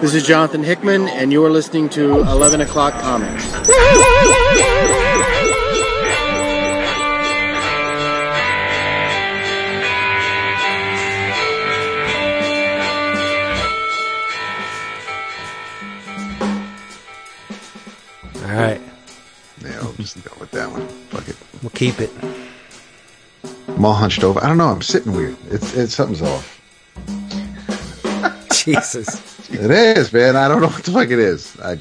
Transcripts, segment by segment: This is Jonathan Hickman, and you're listening to 11 O'Clock Comics. All right. Yeah, I'll just go with that one. Fuck it. We'll keep it. I'm all hunched over. I don't know. I'm sitting weird. It's something's off. Jesus. It is, man. I don't know what the fuck it is. I'm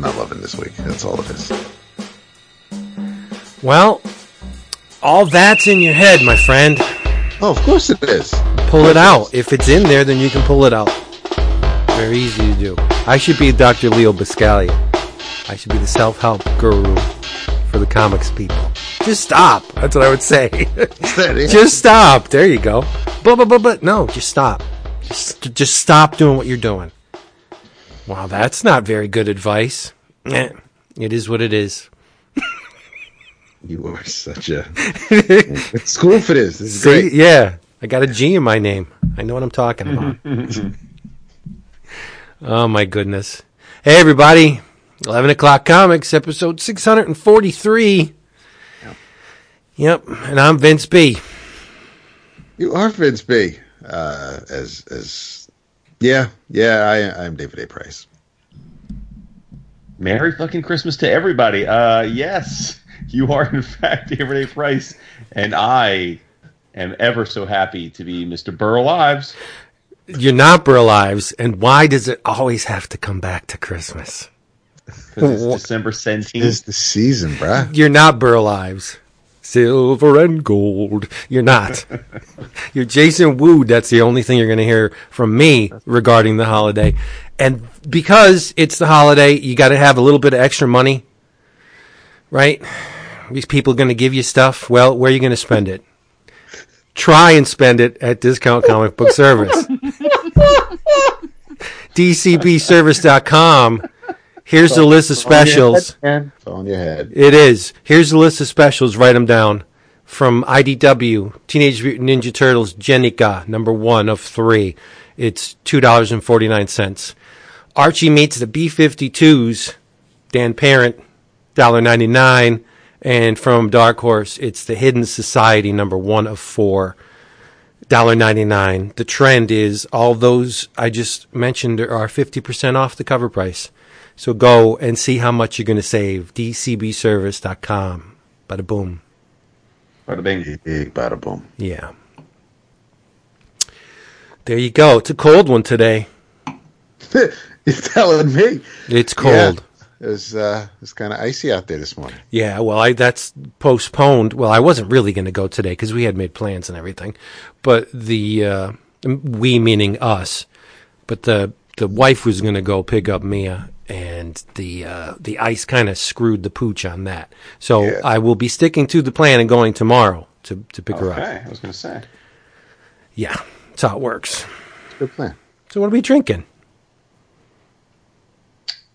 not loving this week. That's all it is. Well, all that's in your head, my friend. Oh, of course it is. Pull it out. If it's in there, then you can pull it out. Very easy to do. I should be Dr. Leo Biscaglia. I should be the self-help guru for the comics people. Just stop. That's what I would say. Just stop. There you go. But no, just stop. Just stop doing what you're doing. Wow, that's not very good advice. It is what it is. You are such a... It's cool if it is. This is great. Yeah, I got a G in my name. I know what I'm talking about. Oh, my goodness. Hey, everybody. 11 O'Clock Comics, episode 643. Yep, and I'm Vince B. You are Vince B. I'm David A. Price. Merry fucking Christmas to everybody. Yes, you are in fact David A. Price, and I am ever so happy to be Mr. Burl Ives. You're not Burl Ives, and why does it always have to come back to Christmas? Because it's December 17th. It's the season, bruh. You're not Burl Ives. Silver and gold. You're not. You're Jason Wood. That's the only thing you're going to hear from me regarding the holiday. And because it's the holiday, you got to have a little bit of extra money, right? These people are going to give you stuff. Well, where are you going to spend it? Try and spend it at Discount Comic Book Service. DCBService.com. Here's the list of specials. It's on your head. It is. Here's the list of specials. Write them down. From IDW, Teenage Mutant Ninja Turtles, Genica, number 1 of 3. It's $2.49. Archie meets the B-52s, Dan Parent, $1.99. And from Dark Horse, it's The Hidden Society, number 1 of 4, $1.99. The trend is all those I just mentioned are 50% off the cover price. So go and see how much you're going to save. DCBService.com. Bada boom. Bada bing. Bada boom. Yeah. There you go. It's a cold one today. You're telling me. It's cold. Yeah, it was kind of icy out there this morning. Yeah, well, that's postponed. Well, I wasn't really going to go today because we had made plans and everything. But we meaning us. But the wife was going to go pick up Mia. And the ice kind of screwed the pooch on that. So yeah. I will be sticking to the plan and going tomorrow to pick her up. Okay, I was going to say. Yeah, that's how it works. Good plan. So what are we drinking?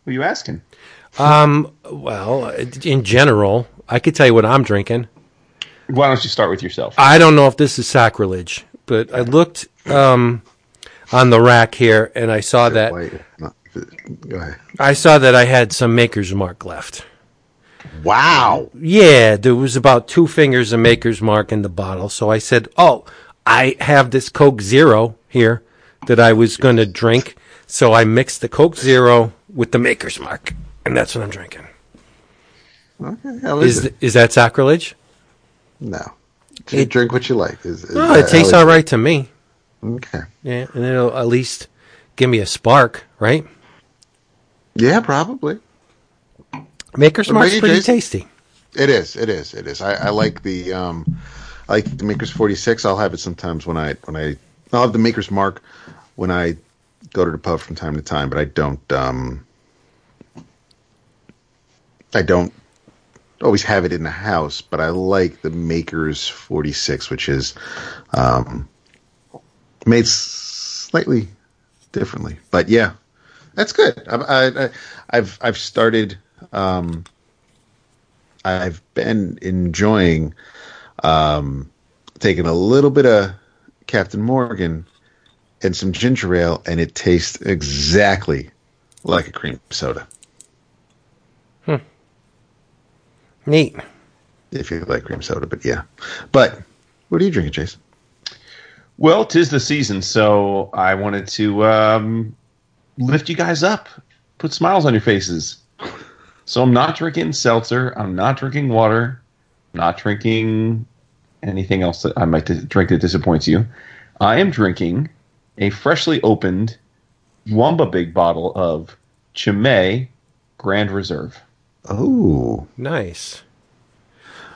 What are you asking? Well, in general, I could tell you what I'm drinking. Why don't you start with yourself? I don't know if this is sacrilege, but I looked on the rack here, and I saw that... Go ahead. I saw that I had some Maker's Mark left. Wow. Yeah, there was about 2 fingers of Maker's Mark in the bottle. So I said, oh, I have this Coke Zero here that I was going to drink. So I mixed the Coke Zero with the Maker's Mark. And that's what I'm drinking. What the hell is that sacrilege? No. Drink what you like. It tastes all right to me. Okay. Yeah, and it'll at least give me a spark, right? Yeah, probably. Maker's Mark's pretty tasty. It is. I like the Maker's 46. I'll have it sometimes I'll have the Maker's Mark when I go to the pub from time to time, but I don't always have it in the house, but I like the Maker's 46, which is made slightly differently. But yeah. That's good. I've started. I've been enjoying taking a little bit of Captain Morgan and some ginger ale, and it tastes exactly like a cream soda. Hmm. Neat. If you like cream soda, but yeah. But what are you drinking, Jason? Well, 'tis the season, so I wanted to lift you guys up, put smiles on your faces. So I'm not drinking seltzer. I'm not drinking water. I'm not drinking anything else that I might drink that disappoints you. I am drinking a freshly opened Wamba Big bottle of Chimay Grand Reserve. Oh, nice.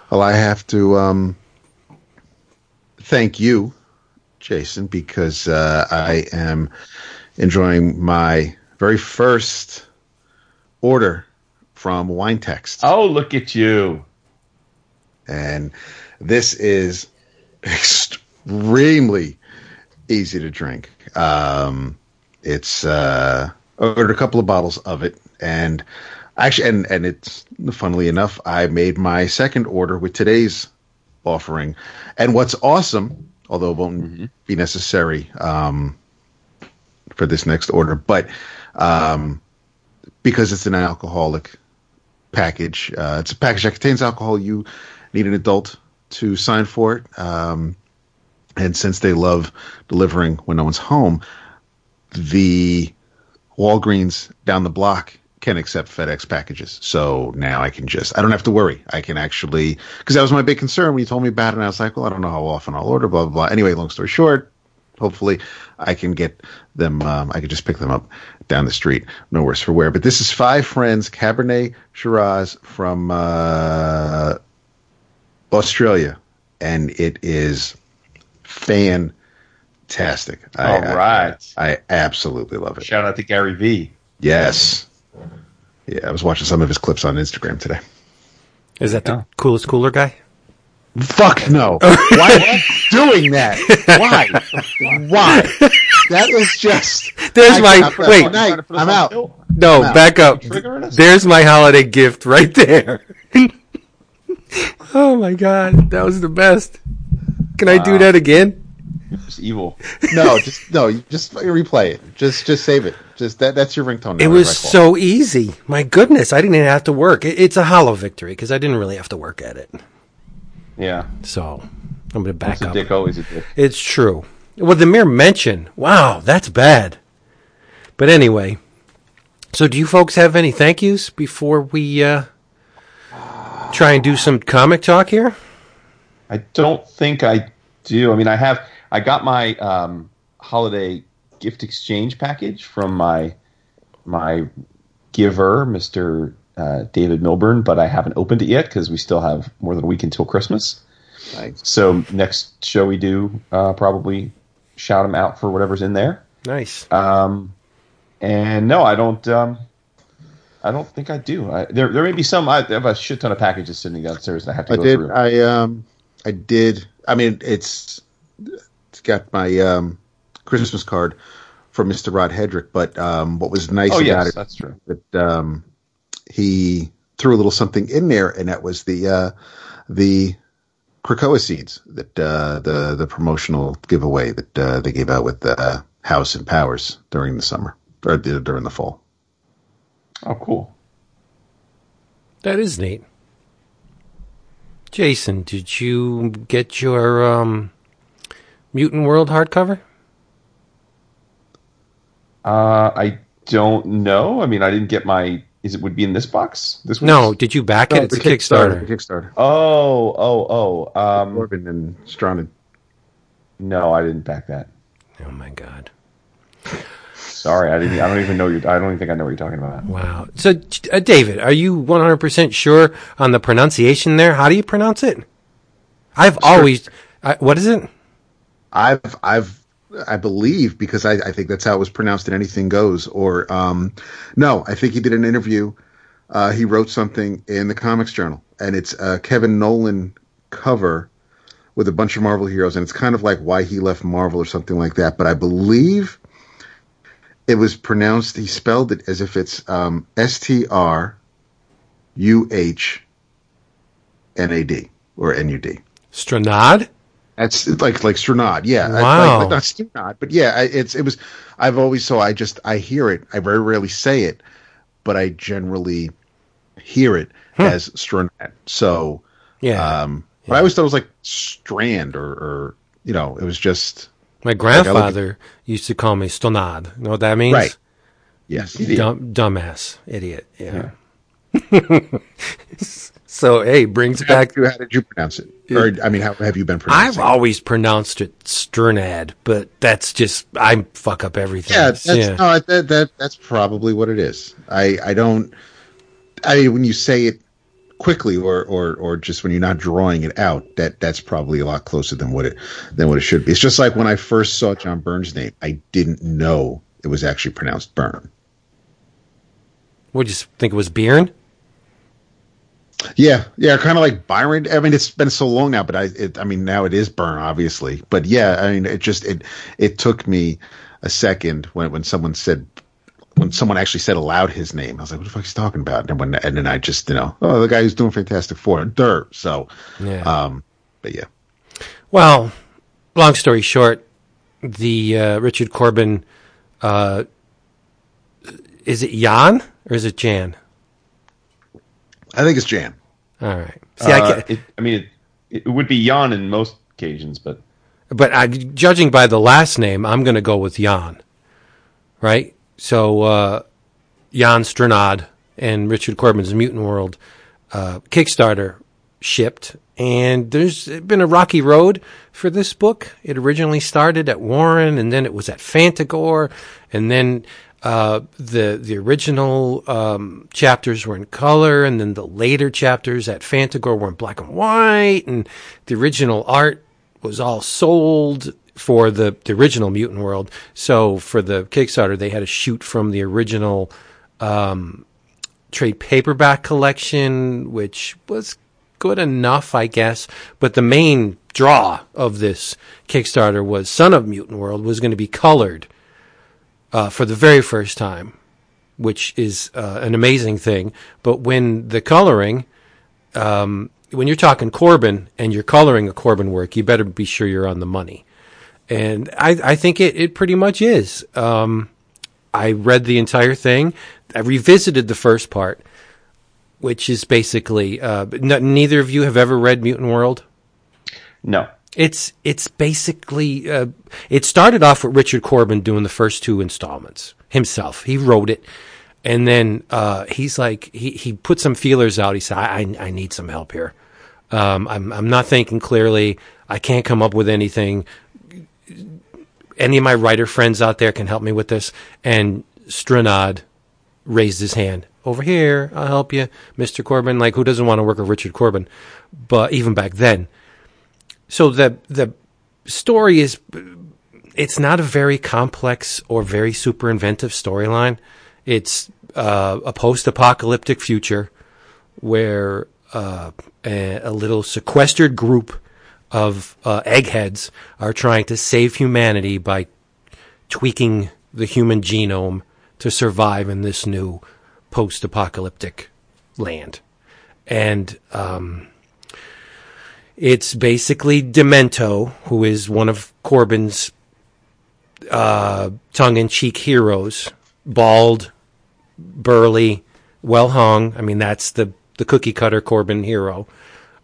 Well, I have to thank you, Jason, because I am enjoying my very first order from WineText. Oh, look at you. And this is extremely easy to drink. It's ordered a couple of bottles of it, and actually, and it's funnily enough, I made my second order with today's offering. And what's awesome, although it won't be necessary for this next order, but because it's an alcoholic package, it's a package that contains alcohol. You need an adult to sign for it. And since they love delivering when no one's home, the Walgreens down the block can accept FedEx packages. So now I can just, I don't have to worry. I can actually, because that was my big concern when you told me about it. And I was like, well, I don't know how often I'll order, blah, blah, blah. Anyway, long story short, hopefully I can get them. I can just pick them up down the street. No worse for wear. But this is Five Friends Cabernet Shiraz from Australia. And it is fantastic. All right. I absolutely love it. Shout out to Gary V. Yes. Yeah, I was watching some of his clips on Instagram today. Is that the coolest cooler guy? Fuck no. Why are you doing that? Why? That was just... Wait. I'm out. No, back up. There's my holiday gift right there. Oh, my God. That was the best. Can I do that again? It's evil. Just replay it. Just save it. Just that's your ringtone. It was so easy. My goodness, I didn't even have to work. It's a hollow victory because I didn't really have to work at it. Yeah. So I'm going to back up. Dick always a dick. It's true. Well, the mere mention. Wow, that's bad. But anyway, so do you folks have any thank yous before we try and do some comic talk here? I don't think I do. I mean, I have. I got my holiday gift exchange package from my giver, Mr. David Milburn, but I haven't opened it yet because we still have more than a week until Christmas. Nice. So next show we do, probably shout him out for whatever's in there. Nice. And no, I don't think I do. There may be some. I have a shit ton of packages sitting downstairs that I have to go through. I did. I mean, it's got my Christmas card from Mr. Rod Hedrick, but what was nice about it, that's true, that he threw a little something in there, and that was the Krakoa seeds, that the promotional giveaway that they gave out with House and Powers during the summer or during the fall. Oh, cool! That is neat. Jason, did you get your Mutant World hardcover? I don't know. I mean, I didn't get my... Would it be in this box? This no, did you back it? It's a Kickstarter. Oh. Corbin and Stranen. No, I didn't back that. Oh, my God. Sorry, I don't even know you. I don't even think I know what you're talking about. Wow. So, David, are you 100% sure on the pronunciation there? How do you pronounce it? What is it? I believe, because I think that's how it was pronounced in Anything Goes, or no, I think he did an interview. He wrote something in the Comics Journal, and it's a Kevin Nolan cover with a bunch of Marvel heroes, and it's kind of like why he left Marvel or something like that. But I believe it was pronounced, he spelled it as if it's S-T-R-U-H-N-A-D or N-U-D. Stranad? That's like Strnad, yeah. Wow. Like, not Strnad, but yeah, it was. I've always I hear it. I very rarely say it, but I generally hear it as Strnad. So yeah, but I always thought it was like Strand or you know, it was just. My grandfather used to call me Strnad. You know what that means? Right. Yes. Dumbass idiot. Yeah. So, hey, brings back... How did you pronounce it? Or, I mean, how have you been pronouncing it? I've always pronounced it Strnad, but that's just... I fuck up everything. Yeah, that's probably what it is. I don't... I mean, when you say it quickly or just when you're not drawing it out, that's probably a lot closer than what it should be. It's just like when I first saw John Byrne's name, I didn't know it was actually pronounced Byrne. What, you think it was Byrne? Yeah, kind of like Byron. I mean, it's been so long now, but now it is Byrne, obviously. But yeah, I mean, it took me a second when someone actually said aloud his name. I was like, "What the fuck is he talking about?" And then I just, you know, oh, the guy who's doing Fantastic Four, Dirt. So, yeah. But yeah. Well, long story short, the Richard Corbin, is it Jan or is it Jan? I think it's Jan. All right. See, it would be Jan in most occasions, but judging by the last name, I'm going to go with Jan, right? So Jan Strnad and Richard Corbin's Mutant World Kickstarter shipped, and there's been a rocky road for this book. It originally started at Warren, and then it was at Fantagor, and then... the original chapters were in color, and then the later chapters at Fantagor were in black and white, and the original art was all sold for the original Mutant World. So for the Kickstarter, they had to shoot from the original trade paperback collection, which was good enough, I guess. But the main draw of this Kickstarter was Son of Mutant World was going to be colored for the very first time, which is an amazing thing. But when the coloring, when you're talking Corbin and you're coloring a Corbin work, you better be sure you're on the money. And I think it pretty much is. I read the entire thing. I revisited the first part, which is basically, neither of you have ever read Mutant World? No. It's basically, it started off with Richard Corbin doing the first two installments himself. He wrote it. And then he's like, he put some feelers out. He said, I need some help here. I'm not thinking clearly. I can't come up with anything. Any of my writer friends out there can help me with this. And Strnad raised his hand. Over here, I'll help you, Mr. Corbin. Like, who doesn't want to work with Richard Corbin? But even back then. So the story is, it's not a very complex or very super inventive storyline. It's a post-apocalyptic future where a little sequestered group of eggheads are trying to save humanity by tweaking the human genome to survive in this new post-apocalyptic land. And... it's basically Demento, who is one of Corbin's tongue-in-cheek heroes. Bald, burly, well-hung. I mean, that's the cookie-cutter Corbin hero.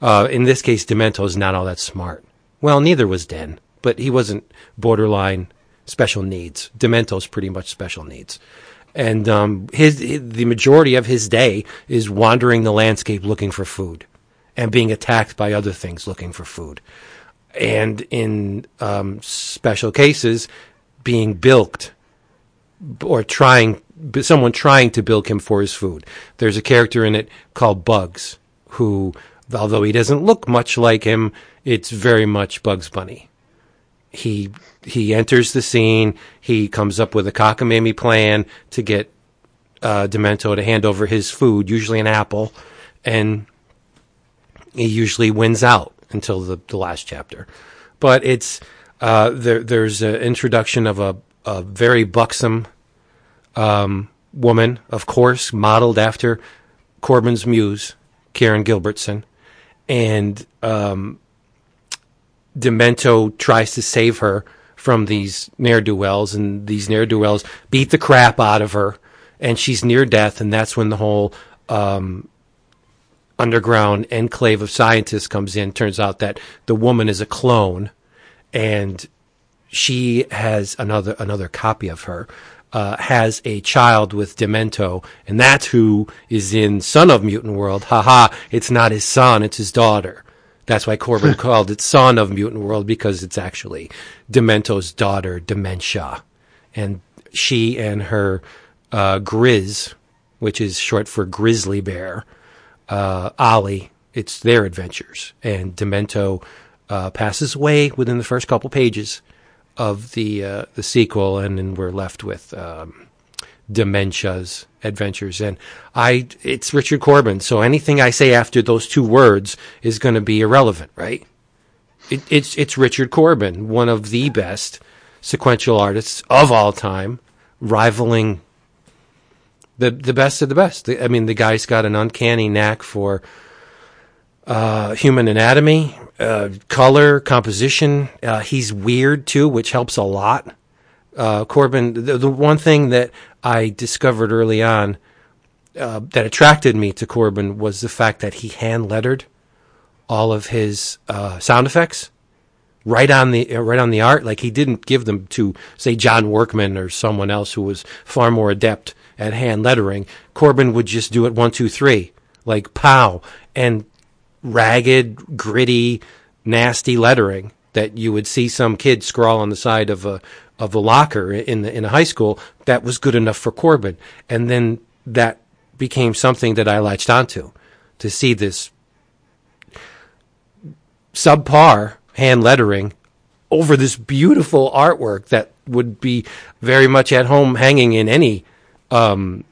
In this case, Demento's not all that smart. Well, neither was Den, but he wasn't borderline special needs. Demento's pretty much special needs. And the majority of his day is wandering the landscape looking for food. And being attacked by other things looking for food. And in special cases, being bilked or someone trying to bilk him for his food. There's a character in it called Bugs, who, although he doesn't look much like him, it's very much Bugs Bunny. He enters the scene. He comes up with a cockamamie plan to get Demento to hand over his food, usually an apple, and... he usually wins out until the last chapter. But it's there's an introduction of a very buxom woman, of course, modeled after Corbin's muse, Karen Gilbertson. And Demento tries to save her from these ne'er-do-wells, and these ne'er-do-wells beat the crap out of her, and she's near death, and that's when the whole underground enclave of scientists comes in. Turns out that the woman is a clone, and she has another copy of her, has a child with Demento, and that's who is in Son of Mutant World. Haha, it's not his son, it's his daughter. That's why Corbin called it Son of Mutant World, because it's actually Demento's daughter, Dementia. And she and her Grizz, which is short for Grizzly Bear, Ollie, it's their adventures. And Demento passes away within the first couple pages of the sequel, and then we're left with Dementia's adventures. And it's Richard Corbin, so anything I say after those two words is going to be irrelevant, right? It's Richard Corbin, one of the best sequential artists of all time, rivaling the best of the best. I mean, the guy's got an uncanny knack for human anatomy, color, composition. He's weird too, which helps a lot. Corbin, the one thing that I discovered early on that attracted me to Corbin was the fact that he hand-lettered all of his sound effects right on the art. Like, he didn't give them to, say, John Workman or someone else who was far more adept at hand-lettering. Corbin would just do it 1, 2, 3, like pow, and ragged, gritty, nasty lettering that you would see some kid scrawl on the side of a locker in a high school. That was good enough for Corbin, and then that became something that I latched onto, to see this subpar hand lettering over this beautiful artwork that would be very much at home hanging in any gallery.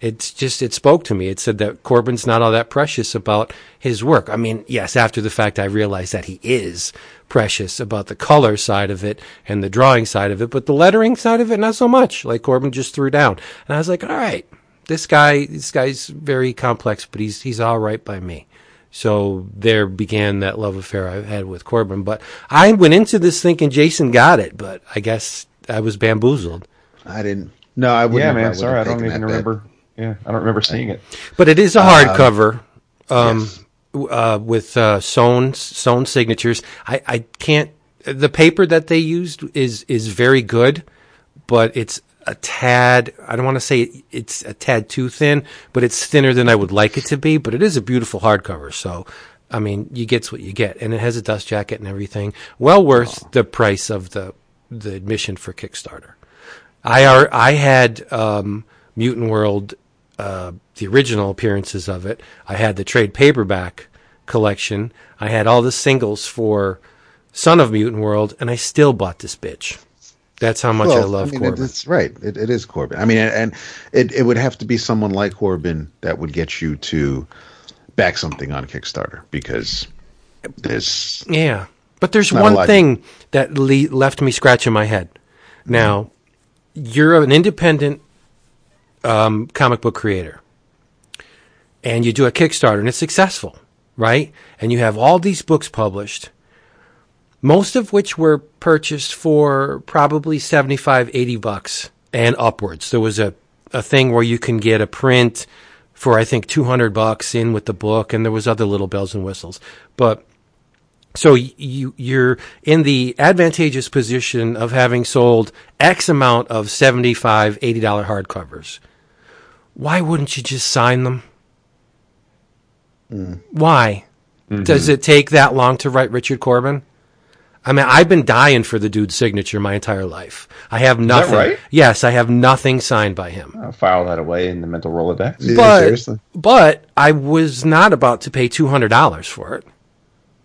It spoke to me. It said that Corbin's not all that precious about his work. I mean, yes, after the fact, I realized that he is precious about the color side of it and the drawing side of it, but the lettering side of it, not so much. Like, Corbin just threw down. And I was like, all right, this guy's very complex, but he's all right by me. So there began that love affair I had with Corbin. But I went into this thinking Jason got it, but I guess I was bamboozled. I didn't. No, I wouldn't. Yeah, man, sorry, I don't even remember. Bad. Yeah, I don't remember seeing it. But it is a hardcover with sewn signatures. I can't. The paper that they used is very good, but it's a tad. I don't want to say it's a tad too thin, but it's thinner than I would like it to be. But it is a beautiful hardcover. So, I mean, you get what you get, and it has a dust jacket and everything. Well worth the price of the admission for Kickstarter. I had Mutant World, the original appearances of it. I had the trade paperback collection. I had all the singles for Son of Mutant World, and I still bought this bitch. That's how much I love Corbin. That's right. It is Corbin. I mean, and it would have to be someone like Corbin that would get you to back something on Kickstarter, because there's... Yeah. But there's one thing that left me scratching my head. Now... You're an independent comic book creator, and you do a Kickstarter, and it's successful, right? And you have all these books published, most of which were purchased for probably $75-$80 and upwards. There was a thing where you can get a print for, I think, $200 in with the book, and there was other little bells and whistles. But so you're in the advantageous position of having sold X amount of $75, $80 hardcovers. Why wouldn't you just sign them? Mm. Why? Mm-hmm. Does it take that long to write Richard Corbin? I mean, I've been dying for the dude's signature my entire life. I have nothing. Is that right? Yes, I have nothing signed by him. I'll file that away in the mental Rolodex. But I was not about to pay $200 for it.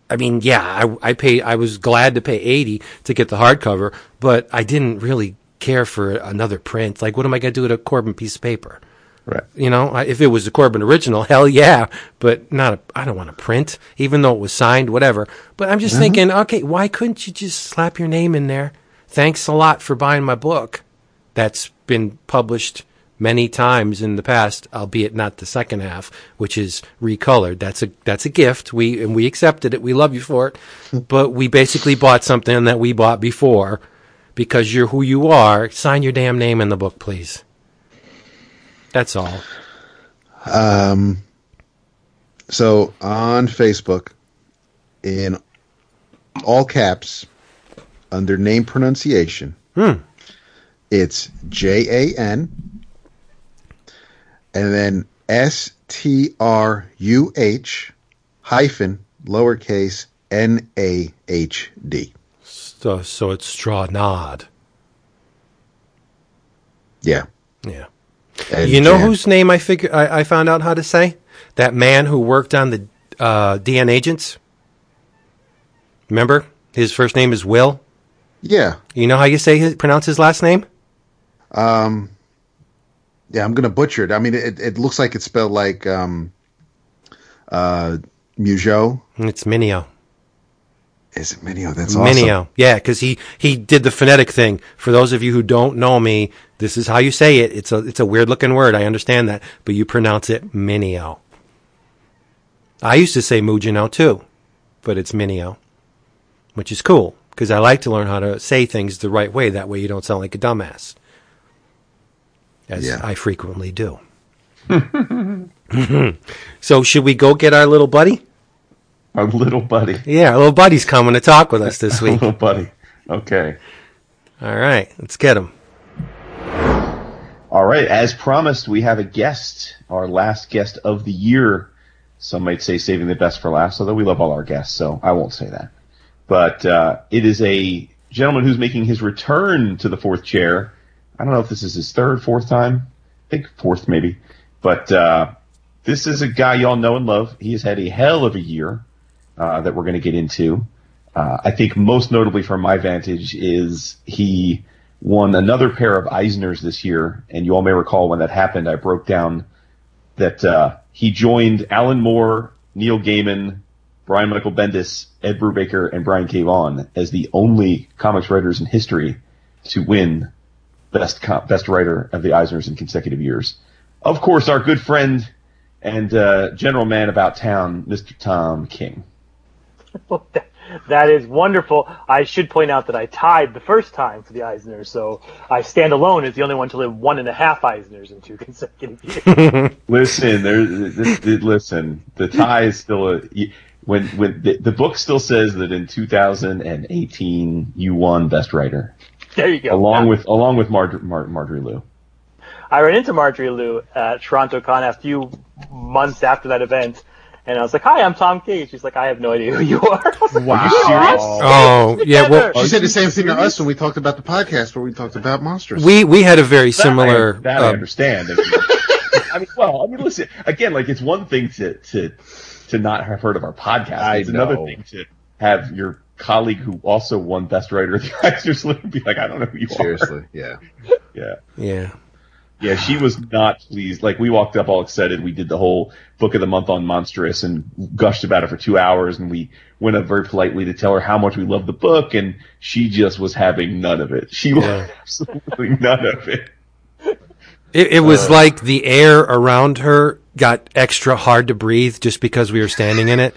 I mean, yeah, I was glad to pay $80 to get the hardcover, but I didn't really care for another print. Like, what am I going to do with a Corbin piece of paper? Right. You know, if it was a Corbin original, hell yeah, but I don't want a print, even though it was signed, whatever. But I'm just thinking, okay, why couldn't you just slap your name in there? Thanks a lot for buying my book that's been published many times in the past, albeit not the second half, which is recolored. That's a gift. We accepted it. We love you for it. But we basically bought something that we bought before because you're who you are. Sign your damn name in the book, please. That's all. So on Facebook, in all caps, under name pronunciation, it's Jan, and then struh_nahd. So it's Strahnad. Yeah. Yeah. And you know whose name I found out how to say? That man who worked on the DN agents. Remember? His first name is Will. Yeah. You know how you say pronounce his last name? Yeah, I'm going to butcher it. I mean, it looks like it's spelled like Mujo. It's Minio. Is it Minio? That's awesome. Minio. Yeah, because he did the phonetic thing. For those of you who don't know me, this is how you say it. It's a weird-looking word. I understand that. But you pronounce it Minio. I used to say Mujino, too. But it's Minio, which is cool, because I like to learn how to say things the right way. That way you don't sound like a dumbass, as I frequently do. So should we go get our little buddy? Our little buddy. Yeah, our little buddy's coming to talk with us this week. Little buddy. Okay. All right, let's get him. All right, as promised, we have a guest, our last guest of the year. Some might say saving the best for last, although we love all our guests, so I won't say that. But it is a gentleman who's making his return to the fourth chair. I don't know if this is his third, fourth time. I think fourth, maybe. But this is a guy y'all know and love. He has had a hell of a year that we're going to get into. I think most notably from my vantage is he won another pair of Eisners this year. And you all may recall when that happened, I broke down that he joined Alan Moore, Neil Gaiman, Brian Michael Bendis, Ed Brubaker, and Brian K. Vaughan as the only comics writers in history to win Best Writer of the Eisners in consecutive years. Of course, our good friend and general man about town, Mr. Tom King. That is wonderful. I should point out that I tied the first time for the Eisners, so I stand alone as the only one to live 1.5 Eisners in 2 consecutive years. Listen, the tie is still a... When the book still says that in 2018 you won Best Writer. There you go. Along with Marjorie Liu. I ran into Marjorie Liu at TorontoCon a few months after that event, and I was like, "Hi, I'm Tom King." She's like, "I have no idea who you are." I was like, wow. Are you serious? Oh, yeah. Well, she said the same thing to us when we talked about the podcast where we talked about monsters. We had a very similar. I understand. I mean, listen. Again, like it's one thing to not have heard of our podcast. It's another thing to have your colleague who also won Best Writer of the Eisners be like, I don't know who you are. Seriously, yeah. She was not pleased. Like, we walked up all excited. We did the whole Book of the Month on Monstrous and gushed about it for 2 hours, and we went up very politely to tell her how much we loved the book, and she just was having none of it. She was absolutely none of it. It was like the air around her got extra hard to breathe just because we were standing in it.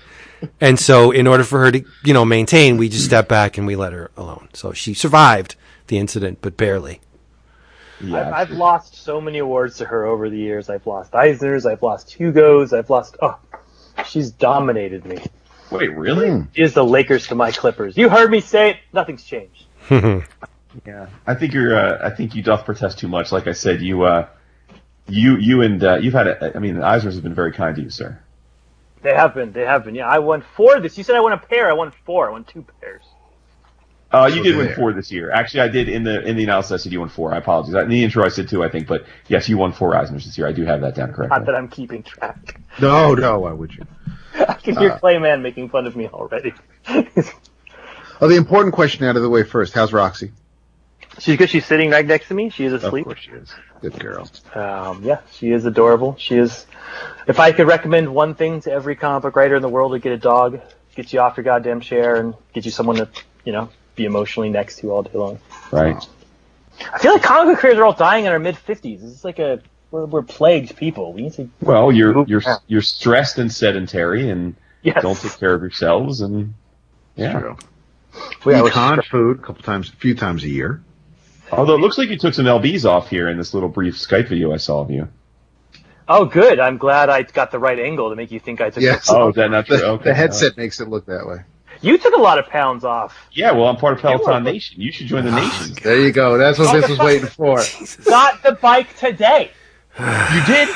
And so in order for her to, maintain, we just stepped back and we let her alone. So she survived the incident, but barely. Yeah, I've lost so many awards to her over the years. I've lost Eisners. I've lost Hugos. She's dominated me. Wait, really? She is the Lakers to my Clippers. You heard me say it. Nothing's changed. Yeah, I think you doth protest too much. Like I said, you and you've had. The Eisners have been very kind to you, sir. They have been. Yeah, I won 4 this. You said I won a pair. I won 4. I won 2 pairs. You did win 4 this year. Actually, I did in the analysis. I said you won 4. I apologize. In the intro, I said 2. I think, but yes, you won 4 Eisners this year. I do have that down correctly. Not that I'm keeping track. No. Why would you? I can hear Clayman making fun of me already. The important question out of the way first. How's Roxy? She's sitting right next to me. She is asleep. Of course she is. Good girl. Yeah, she is adorable. She is. If I could recommend one thing to every comic book writer in the world, to get a dog, get you off your goddamn chair, and get you someone to, be emotionally next to all day long. Right. I feel like comic book creators are all dying in our mid-50s. It's like a we're plagued people. We need to. Well, you're stressed and sedentary, and don't take care of yourselves, and yeah. We eat canned food a few times a year. Although it looks like you took some lbs off here in this little brief Skype video I saw of you. Oh, good. I'm glad I got the right angle to make you think I took. Yes. Oh, is that not true? Okay. The headset makes it look that way. You took a lot of pounds off. Yeah, well, I'm part of Peloton Nation. You should join the nation. There you go. That's what this was waiting for. Got the bike today. You did?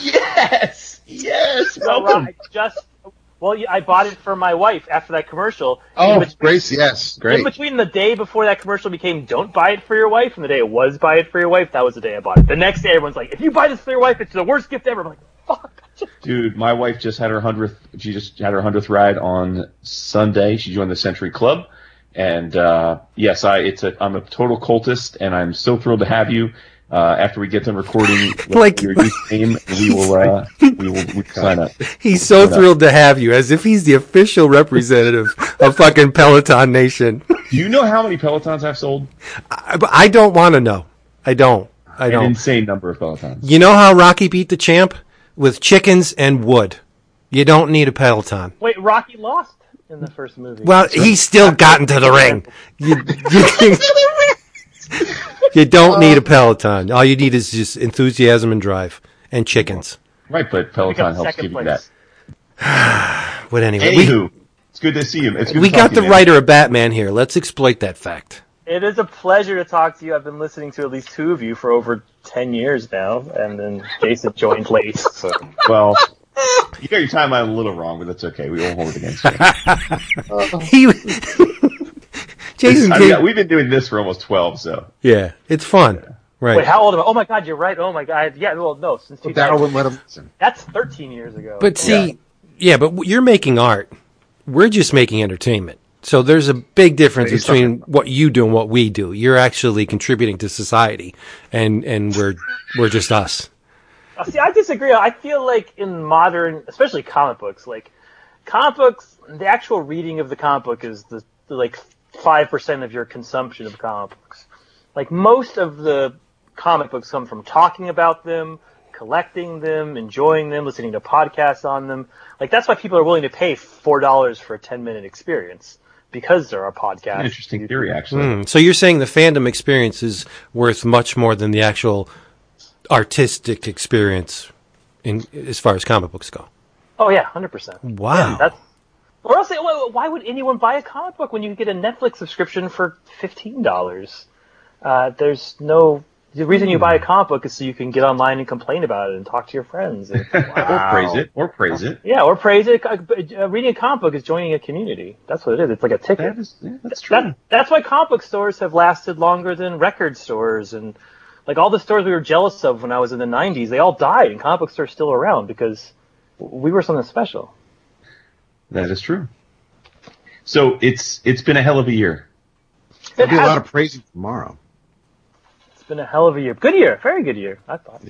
Yes. Yes. Welcome. I just. Well, I bought it for my wife after that commercial. Oh, Grace, yes. Great. In between the day before that commercial became don't buy it for your wife and the day it was buy it for your wife, that was the day I bought it. The next day, everyone's like, if you buy this for your wife, it's the worst gift ever. I'm like, fuck. Dude, my wife just had her 100th. She just had her 100th ride on Sunday. She joined the Century Club, and yes, I'm a total cultist, and I'm so thrilled to have you. After we get done recording, like your new name, we will sign up. He's so thrilled to have you, as if he's the official representative of fucking Peloton Nation. Do you know how many Pelotons I've sold? I don't want to know. I don't. An insane number of Pelotons. You know how Rocky beat the champ? With chickens and wood. You don't need a Peloton. Wait, Rocky lost in the first movie. Well, he's still gotten to the ring. You don't need a Peloton. All you need is just enthusiasm and drive and chickens. Right, but Peloton helps give you that. But anyway. Anywho, it's good to see you. We got the writer of Batman here. Let's exploit that fact. It is a pleasure to talk to you. I've been listening to at least two of you for over 10 years now, and then Jason joined late. So. Well, you got your timeline a little wrong, but that's okay. We won't hold it against you. Jason, we've been doing this for almost 12, so yeah, it's fun. Yeah. Right? Wait, how old am I? Oh my God, you're right. Oh my God, yeah. Well, no, since 2000. That's 13 years ago. But see, yeah, but you're making art. We're just making entertainment. So there's a big difference between what you do and what we do. You're actually contributing to society, and we're just us. See, I disagree. I feel like in modern, especially comic books, the actual reading of the comic book is the 5% of your consumption of comic books. Like, most of the comic books come from talking about them, collecting them, enjoying them, listening to podcasts on them. Like, that's why people are willing to pay $4 for a 10-minute experience. Because there are podcasts. An interesting theory, actually. So you're saying the fandom experience is worth much more than the actual artistic experience, as far as comic books go. Oh yeah, 100%. Wow. Yeah, or else, why would anyone buy a comic book when you get a Netflix subscription for $15? The reason you buy a comic book is so you can get online and complain about it and talk to your friends. And, wow. Or praise it. Yeah, or praise it. Reading a comic book is joining a community. That's what it is. It's like a ticket. That's true. That's why comic book stores have lasted longer than record stores. And like all the stores we were jealous of when I was in the 90s, they all died, and comic book stores are still around because we were something special. That is true. So it's been a hell of a year. There'll be a lot of praising tomorrow. Been a hell of a year. Good year. Very good year, I thought.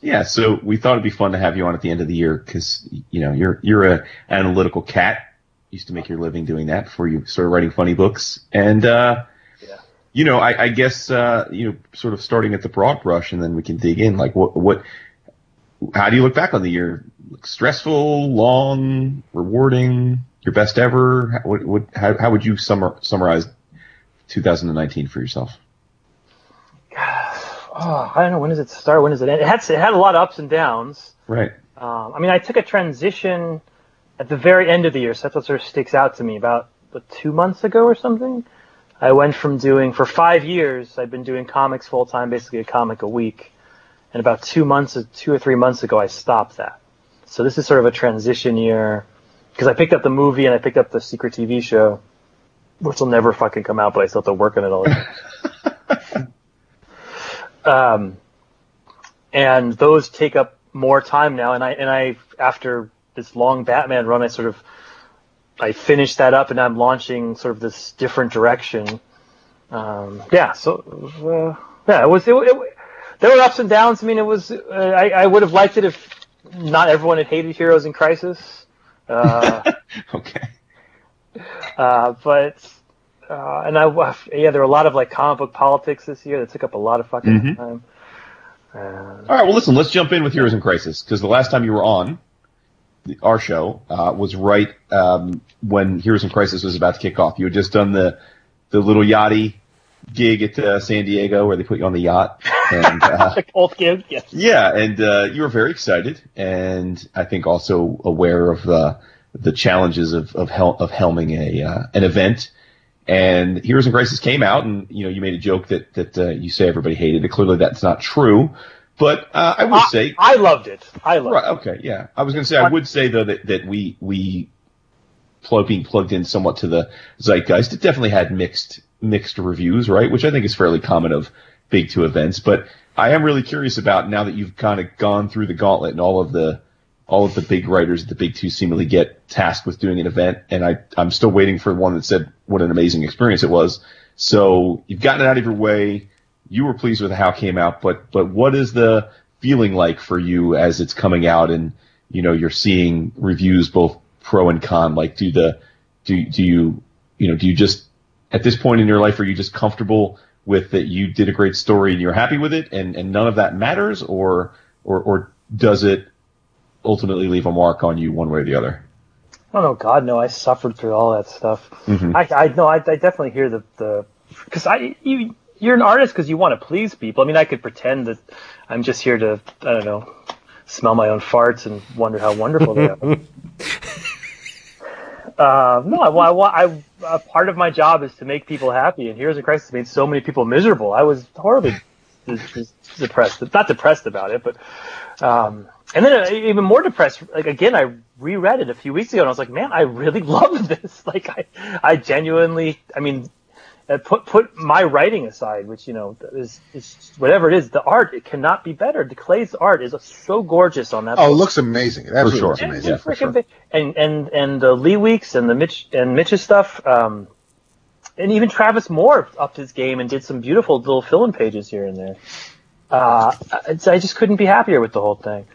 Yeah, so we thought it'd be fun to have you on at the end of the year because, you know, you're an analytical cat. Used to make your living doing that before you started writing funny books. And, you know, I guess, you know, sort of starting at the broad brush and then we can dig in. Like, how do you look back on the year? Like, stressful, long, rewarding, your best ever? How would you summarize 2019 for yourself? Oh, I don't know. When does it start? When does it end? It had a lot of ups and downs. Right. I mean, I took a transition at the very end of the year, so that's what sort of sticks out to me. About 2 months ago or something, I went from doing, for 5 years, I'd been doing comics full-time, basically a comic a week. And about 2 or 3 months ago, I stopped that. So this is sort of a transition year because I picked up the movie and I picked up the secret TV show, which will never fucking come out, but I still have to work on it all the time. And those take up more time now. And I, after this long Batman run, I finished that up and I'm launching sort of this different direction. There were ups and downs. I mean, I would have liked it if not everyone had hated Heroes in Crisis. Okay. But, There were a lot of like comic book politics this year that took up a lot of fucking time. All right, well, listen, let's jump in with Heroes in Crisis, because the last time you were on our show was right when Heroes in Crisis was about to kick off. You had just done the little yachty gig at San Diego where they put you on the yacht. And, old gig, yes. Yeah, and you were very excited, and I think also aware of the challenges of helming an event. And Heroes in Crisis came out, and you know you made a joke that you say everybody hated it. Clearly, that's not true. But I would say I loved it. I loved it. Okay, yeah. I was going to say I would say though that we being plugged in somewhat to the zeitgeist. It definitely had mixed reviews, right? Which I think is fairly common of big two events. But I am really curious about now that you've kind of gone through the gauntlet and all of the big writers at the big two seemingly get tasked with doing an event, and I'm still waiting for one that said what an amazing experience it was. So you've gotten it out of your way. You were pleased with how it came out, but what is the feeling like for you as it's coming out and you know you're seeing reviews both pro and con? Like do you just at this point in your life are you just comfortable with that you did a great story and you're happy with it and none of that matters or does it ultimately leave a mark on you one way or the other? Oh, no, God, no. I suffered through all that stuff. Mm-hmm. I definitely hear the – because you're an artist because you want to please people. I mean, I could pretend that I'm just here to, I don't know, smell my own farts and wonder how wonderful they are. No, part of my job is to make people happy, and Heroes in Crisis made so many people miserable. I was horribly depressed. Not depressed about it, but – and then even more depressed, like, again, I reread it a few weeks ago, and I was like, man, I really love this. Like, I genuinely, I mean, put my writing aside, which, you know, is whatever it is, the art, it cannot be better. The Clay's art is so gorgeous on that. Oh, it looks amazing. That's for sure. Amazing. Yeah, for sure. And the Lee Weeks and the Mitch's stuff, and even Travis Moore upped his game and did some beautiful little fill-in pages here and there. I just couldn't be happier with the whole thing.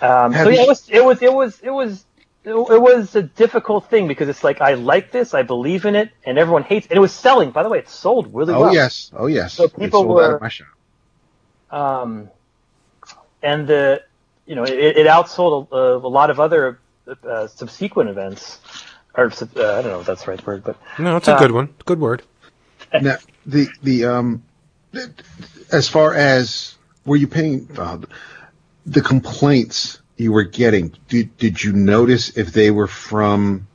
It was a difficult thing because it's like I like this, I believe in it, and everyone hates it. And it was selling, by the way, it sold really well. Oh yes. So people were out of my shop. And it outsold a lot of other subsequent events. Or I don't know if that's the right word, but no, it's a good one. Good word. Now the as far as were you paying the complaints you were getting, did you notice if they were from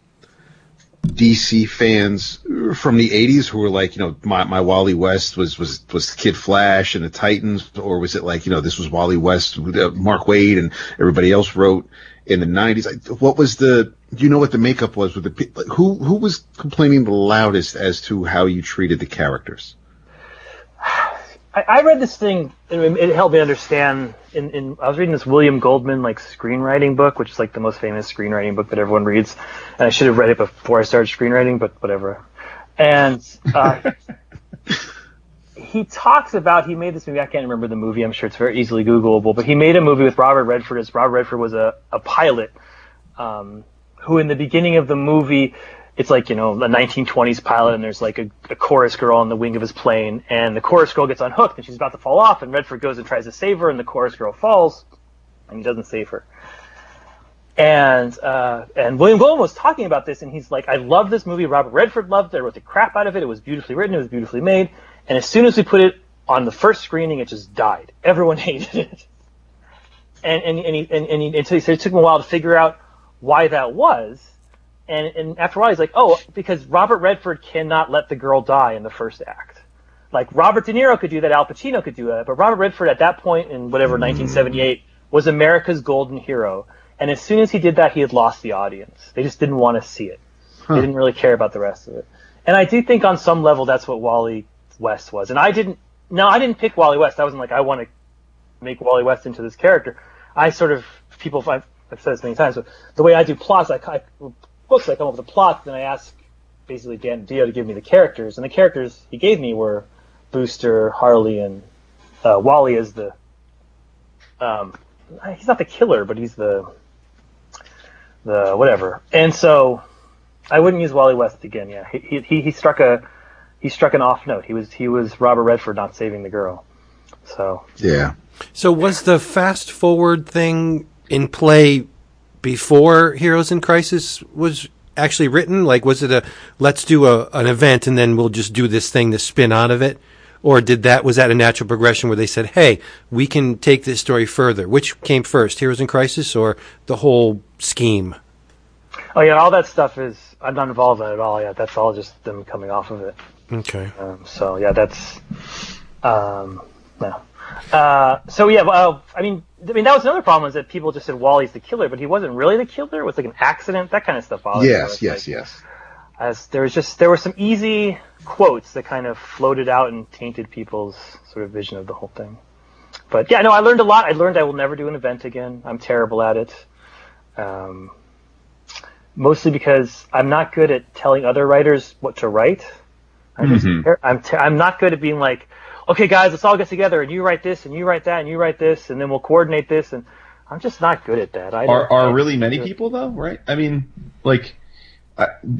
DC fans from the 80s who were like, you know, my Wally West was Kid Flash and the Titans, or was it like, you know, this was Wally West, Mark Waid, and everybody else wrote in the 90s? Like, what was the, do you know what the makeup was with the, like, who was complaining the loudest as to how you treated the characters? I read this thing, and it helped me understand. I was reading this William Goldman like screenwriting book, which is like the most famous screenwriting book that everyone reads. And I should have read it before I started screenwriting, but whatever. And he talks about he made this movie. I can't remember the movie. I'm sure it's very easily Googleable. But he made a movie with Robert Redford. Robert Redford was a pilot who, in the beginning of the movie. It's like, you know, a 1920s pilot, and there's like a chorus girl on the wing of his plane, and the chorus girl gets unhooked, and she's about to fall off, and Redford goes and tries to save her, and the chorus girl falls, and he doesn't save her. And William Goldman was talking about this, and he's like, I love this movie. Robert Redford loved it. I wrote the crap out of it. It was beautifully written. It was beautifully made. And as soon as we put it on the first screening, it just died. Everyone hated it. And so he said it took him a while to figure out why that was. And after a while, he's like, oh, because Robert Redford cannot let the girl die in the first act. Like, Robert De Niro could do that, Al Pacino could do that, but Robert Redford at that point in whatever, 1978, was America's golden hero. And as soon as he did that, he had lost the audience. They just didn't want to see it. Huh. They didn't really care about the rest of it. And I do think on some level that's what Wally West was. And I didn't pick Wally West. I wasn't like, I want to make Wally West into this character. I've said this many times, but the way I do plots, I come up with a plot, then I ask basically Dan Dio to give me the characters, and the characters he gave me were Booster, Harley, and Wally is the he's not the killer, but he's the whatever. And so I wouldn't use Wally West again. Yeah, he struck a he struck an off note. He was Robert Redford not saving the girl. So yeah. So was the fast forward thing in play before Heroes in Crisis was actually written? Like, was it a let's do an event and then we'll just do this thing to spin out of it? Or was that a natural progression where they said, hey, we can take this story further? Which came first, Heroes in Crisis or the whole scheme? Oh, yeah, all that stuff is, I'm not involved in it at all. Yeah, that's all just them coming off of it. Okay. So, yeah, that's, no. So, yeah, well, I mean, that was another problem is that people just said Wally's the killer, but he wasn't really the killer. It was like an accident, that kind of stuff. Yes. As there were some easy quotes that kind of floated out and tainted people's sort of vision of the whole thing. But yeah, no, I learned a lot. I learned I will never do an event again. I'm terrible at it. Mostly because I'm not good at telling other writers what to write. I'm not good at being like, okay, guys, let's all get together and you write this and you write that and you write this and then we'll coordinate this. And I'm just not good at that. Are really many people though, right? I mean, like,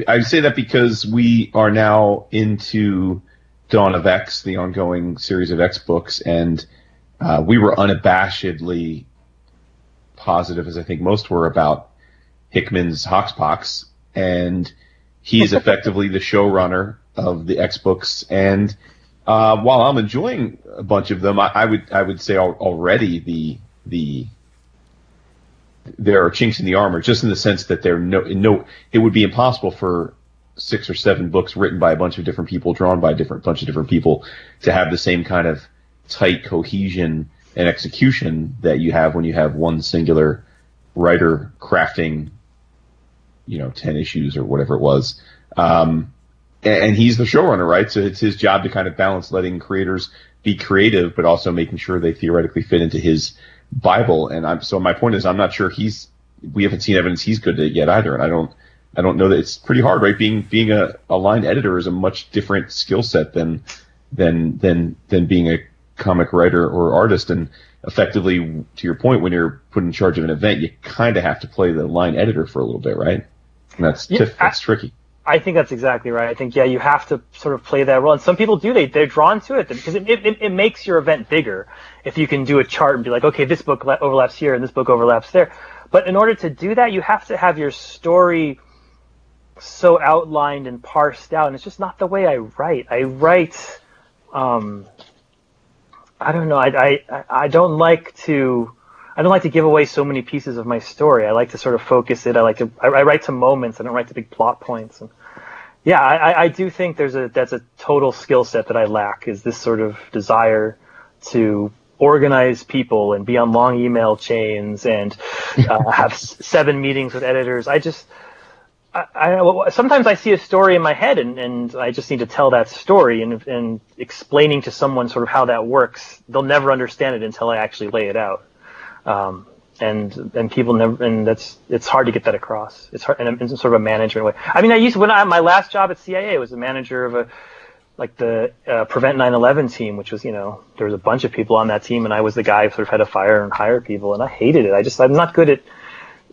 I say that because we are now into Dawn of X, the ongoing series of X books, and we were unabashedly positive, as I think most were, about Hickman's Hoxpox, and he's effectively the showrunner of the X books. And while I'm enjoying a bunch of them, I would say already the there are chinks in the armor, just in the sense that it would be impossible for 6 or 7 books written by a bunch of different people, drawn by a bunch of different people, to have the same kind of tight cohesion and execution that you have when you have one singular writer crafting, 10 issues or whatever it was. And he's the showrunner, right? So it's his job to kind of balance letting creators be creative, but also making sure they theoretically fit into his Bible. And so my point is, I'm not sure we haven't seen evidence he's good at it yet either. And I don't know that it's pretty hard, right? Being a line editor is a much different skill set than being a comic writer or artist. And effectively, to your point, when you're put in charge of an event, you kind of have to play the line editor for a little bit, right? And that's tricky. I think that's exactly right. I think, yeah, you have to sort of play that role. And some people do. They're drawn to it because it makes your event bigger if you can do a chart and be like, okay, this book overlaps here and this book overlaps there. But in order to do that, you have to have your story so outlined and parsed out. And it's just not the way I write. I write, I don't know. I don't like to give away so many pieces of my story. I like to sort of focus it. I write to moments. I don't write to big plot points. And yeah, I do think that's a total skill set that I lack, is this sort of desire to organize people and be on long email chains and have 7 meetings with editors. Sometimes I see a story in my head and I just need to tell that story, and explaining to someone sort of how that works, they'll never understand it until I actually lay it out. And people never, and it's hard to get that across. It's hard, and in sort of a management way. I mean, my last job at CIA was a manager of the Prevent 9/11 team, which was, there was a bunch of people on that team, and I was the guy who sort of had to fire and hire people, and I hated it. I'm not good at,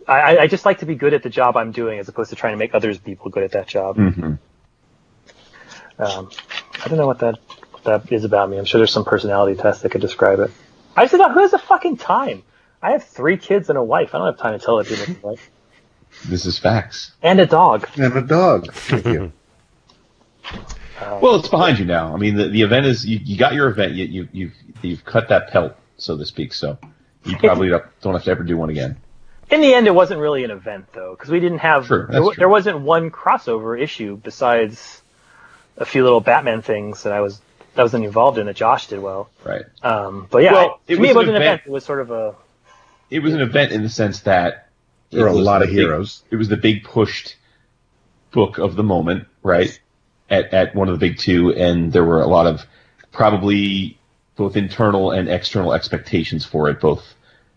I just like to be good at the job I'm doing as opposed to trying to make other people good at that job. Mm-hmm. I don't know what that is about me. I'm sure there's some personality test that could describe it. I just thought, who has the fucking time? I have 3 kids and a wife. I don't have time to tell everything. This is facts. And a dog. Thank you. Well, it's behind you now. I mean, the event is you got your event. You've cut that pelt, so to speak. So you probably don't have to ever do one again. In the end, it wasn't really an event though, because we didn't have. Sure, there wasn't one crossover issue besides a few little Batman things that I wasn't involved in that Josh did well. Right. But yeah, well, it wasn't an event. It was sort of a. It was an event in the sense that there were a lot of heroes. It was the big pushed book of the moment, right? At one of the big two, and there were a lot of probably both internal and external expectations for it, both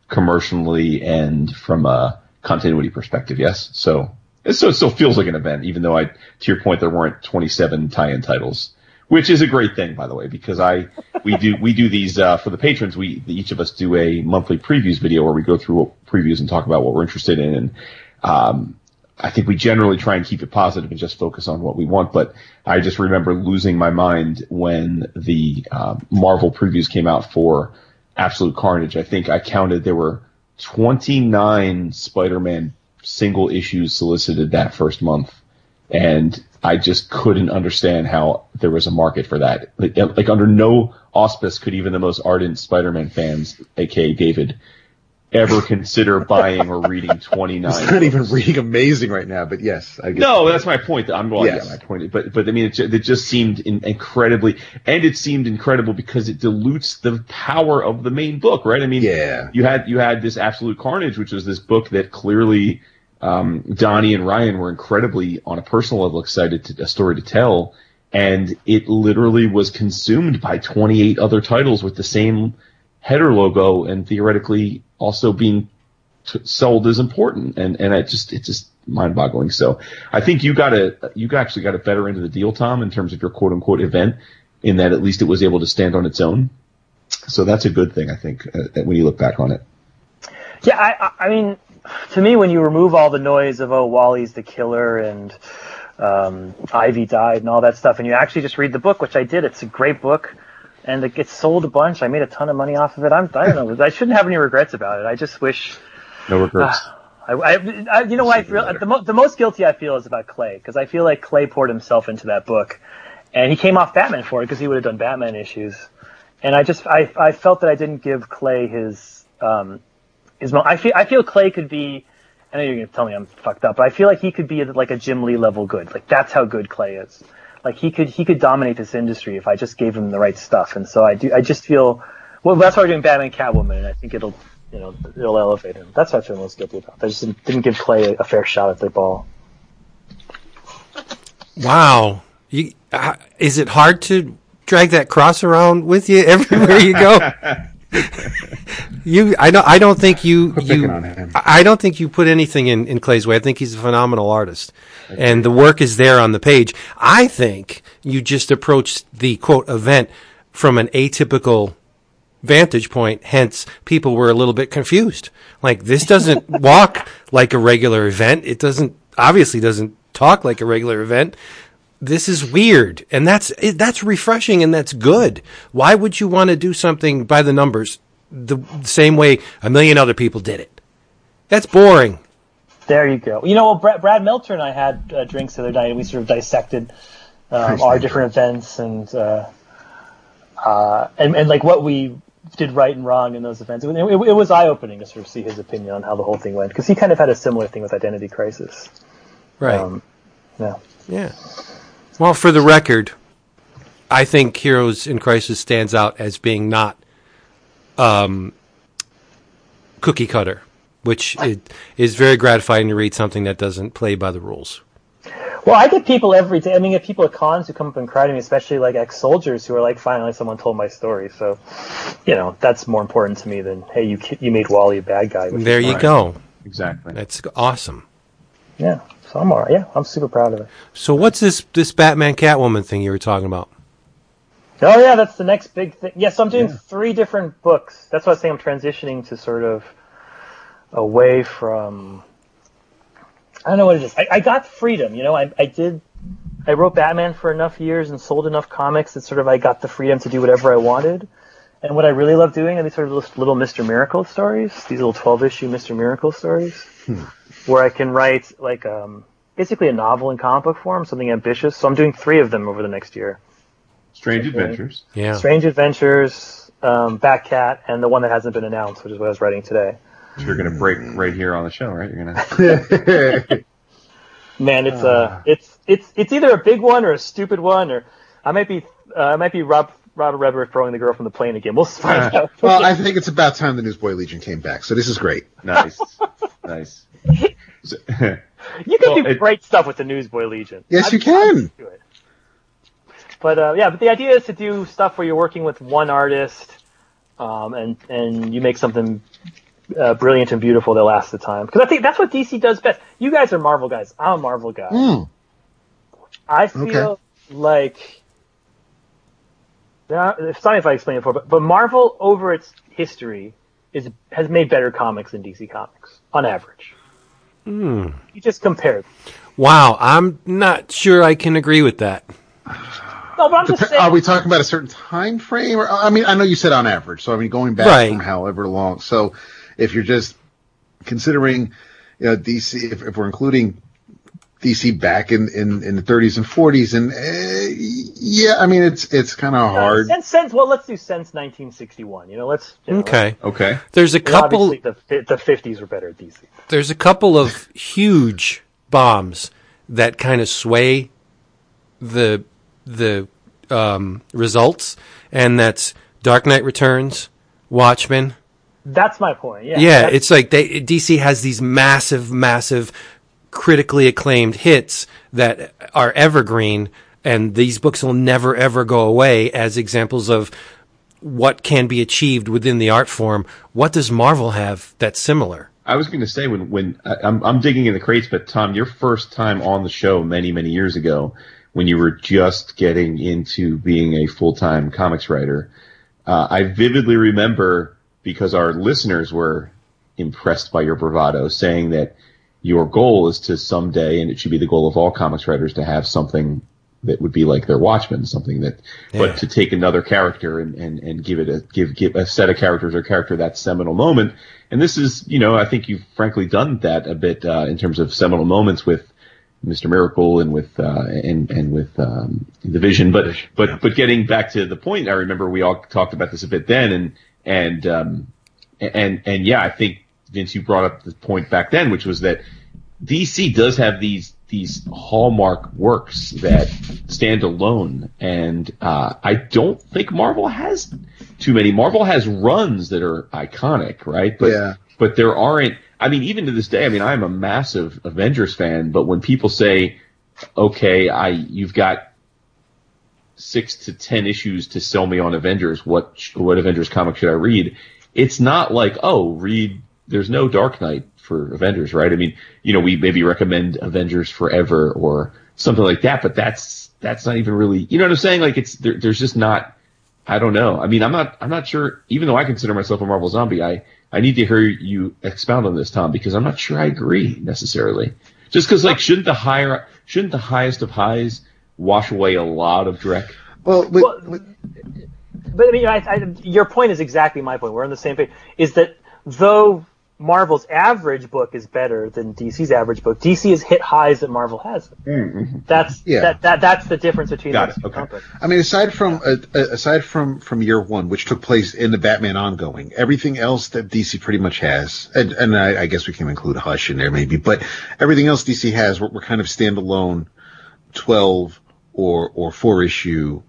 commercially and from a continuity perspective. Yes, so it still feels like an event, even though to your point, there weren't 27 tie-in titles, which is a great thing, by the way, because we do these for the patrons. Each of us do a monthly previews video where we go through previews and talk about what we're interested in. And I think we generally try and keep it positive and just focus on what we want, but I just remember losing my mind when the Marvel previews came out for Absolute Carnage. I think I counted there were 29 Spider-Man single issues solicited that first month, and I just couldn't understand how there was a market for that. Like under no auspice could even the most ardent Spider-Man fans, aka David, ever consider buying or reading 29. It's not even reading amazing right now, but yes. I guess. No, that's my point. But I mean, it just seemed incredible because it dilutes the power of the main book, right? I mean, yeah. you had this Absolute Carnage, which was this book that clearly Donnie and Ryan were incredibly, on a personal level, excited to a story to tell, and it literally was consumed by 28 other titles with the same header logo and theoretically also being sold as important, and it's just mind-boggling. So I think you actually got it better into the deal, Tom, in terms of your quote-unquote event, in that at least it was able to stand on its own. So that's a good thing, I think, when you look back on it. Yeah, I mean, to me, when you remove all the noise of, oh, Wally's the killer and Ivy died and all that stuff, and you actually just read the book, which I did, it's a great book. And it gets sold a bunch. I made a ton of money off of it. I don't know. I shouldn't have any regrets about it. I just wish. No regrets. You know what? The most guilty I feel is about Clay, because I feel like Clay poured himself into that book, and he came off Batman for it because he would have done Batman issues. And I felt that I didn't give Clay his moment. I feel Clay could be. I know you're gonna tell me I'm fucked up, but I feel like he could be like a Jim Lee level good. Like that's how good Clay is. Like he could dominate this industry if I just gave him the right stuff, and so I just feel, well, that's why we're doing Batman Catwoman, and I think it'll elevate him. That's what I feel most guilty about. I just didn't give Clay a fair shot at the ball. Wow, is it hard to drag that cross around with you everywhere you go? I don't think you put anything in Clay's way. I think he's a phenomenal artist, and the work is there on the page. I think you just approached the quote event from an atypical vantage point. Hence, people were a little bit confused. Like this doesn't walk like a regular event. It obviously doesn't talk like a regular event. This is weird, and that's refreshing, and that's good. Why would you want to do something by the numbers the same way a million other people did it? That's boring. There you go. You know, Brad Meltzer and I had drinks the other night, and we sort of dissected our different events and like what we did right and wrong in those events. It was eye-opening to sort of see his opinion on how the whole thing went, because he kind of had a similar thing with Identity Crisis. Right. Yeah. Well, for the record, I think Heroes in Crisis stands out as being not cookie cutter, which it is very gratifying to read something that doesn't play by the rules. Well, I get people every day. I mean, I get people at cons who come up and cry to me, especially like ex-soldiers who are like, finally someone told my story. So, you know, that's more important to me than, hey, you made Wally a bad guy. There you go. Exactly. That's awesome. Yeah. So I'm all right. Yeah, I'm super proud of it. So what's this Batman Catwoman thing you were talking about? Oh, yeah, that's the next big thing. Yeah, so I'm doing three different books. That's why I say I'm transitioning to sort of away from... I don't know what it is. I got freedom, you know. I wrote Batman for enough years and sold enough comics that sort of I got the freedom to do whatever I wanted. And what I really love doing are these sort of little Mr. Miracle stories, these little 12-issue Mr. Miracle stories. Where I can write like basically a novel in comic book form, something ambitious. So I'm doing three of them over the next year. Strange Adventures. Yeah. Strange Adventures, Batcat, and the one that hasn't been announced, which is what I was writing today. You're going to break right here on the show, right? You're going to. Man, it's either a big one or a stupid one, or I might be Robert Redford throwing the girl from the plane again. We'll find out. Well, I think it's about time the Newsboy Legion came back. So this is great. Nice. So, you can do great stuff with the Newsboy Legion. Yes, you can. But but the idea is to do stuff where you're working with one artist, and you make something brilliant and beautiful that lasts the time. Because I think that's what DC does best. You guys are Marvel guys. I'm a Marvel guy. I feel like. Sorry if I explained it before, but Marvel over its history has made better comics than DC Comics on average. You just compared. Wow, I'm not sure I can agree with that. No, but I'm just saying. Are we talking about a certain time frame? Or, I mean, I know you said on average, so I mean going back from however long. So if you're just considering, you know, DC, if we're including DC back in the 30s and 40s, and yeah, I mean it's kind of hard. Since well, let's do since 1961. Okay. There's a couple. Obviously, the 50s were better at DC. There's a couple of huge bombs that kind of sway the results, and that's Dark Knight Returns, Watchmen. That's my point. Yeah, it's like DC has these massive critically acclaimed hits that are evergreen, and these books will never ever go away as examples of what can be achieved within the art form. What does Marvel have that's similar? I was going to say when I'm digging in the crates, but Tom, your first time on the show many years ago, when you were just getting into being a full-time comics writer, I vividly remember, because our listeners were impressed by your bravado, saying that your goal is to someday, and it should be the goal of all comics writers, to have something that would be like their Watchmen, something that, but to take another character and give it give a set of characters or character that seminal moment. And this is, you know, I think you've frankly done that a bit in terms of seminal moments with Mr. Miracle and with the Vision, but getting back to the point, I remember we all talked about this a bit then, and yeah, I think Vince, you brought up the point back then, which was that DC does have these hallmark works that stand alone, and I don't think Marvel has too many. Marvel has runs that are iconic, right? But there aren't. I mean, even to this day, I mean, I'm a massive Avengers fan, but when people say, okay, you've got 6 to 10 issues to sell me on Avengers, what Avengers comic should I read? It's not like, there's no Dark Knight for Avengers, right? I mean, you know, we maybe recommend Avengers Forever or something like that, but that's not even really, you know what I'm saying? Like there's just not, I don't know. I mean, I'm not sure, even though I consider myself a Marvel zombie, I need to hear you expound on this, Tom, because I'm not sure I agree necessarily. Just because, like, shouldn't the highest of highs wash away a lot of dreck? Well, I mean, your point is exactly my point. We're on the same page. Is that though Marvel's average book is better than DC's average book, DC has hit highs that Marvel hasn't. Mm-hmm. That's the difference between those two companies. I mean, aside from year one, which took place in the Batman ongoing, everything else that DC pretty much has, and I guess we can include Hush in there maybe, but everything else DC has were kind of standalone 12 or 4 issue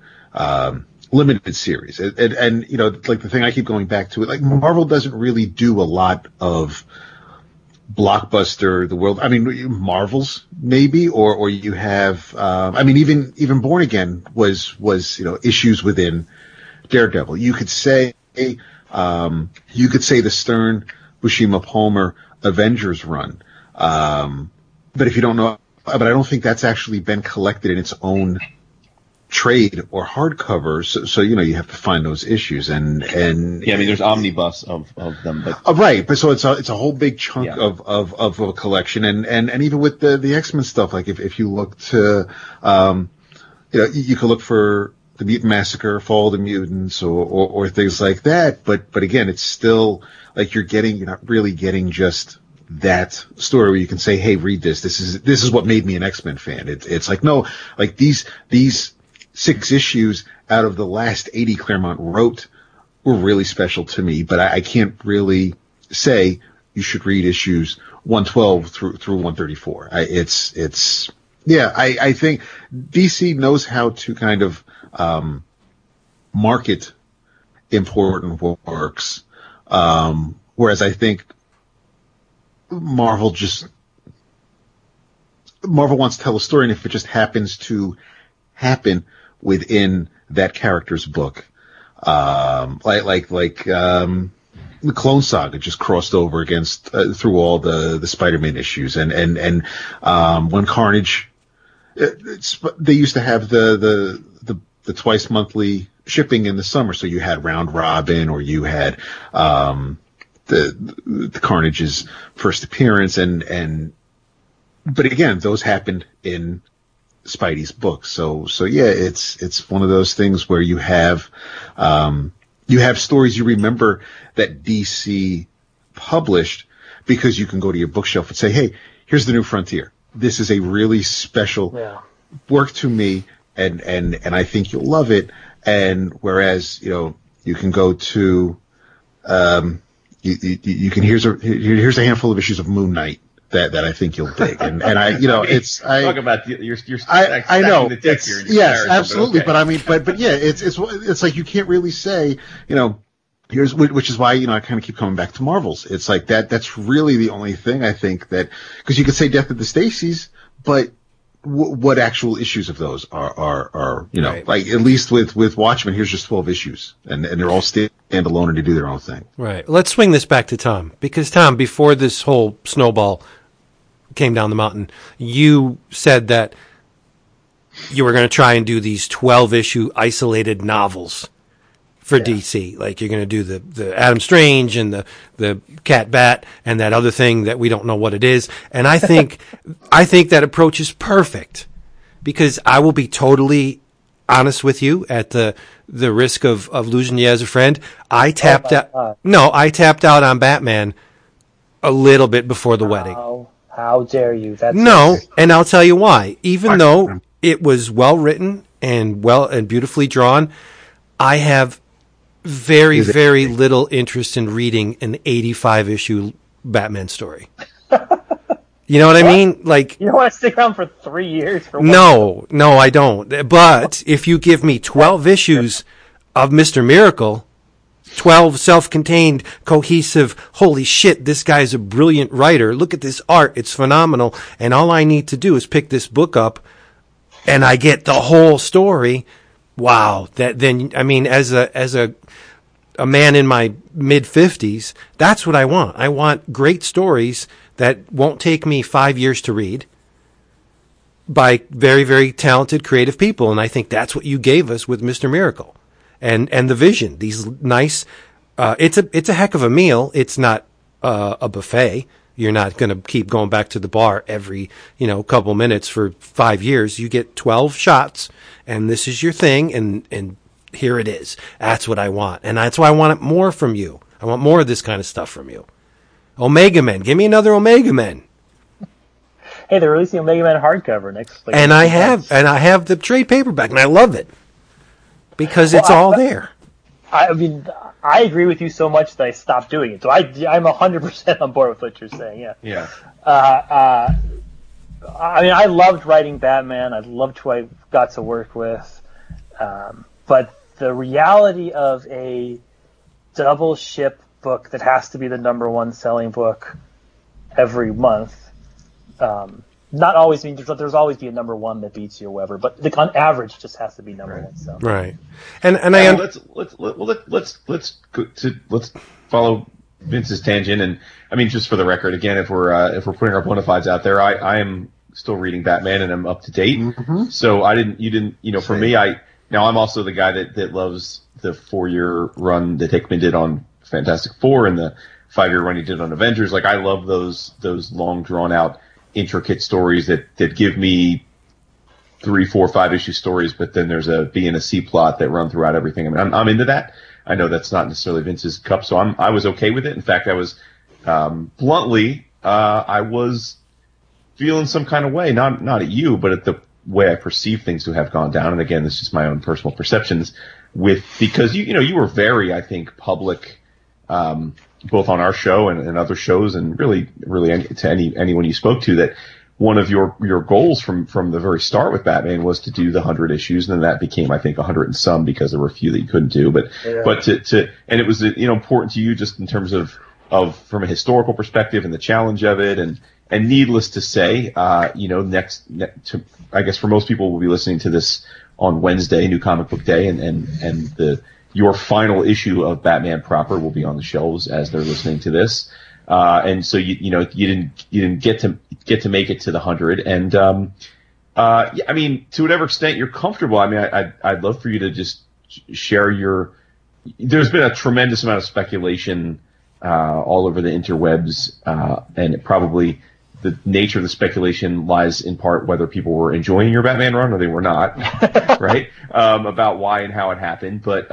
limited series, and you know, like the thing I keep going back to, it like Marvel doesn't really do a lot of blockbuster. The world, I mean, Marvel's maybe, or you have, I mean, even Born Again was you know, issues within Daredevil. You could say the Stern, Bushima Palmer Avengers run, but if you don't know, but I don't think that's actually been collected in its own trade or hardcover, so you know, you have to find those issues, and yeah, I mean, there's omnibus of them, but right, but so it's a whole big chunk of a collection, and even with the X-Men stuff, like if you look to you know, you can look for the Mutant Massacre, Fall of the Mutants, or things like that, but again, it's still like you're not really getting just that story where you can say, hey, read this. This is what made me an X-Men fan. It's like, no, like these 6 issues out of the last 80 Claremont wrote were really special to me, but I can't really say you should read issues 112 through 134. I think DC knows how to kind of market important works, whereas I think Marvel wants to tell a story, and if it just happens to happen within that character's book, like the Clone Saga just crossed over against through all the Spider-Man issues, and when Carnage, they used to have the twice monthly shipping in the summer, so you had Round Robin, or you had the Carnage's first appearance, and but again, those happened in Spidey's book. So yeah, it's one of those things where you have stories you remember that DC published because you can go to your bookshelf and say, hey, here's the New Frontier. This is a really special work to me, and I think you'll love it. And whereas, you can go to, you can here's a handful of issues of Moon Knight that I think you'll dig. And I, talk about your I know the deck here. Yes, absolutely. But I mean, but yeah, it's like you can't really say, here's, which is why, I kind of keep coming back to Marvel's. It's like that's really the only thing I think that, because you could say Death of the Stacys, but what actual issues of those are right. Like at least with Watchmen, here's just 12 issues and they're all standalone and they do their own thing. Right. Let's swing this back to Tom, because Tom, before this whole snowball came down the mountain, you said that you were going to try and do these 12 issue isolated novels for DC, like you're going to do the Adam Strange and the Cat Bat and that other thing that we don't know what it is. And I think that approach is perfect, because I will be totally honest with you, at the risk of losing you as a friend. I tapped out. God. No, I tapped out on Batman a little bit before the wedding. How dare you? That's and I'll tell you why. Even though it was well written and beautifully drawn, I have very, very little interest in reading an 85-issue Batman story. You know what I mean? Like, you don't want to stick around for 3 years? No, I don't. But if you give me 12 issues of Mr. Miracle, 12 self-contained, cohesive, holy shit, this guy's a brilliant writer, look at this art, it's phenomenal, and all I need to do is pick this book up, and I get the whole story. Wow, as a man in my mid-50s, that's what I want. I want great stories that won't take me 5 years to read by very, very talented, creative people, and I think that's what you gave us with Mr. Miracle and the Vision. These nice, it's a heck of a meal. It's not a buffet. You're not going to keep going back to the bar every, couple minutes for 5 years. You get 12 shots, and this is your thing, and here it is. That's what I want, and that's why I want it more from you. I want more of this kind of stuff from you. Omega Men. Give me another Omega Men. Hey, they're releasing Omega Men hardcover next. And I have the trade paperback, and I love it, because it's all there. I mean, I agree with you so much that I stopped doing it. So I'm 100% on board with what you're saying. Yeah. Yeah. I mean, I loved writing Batman. I loved who I got to work with. But the reality of a double ship book that has to be the number one selling book every month, not always means there's always be a number one that beats you, however, but on average, it just has to be number one. So. Right, and I let's follow Vince's tangent, and I mean, just for the record, again, if we're putting our bona fides out there, I am still reading Batman and I'm up to date. Mm-hmm. So for me, I'm also the guy that loves the 4-year run that Hickman did on Fantastic Four and the 5-year run he did on Avengers. Like I love those long drawn out, intricate stories that give me 3, 4, 5 issue stories, but then there's a B and a C plot that run throughout everything. I mean, I'm into that. I know that's not necessarily Vince's cup, so I was okay with it. In fact, I was bluntly, I was feeling some kind of way, not at you, but at the way I perceive things to have gone down. And again, this is my own personal perceptions because you were very, I think, public. Both on our show and other shows, and really, really to anyone you spoke to, that one of your goals from the very start with Batman was to do the 100 issues, and then that became, I think, 100 and some, because there were a few that you couldn't do. But it was important to you just in terms of from a historical perspective and the challenge of it, and needless to say, I guess for most people will be listening to this on Wednesday, New Comic Book Day, and the. Your final issue of Batman proper will be on the shelves as they're listening to this, and so you didn't get to make it to the 100. And I mean, to whatever extent you're comfortable, I mean, I'd love for you to just share your. There's been a tremendous amount of speculation all over the interwebs, and it probably the nature of the speculation lies in part whether people were enjoying your Batman run or they were not, right? About why and how it happened. But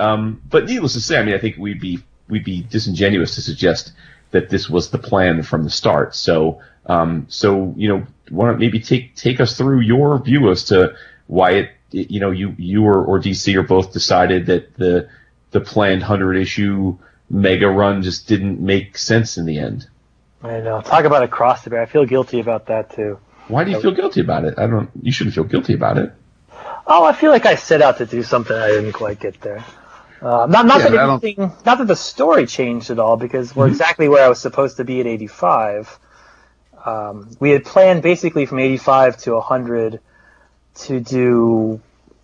needless to say, I mean, I think we'd be disingenuous to suggest that this was the plan from the start. So you know, why don't maybe take us through your view as to why it you know, you or DC or both decided that the planned 100-issue mega run just didn't make sense in the end. I know. Talk about a cross to bear. I feel guilty about that too. Why do you feel guilty about it? You shouldn't feel guilty about it. Oh, I feel like I set out to do something I didn't quite get there. Not that the story changed at all, because we're exactly where I was supposed to be at 85. We had planned basically from 85 to 100 to do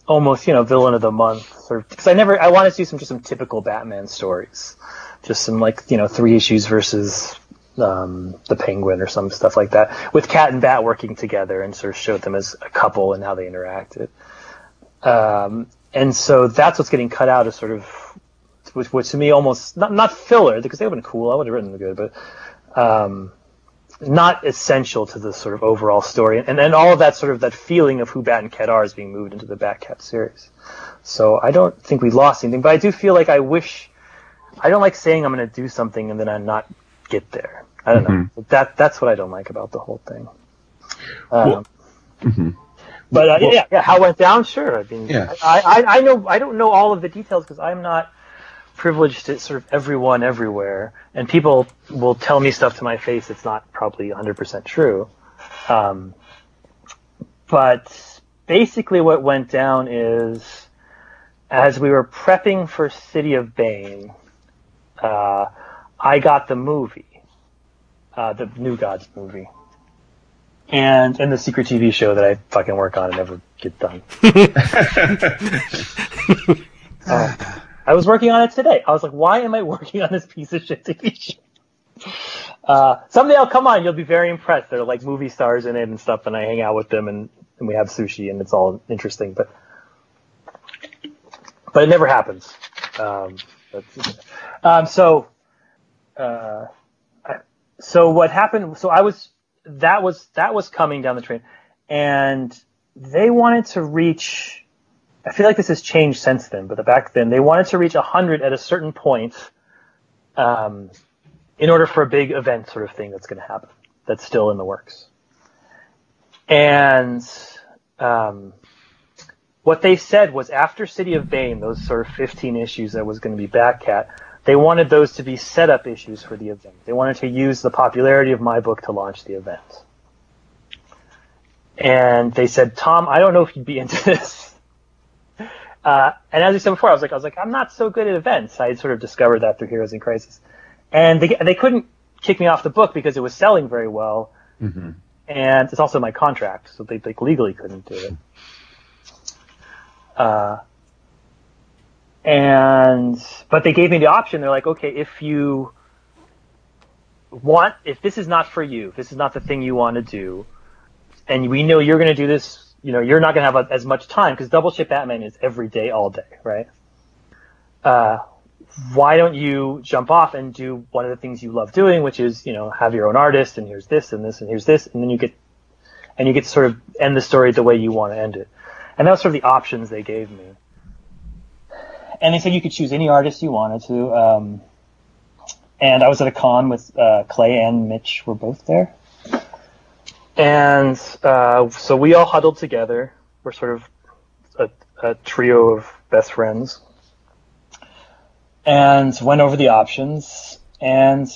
almost, you know, villain of the month, or because I wanted to do some typical Batman stories, just some, like, you know, 3 issues versus the Penguin or some stuff like that, with Cat and Bat working together, and sort of showed them as a couple and how they interacted. And so that's what's getting cut out, is sort of, which to me almost not filler, because they would have been cool, I would have written them good, but not essential to the sort of overall story, and then all of that sort of that feeling of who Bat and Cat are is being moved into the Bat-Cat series. So I don't think we lost anything, but I do feel like I don't like saying I'm going to do something and then I'm not get there. I don't know. That's what I don't like about the whole thing. How it went down, sure. I mean, yeah. I know, I don't know all of the details because I'm not privileged to sort of everyone everywhere, and people will tell me stuff to my face that's not probably 100% true. But basically what went down is, as we were prepping for City of Bane, I got the movie, the New Gods movie, and the secret TV show that I fucking work on and never get done. I was working on it today. I was like, why am I working on this piece of shit TV show? Someday I'll come on. You'll be very impressed. There are, like, movie stars in it and stuff, and I hang out with them, and we have sushi, and it's all interesting, but it never happens. So what happened? So that was coming down the train, and they wanted to reach. I feel like this has changed since then, but back then they wanted to reach 100 at a certain point, in order for a big event sort of thing that's going to happen. That's still in the works. And what they said was, after City of Bane, those sort of 15 issues that was going to be Bat-Cat, they wanted those to be setup issues for the event. They wanted to use the popularity of my book to launch the event. And they said, Tom, I don't know if you'd be into this. And as I said before, I was like, I'm not so good at events. I had sort of discovered that through Heroes in Crisis. And they couldn't kick me off the book because it was selling very well. Mm-hmm. And it's also my contract, so they legally couldn't do it. But they gave me the option. They're like, okay, if this is not for you, if this is not the thing you want to do, and we know you're going to do this, you know, you're not going to have as much time, because Double Ship Batman is every day, all day, right? Why don't you jump off and do one of the things you love doing, which is, you know, have your own artist, and here's this, and this, and here's this, and then you get to sort of end the story the way you want to end it. And that was sort of the options they gave me. And they said you could choose any artist you wanted to. And I was at a con with Clay and Mitch were both there. And so we all huddled together. We're sort of a trio of best friends. And went over the options. And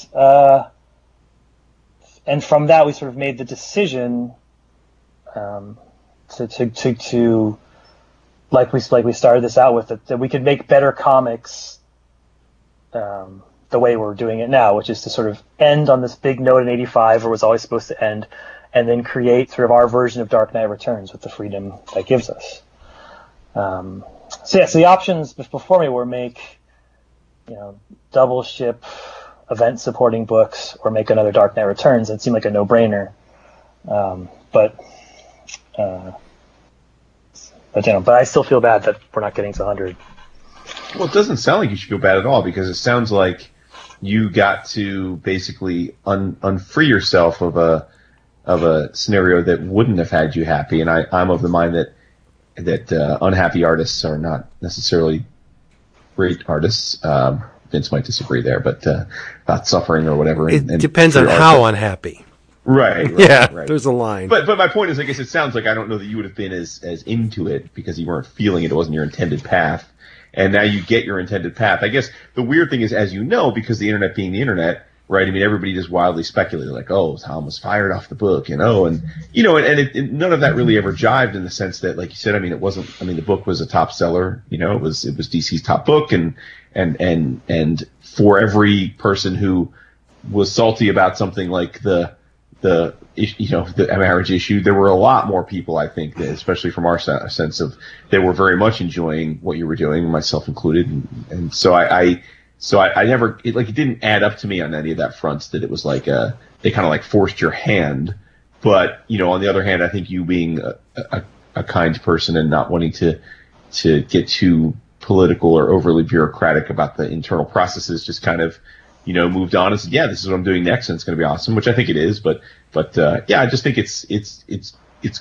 from that, we sort of made the decision to like we started this out with, that we could make better comics the way we're doing it now, which is to sort of end on this big note in 85, or was always supposed to end, and then create sort of our version of Dark Knight Returns with the freedom that gives us. So the options before me were make, you know, Double Ship event supporting books, or make another Dark Knight Returns. It seemed like a no-brainer, But I still feel bad that we're not getting to 100. Well, it doesn't sound like you should feel bad at all, because it sounds like you got to basically unfree yourself of a of a scenario that wouldn't have had you happy. And I'm of the mind that unhappy artists are not necessarily great artists. Vince might disagree there, but about suffering or whatever. It depends on how unhappy. Right. Yeah, right. There's a line. But my point is, I guess it sounds like I don't know that you would have been as into it because you weren't feeling it. It wasn't your intended path. And now you get your intended path. I guess the weird thing is, as you know, because the internet being the internet, right? I mean, everybody just wildly speculated, like, oh, Tom was fired off the book, and none of that really ever jived in the sense that, like you said, I mean, it wasn't. I mean, the book was a top seller, it was DC's top book, and for every person who was salty about something like the marriage issue, there were a lot more people, I think, that, especially from our sense of, they were very much enjoying what you were doing, myself included, and so I never, it didn't add up to me on any of that fronts that it was like they kind of like forced your hand. But on the other hand, I think you being a kind person and not wanting to get too political or overly bureaucratic about the internal processes, just kind of moved on and said, yeah, this is what I'm doing next, and it's going to be awesome, which I think it is. But yeah, I just think it's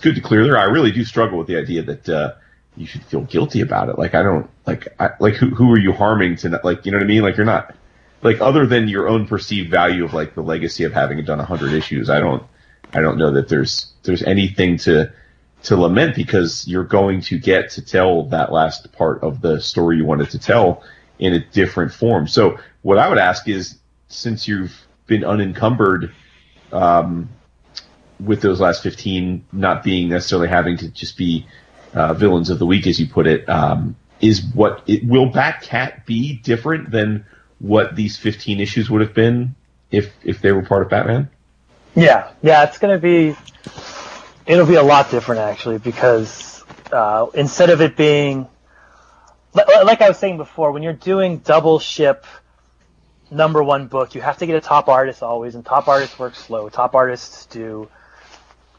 good to clear there. I really do struggle with the idea that you should feel guilty about it. Like, I don't, like, I, like, who are you harming to not, like, you know what I mean? Like, you're not, like, other than your own perceived value of, like, the legacy of having done 100 issues. I don't know that there's anything to lament, because you're going to get to tell that last part of the story you wanted to tell in a different form. So what I would ask is, since you've been unencumbered, with those last 15 not being necessarily having to just be villains of the week, as you put it, will Batcat be different than what these 15 issues would have been if they were part of Batman? Yeah, it's going to be, it'll be a lot different, actually, because instead of it being, like I was saying before, when you're doing double ship number one book, you have to get a top artist always, and top artists work slow. Top artists do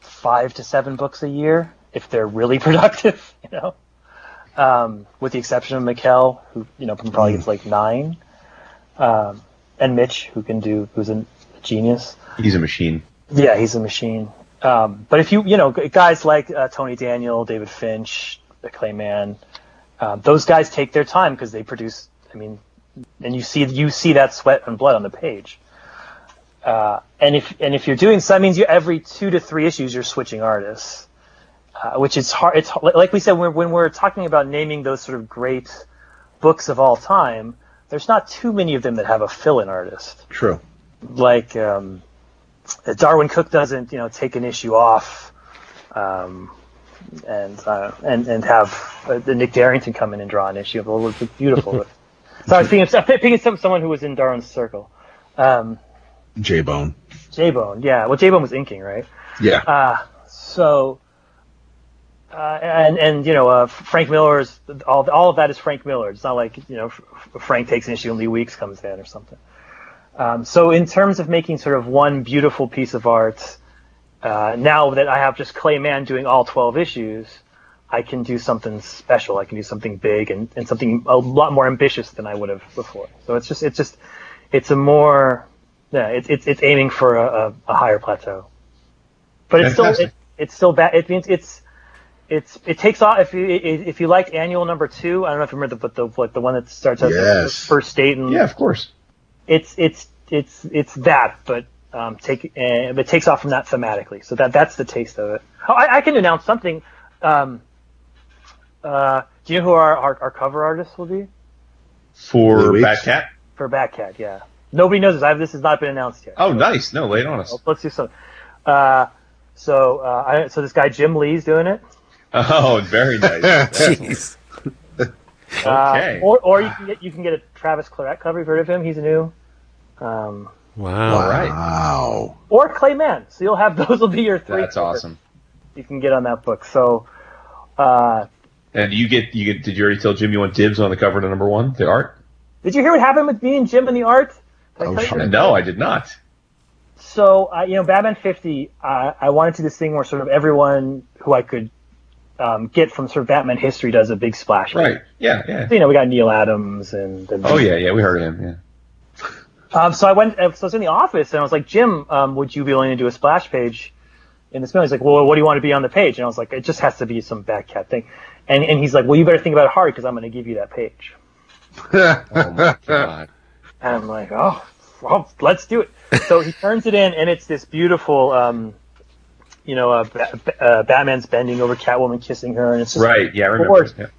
5 to 7 books a year if they're really productive, with the exception of Mikkel, who, probably gets like 9, and Mitch, who's a genius. He's a machine. Yeah, he's a machine. But if you guys like Tony Daniel, David Finch, the Clayman, those guys take their time because they produce. I mean, and you see that sweat and blood on the page. And if you're doing so, that means every 2 to 3 issues you're switching artists, which is hard. It's like we said when we're talking about naming those sort of great books of all time. There's not too many of them that have a fill-in artist. True. Like Darwin Cook doesn't, take an issue off. And have the Nick Darrington come in and draw an issue. It's beautiful. So I was thinking of someone who was in Darwin's circle. J-Bone, yeah. Well, J-Bone was inking, right? Yeah. Frank Miller is all of that is Frank Miller. It's not like Frank takes an issue and Lee Weeks comes in or something. So in terms of making sort of one beautiful piece of art. Now that I have just Clayman doing all 12 issues, I can do something special. I can do something big and something a lot more ambitious than I would have before. So it's aiming for a higher plateau. But it's fantastic. Still bad. It means it takes off. If you liked annual number 2, I don't know if you remember the one that starts out the first date. And yeah, of course. It's that, but. It takes off from that thematically, so that's the taste of it. Oh, I can announce something. Do you know who our cover artist will be? For Batcat? For Batcat, yeah. Nobody knows this. This has not been announced yet. Oh, so nice! No, lay it on us. Let's do something. So this guy Jim Lee's doing it. Oh, very nice. Jeez. Okay. Or you can get a Travis Claret cover. You've heard of him? He's new. Wow. All right. Wow. Or Clayman. So you'll have those will be your 3. That's awesome. You can get on that book. So and you get did you already tell Jim you want dibs on the cover to number 1, the art? Did you hear what happened with me and Jim and the art? No, I did not. So Batman 50, I wanted to do this thing where sort of everyone who I could get from sort of Batman history does a big splash. Right. Yeah. So, we got Neil Adams and oh yeah, we heard of him, yeah. So I was in the office and I was like, Jim, would you be willing to do a splash page in this film. He's like, well, what do you want to be on the page? And I was like, it just has to be some Batcat thing. And he's like, well, you better think about it hard because I'm going to give you that page. Oh, my God. And I'm like, oh, well, let's do it. So he turns it in, and it's this beautiful, Batman's bending over Catwoman, kissing her, and it's just right. Yeah, I remember.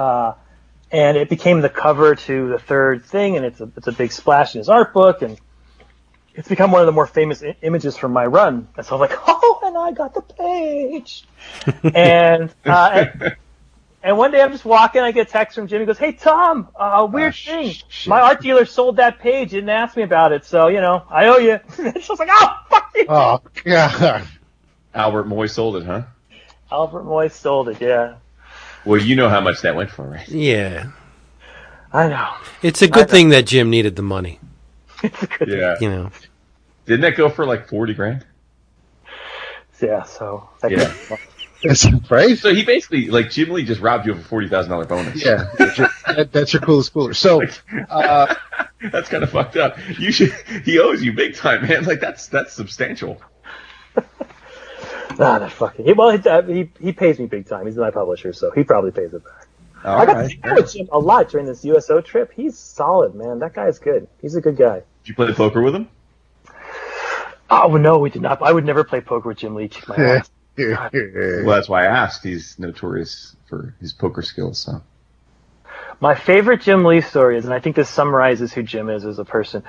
Yeah. And it became the cover to the third thing, and it's a big splash in his art book, and it's become one of the more famous images from my run. And so I was like, oh, and I got the page. And one day I'm just walking, I get a text from Jimmy. He goes, hey, Tom, a weird thing. My art dealer sold that page, didn't ask me about it, so, I owe you. It's just like, oh, fuck you. Oh, God. Albert Moy sold it, huh? Albert Moy sold it, yeah. Well, you know how much that went for, right? Yeah. I know. It's a good thing that Jim needed the money. It's a good thing. Didn't that go for like $40,000? Yeah, so. Right? So he basically, Jim Lee just robbed you of a $40,000 bonus. Yeah. That's your coolest cooler. So, that's kind of fucked up. He owes you big time, man. That's substantial. Nah, that fucking. Well, he pays me big time. He's my publisher, so he probably pays it back. I got to play with Jim a lot during this USO trip. He's solid, man. That guy's good. He's a good guy. Did you play poker with him? Oh no, we did not. I would never play poker with Jim Lee. Kick my ass. Well, that's why I asked. He's notorious for his poker skills. So. My favorite Jim Lee story is, and I think this summarizes who Jim is as a person.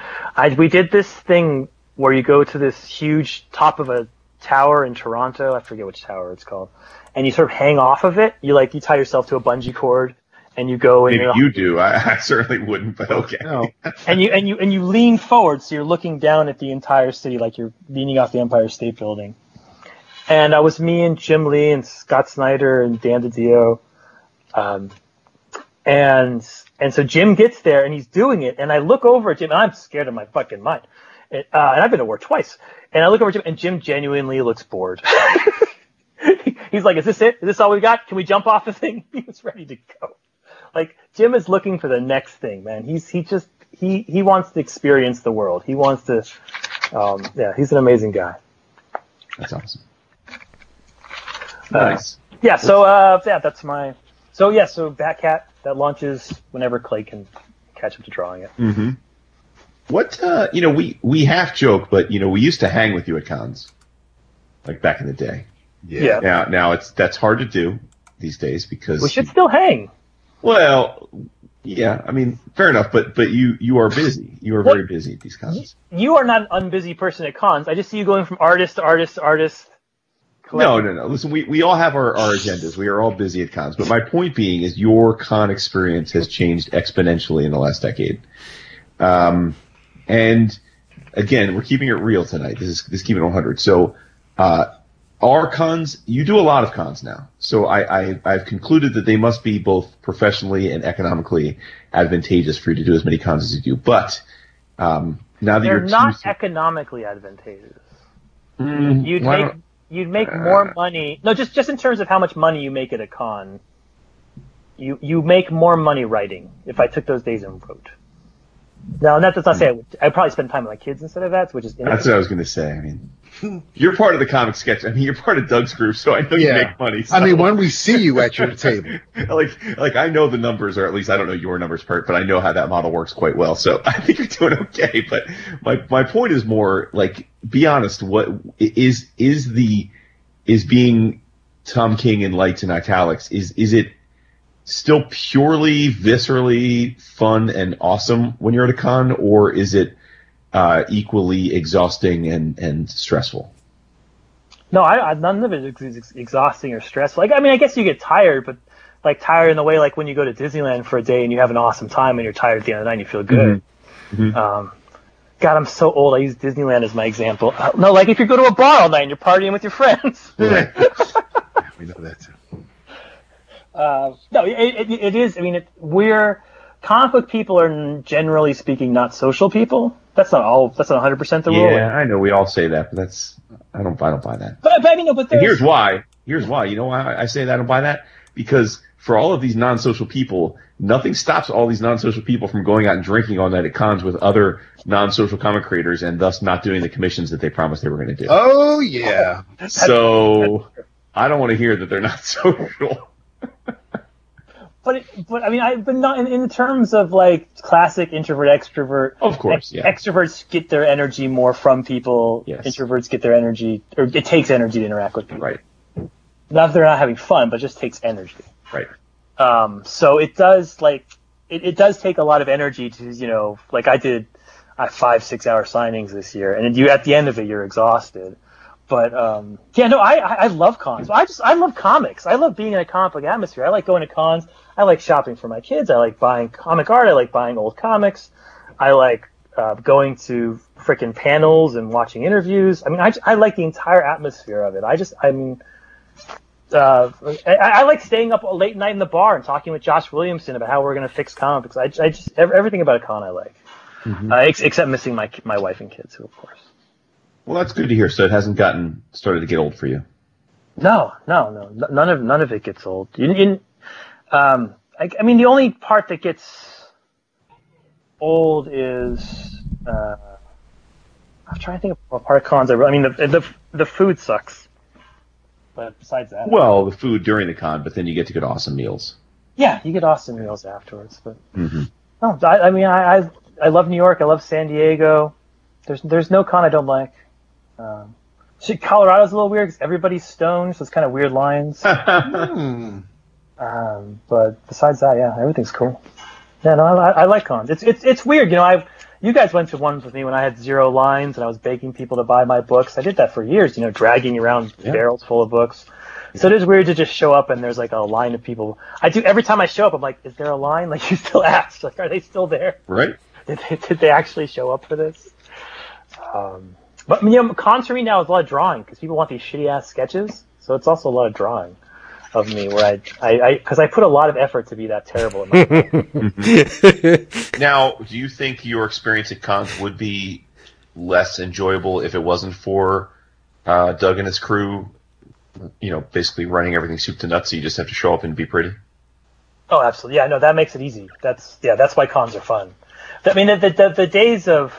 We did this thing where you go to this huge top of a tower in Toronto, I forget which tower it's called, and you sort of hang off of it. You you tie yourself to a bungee cord and you go. Maybe you do. I certainly wouldn't, but okay. No. And you lean forward, so you're looking down at the entire city, like you're leaning off the Empire State Building. And it was me and Jim Lee and Scott Snyder and Dan DiDio, and so Jim gets there and he's doing it, and I look over at Jim and I'm scared of my fucking mind. And I've been to war twice. And I look over at Jim, and Jim genuinely looks bored. He's like, is this it? Is this all we've got? Can we jump off the thing? He was ready to go. Jim is looking for the next thing, man. He wants to experience the world. He wants to, he's an amazing guy. That's awesome. Nice. So Batcat, that launches whenever Clay can catch up to drawing it. Mm-hmm. What, we half joke, but, we used to hang with you at cons, back in the day. Yeah. Now that's hard to do these days because... We should still hang. Well, yeah, I mean, fair enough, but you are busy. You are very busy at these cons. You are not an unbusy person at cons. I just see you going from artist to artist to artist. No. Listen, we all have our agendas. We are all busy at cons. But my point being is your con experience has changed exponentially in the last decade. And again, we're keeping it real tonight. This is keeping it 100. So, our cons, you do a lot of cons now. So I've concluded that they must be both professionally and economically advantageous for you to do as many cons as you do. But, now that they're not economically advantageous, you'd make more money. No, just in terms of how much money you make at a con, you make more money writing if I took those days and wrote. No, and that does not say I'd probably spend time with my kids instead of that, which is inefficient. That's what I was going to say. I mean, you're part of the comic sketch. I mean, you're part of Doug's group, so I know you make money. So. I mean, when we see you at your table, I know the numbers, or at least I don't know your numbers, Bert, but I know how that model works quite well. So I think you're doing okay. But my point is more be honest. What is being Tom King in lights and italics? Is it still purely, viscerally fun and awesome when you're at a con, or is it equally exhausting and stressful? No, none of it is exhausting or stressful. I guess you get tired, but tired in the way when you go to Disneyland for a day and you have an awesome time and you're tired at the end of the night and you feel good. Mm-hmm. God, I'm so old. I use Disneyland as my example. No, if you go to a bar all night and you're partying with your friends. Yeah. Yeah, we know that too. No, it is. I mean, we're comic book people are generally speaking not social people. That's not all. That's not 100% the rule. Yeah, I know we all say that, but I don't buy that. But here's why. You know why I say that I don't buy that? because for all of these non-social people, nothing stops all these non-social people from going out and drinking all night at cons with other non-social comic creators and thus not doing the commissions that they promised they were going to do. Oh, yeah. So I don't want to hear that they're not social. But not in terms of like classic introvert extrovert. Of course, yeah. Extroverts get their energy more from people. Yes. Introverts get their energy, or it takes energy to interact with people. Right. Not that they're not having fun, but it just takes energy. Right. So it does it does take a lot of energy to I did 5-6 hour signings this year, and you at the end of it you're exhausted. But I love cons. I love comics. I love being in a comic book atmosphere. I like going to cons. I like shopping for my kids. I like buying comic art. I like buying old comics. I like going to frickin' panels and watching interviews. I like the entire atmosphere of it. I like staying up late night in the bar and talking with Josh Williamson about how we're going to fix comics. I just everything about a con I like, except missing my wife and kids, who of course. Well, that's good to hear. So it hasn't started to get old for you. No, none of it gets old. The only part that gets old is I'm trying to think of what part of cons. The food sucks. But besides that, well, the food during the con, but then you get to get awesome meals. Yeah, you get awesome meals afterwards. But I love New York. I love San Diego. There's no con I don't like. Colorado's a little weird because everybody's stoned, so it's kind of weird lines. But besides that, yeah, everything's cool. Yeah, no, I like cons. It's weird, you guys went to one with me when I had zero lines and I was begging people to buy my books. I did that for years, dragging around barrels full of books. Yeah. So it is weird to just show up and there's like a line of people. Every time I show up, I'm like, is there a line? Like, you still ask, like, are they still there? Right. Did they actually show up for this? But cons for me now is a lot of drawing because people want these shitty ass sketches. So it's also a lot of drawing of me where I put a lot of effort to be that terrible in my Now, do you think your experience at cons would be less enjoyable if it wasn't for Doug and his crew, basically running everything soup to nuts, so you just have to show up and be pretty? Oh, absolutely. Yeah, no, that makes it easy. That's why cons are fun. I mean, the days of...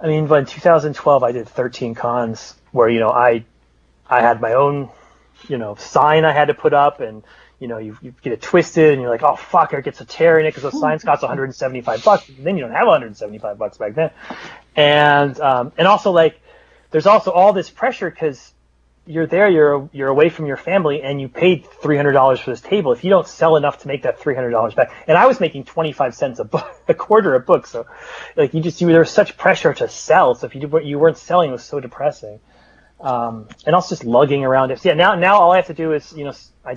in 2012, I did 13 cons where, I had my own, sign I had to put up, and, you get it twisted, and you're like, oh, fuck, I get to tear in it, because the sign costs $175, and then you don't have $175 back then. And also, there's also all this pressure, because you're there, you're away from your family, and you paid $300 for this table. If you don't sell enough to make that $300 back, and I was making 25 cents a quarter a book, so there was such pressure to sell. So if you weren't selling, it was so depressing. And also just lugging around it. So yeah, now all I have to do is I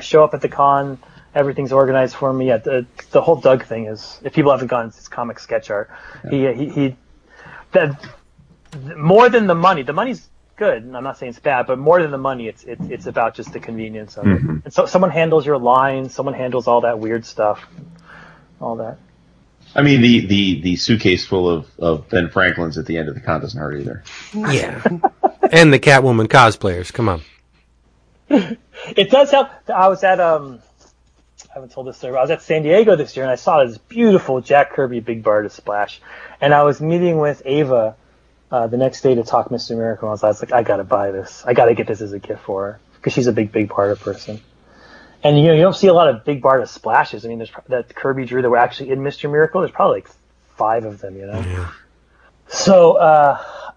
show up at the con, everything's organized for me. Yeah, the whole Doug thing is, if people haven't gone, it's comic sketch art. Yeah. More than the money. The money's good, and I'm not saying it's bad, but more than the money, it's about just the convenience of it. And so someone handles your lines, someone handles all that weird stuff, all that. The suitcase full of Ben Franklins at the end of the con doesn't hurt either. Yeah. And the Catwoman cosplayers, come on. It does help. I was at, I haven't told this story, but I was at San Diego this year, and I saw this beautiful Jack Kirby Big Bar to Splash, and I was meeting with Ava the next day to talk Mr. Miracle. I was like, I gotta buy this. I gotta get this as a gift for her, because she's a big Barda person. And you don't see a lot of big Barda splashes. There's that Kirby drew that were actually in Mr. Miracle. There's probably like 5 of them. Yeah. So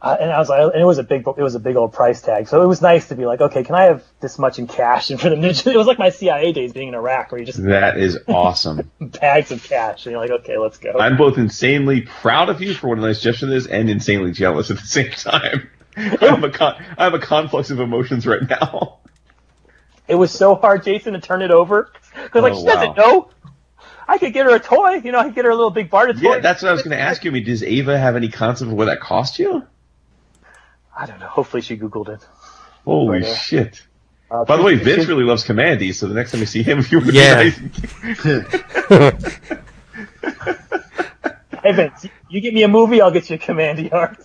and I was like, and it was a big old price tag. So it was nice to be like, okay, can I have this much in cash? And for them, it was like my CIA days being in Iraq, where you just that is awesome. Bags of cash, and you're like, okay, let's go. I'm both insanely proud of you for what a nice gesture this, and insanely jealous at the same time. I have a conflux of emotions right now. It was so hard, Jason, to turn it over because she doesn't know. I could get her a toy, I could get her a little big Barda toy. Yeah, that's what I was going to ask you. Does Ava have any concept of what that cost you? I don't know. Hopefully she Googled it. Holy shit. By the way, Vince really loves Commandy, so the next time you see him, if you would Hey, Vince, you get me a movie, I'll get you a Commandy art.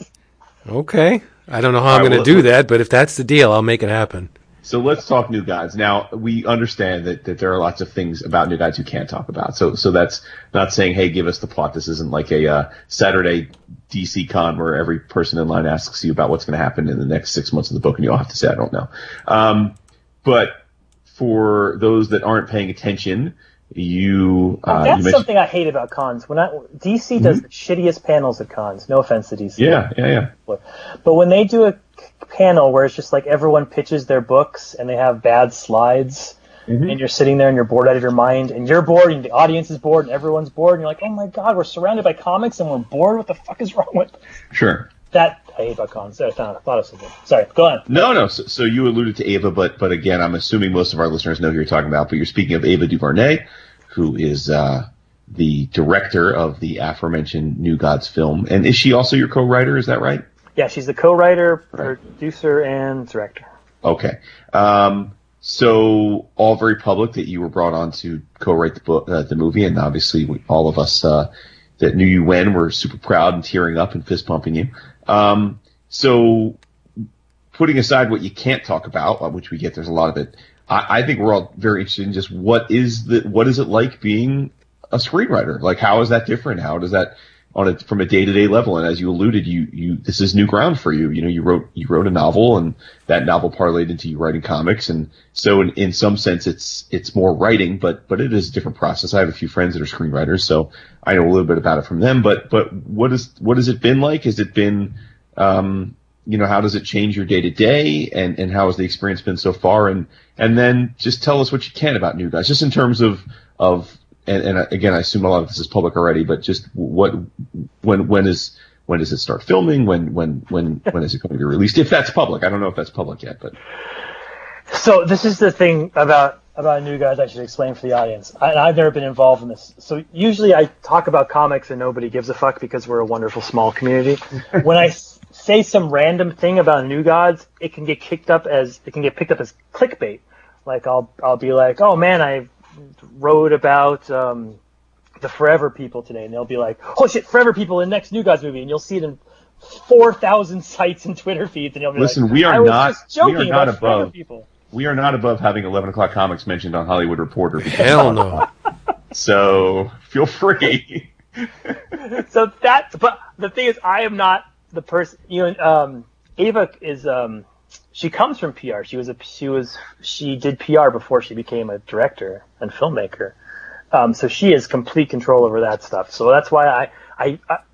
Okay. I don't know how I'm going to do that, but if that's the deal, I'll make it happen. So let's talk New Gods. Now, we understand that there are lots of things about New Gods you can't talk about. So that's not saying, hey, give us the plot. This isn't like a Saturday DC con where every person in line asks you about what's going to happen in the next 6 months of the book, and you'll have to say, I don't know. But for those that aren't paying attention, that's something I hate about cons. DC does the shittiest panels at cons. No offense to DC. Yeah. But when they do a panel where it's just like everyone pitches their books and they have bad slides, and you're sitting there and you're bored out of your mind, and you're bored and the audience is bored and everyone's bored, and you're like, oh my god, we're surrounded by comics and we're bored. What the fuck is wrong with? Sure. That I hate about cons. I thought of something. Sorry, go on. No. So you alluded to Ava, but again, I'm assuming most of our listeners know who you're talking about. But you're speaking of Ava DuVernay, who is the director of the aforementioned New Gods film, and is she also your co-writer? Is that right? Yeah, she's the co-writer, producer, and director. Okay. So all very public that you were brought on to co-write the book, the movie, and obviously all of us that knew you when were super proud and tearing up and fist pumping you. So putting aside what you can't talk about, which we get, there's a lot of it. I think we're all very interested in just what is it like being a screenwriter? Like, how is that different? How does that from a day-to-day level? And as you alluded, you this is new ground for you. You know, you wrote a novel, and that novel parlayed into you writing comics. And so in some sense, it's more writing, but it is a different process. I have a few friends that are screenwriters, so I know a little bit about it from them, but what has it been like? Has it been, how does it change your day-to-day, and how has the experience been so far? And then just tell us what you can about New Guys, just in terms of, And again, I assume a lot of this is public already, but just when does it start filming? When is it going to be released? If that's public, I don't know if that's public yet. But so this is the thing about New Gods I should explain for the audience. I've never been involved in this, so usually I talk about comics and nobody gives a fuck because we're a wonderful small community. When I say some random thing about New Gods, it can get picked up as clickbait. Like I'll be like, oh man, I wrote about the Forever People today, and they'll be like, oh shit, Forever People in the next New Gods movie, and you'll see it in 4,000 sites and Twitter feeds, and you'll be like, I was just joking about Forever People. We are not above having 11 o'clock comics mentioned on Hollywood Reporter. Hell no. So feel free. So but the thing is, I am not the person, Ava is, she comes from PR. She did PR before she became a director and filmmaker. So she has complete control over that stuff. So that's why I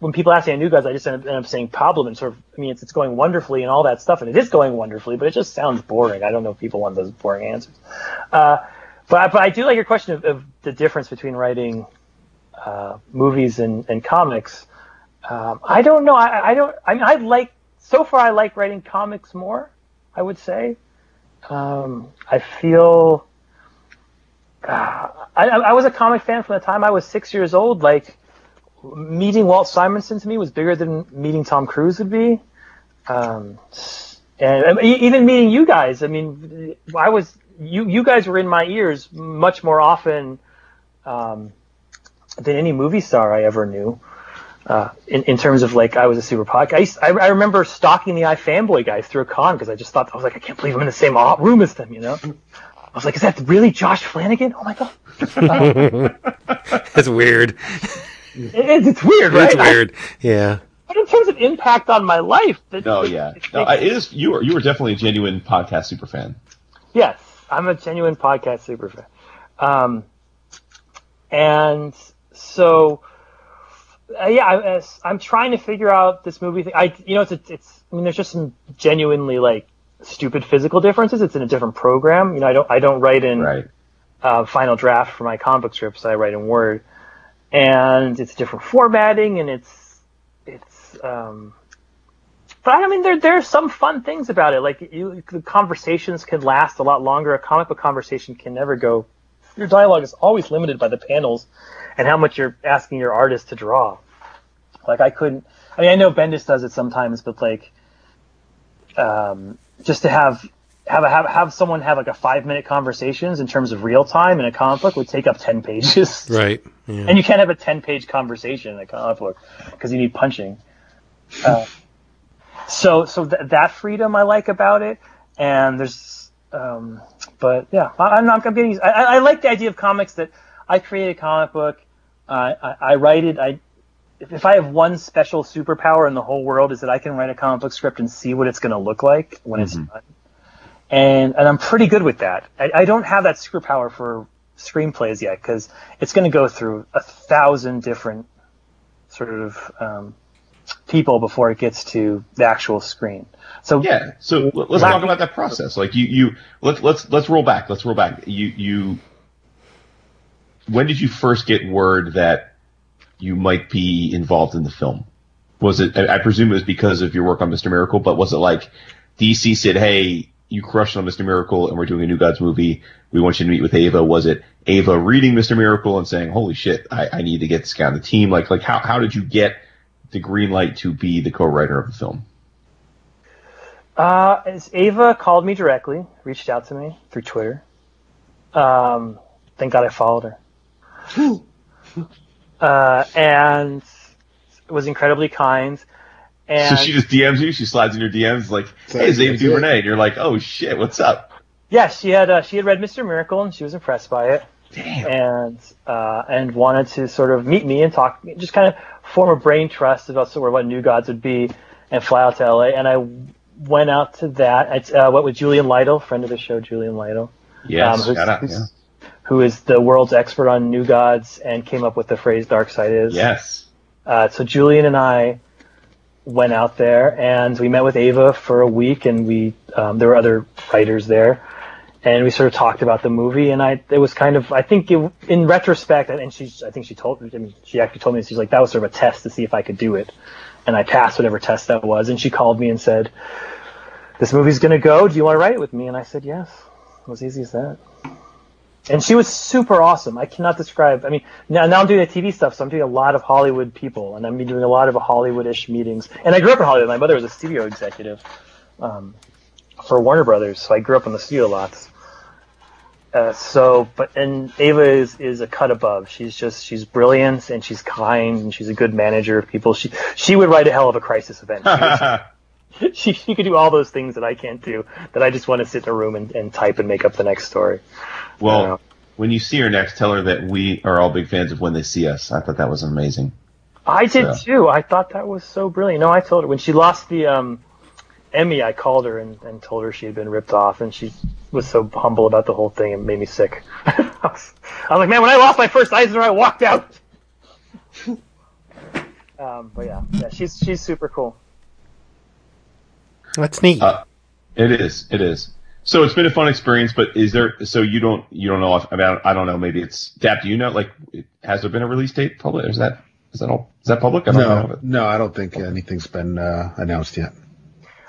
when people ask me on New Gods, I just end up saying problem, and sort of, I mean, it's going wonderfully and all that stuff, and it is going wonderfully, but it just sounds boring. I don't know if people want those boring answers. But I do like your question of the difference between writing movies and comics. I don't know. So far I like writing comics more, I would say. I feel... I was a comic fan from the time I was 6 years old. Like, meeting Walt Simonson to me was bigger than meeting Tom Cruise would be. And even meeting you guys. I mean, you guys were in my ears much more often than any movie star I ever knew. In terms of, like, I was a super podcast. I remember stalking the iFanboy guys through a con because I just thought, I was like, I can't believe I'm in the same room as them, you know? I was like, is that really Josh Flanagan? Oh my god. That's weird. It's weird, right? It's weird, yeah. But in terms of impact on my life... You were definitely a genuine podcast super fan. Yes, I'm a genuine podcast super fan. And so... I'm trying to figure out this movie thing. There's just some genuinely like stupid physical differences. It's in a different program. You know, I don't write in Final Draft for my comic book strips. I write in Word, and it's different formatting, and it's. But I mean, there are some fun things about it. Like the conversations can last a lot longer. A comic book conversation can never go. Your dialogue is always limited by the panels and how much you're asking your artist to draw. Like I know Bendis does it sometimes, but like, just to have someone have like a 5-minute conversations in terms of real time in a comic book would take up 10 pages. Right. Yeah. And you can't have a 10-page conversation in a comic book because you need punching. So that freedom I like about it. And there's, But yeah, I'm getting. I like the idea of comics that I create a comic book, I write it. If I have one special superpower in the whole world, is that I can write a comic book script and see what it's going to look like when it's done. And I'm pretty good with that. I don't have that superpower for screenplays yet, because it's going to go through 1,000 different sort of people before it gets to the actual screen. So yeah, so let's talk about that process. Like you let's roll back. Let's roll back. You when did you first get word that you might be involved in the film? Was it? I presume it was because of your work on Mr. Miracle, but was it like DC said, "Hey, you crushed on Mr. Miracle, and we're doing a New Gods movie. We want you to meet with Ava." Was it Ava reading Mr. Miracle and saying, "Holy shit, I need to get this guy on the team"? Like how did you get the green light to be the co-writer of the film? Ava called me directly, reached out to me through Twitter. Thank God I followed her. And was incredibly kind. And so she just DMs you? She slides in your DMs like, "Hey, it's Ava DuVernay." And you're like, "Oh, shit, what's up?" Yeah, she had read Mr. Miracle, and she was impressed by it. Damn. And wanted to sort of meet me and talk, just kind of form a brain trust about sort of what New Gods would be, and fly out to L.A. And I went out to that. It's with Julian Lytle, friend of the show, Julian Lytle. Yes, who is the world's expert on New Gods and came up with the phrase "dark side is." Yes. So Julian and I went out there and we met with Ava for a week, and we there were other writers there, and we sort of talked about the movie. And it was kind of, I think it, in retrospect, and she actually told me, she's like, that was sort of a test to see if I could do it, and I passed whatever test that was. And she called me and said, "This movie's gonna go. Do you want to write it with me?" And I said yes. It was easy as that. And she was super awesome. I cannot describe. I mean, now I'm doing the TV stuff, so I'm doing a lot of Hollywood people, and I'm doing a lot of Hollywood-ish meetings. And I grew up in Hollywood. My mother was a studio executive for Warner Brothers, so I grew up in the studio lots. And Ava is a cut above. She's brilliant, and she's kind, and she's a good manager of people. She would write a hell of a crisis event. She could do all those things that I can't do, that I just want to sit in a room and type and make up the next story. Well, when you see her next, tell her that we are all big fans of When They See Us. I thought that was amazing. I did, too. I thought that was so brilliant. No, I told her. When she lost the Emmy, I called her and told her she had been ripped off, and she was so humble about the whole thing. It made me sick. I was like, man, when I lost my first Eisner, I walked out. But yeah, she's super cool. That's neat. It is. So it's been a fun experience, but is there? So you don't know about? I don't know. Maybe it's Dap. Do you know? Like, has there been a release date public? Is that public? No, I don't think anything's been announced yet.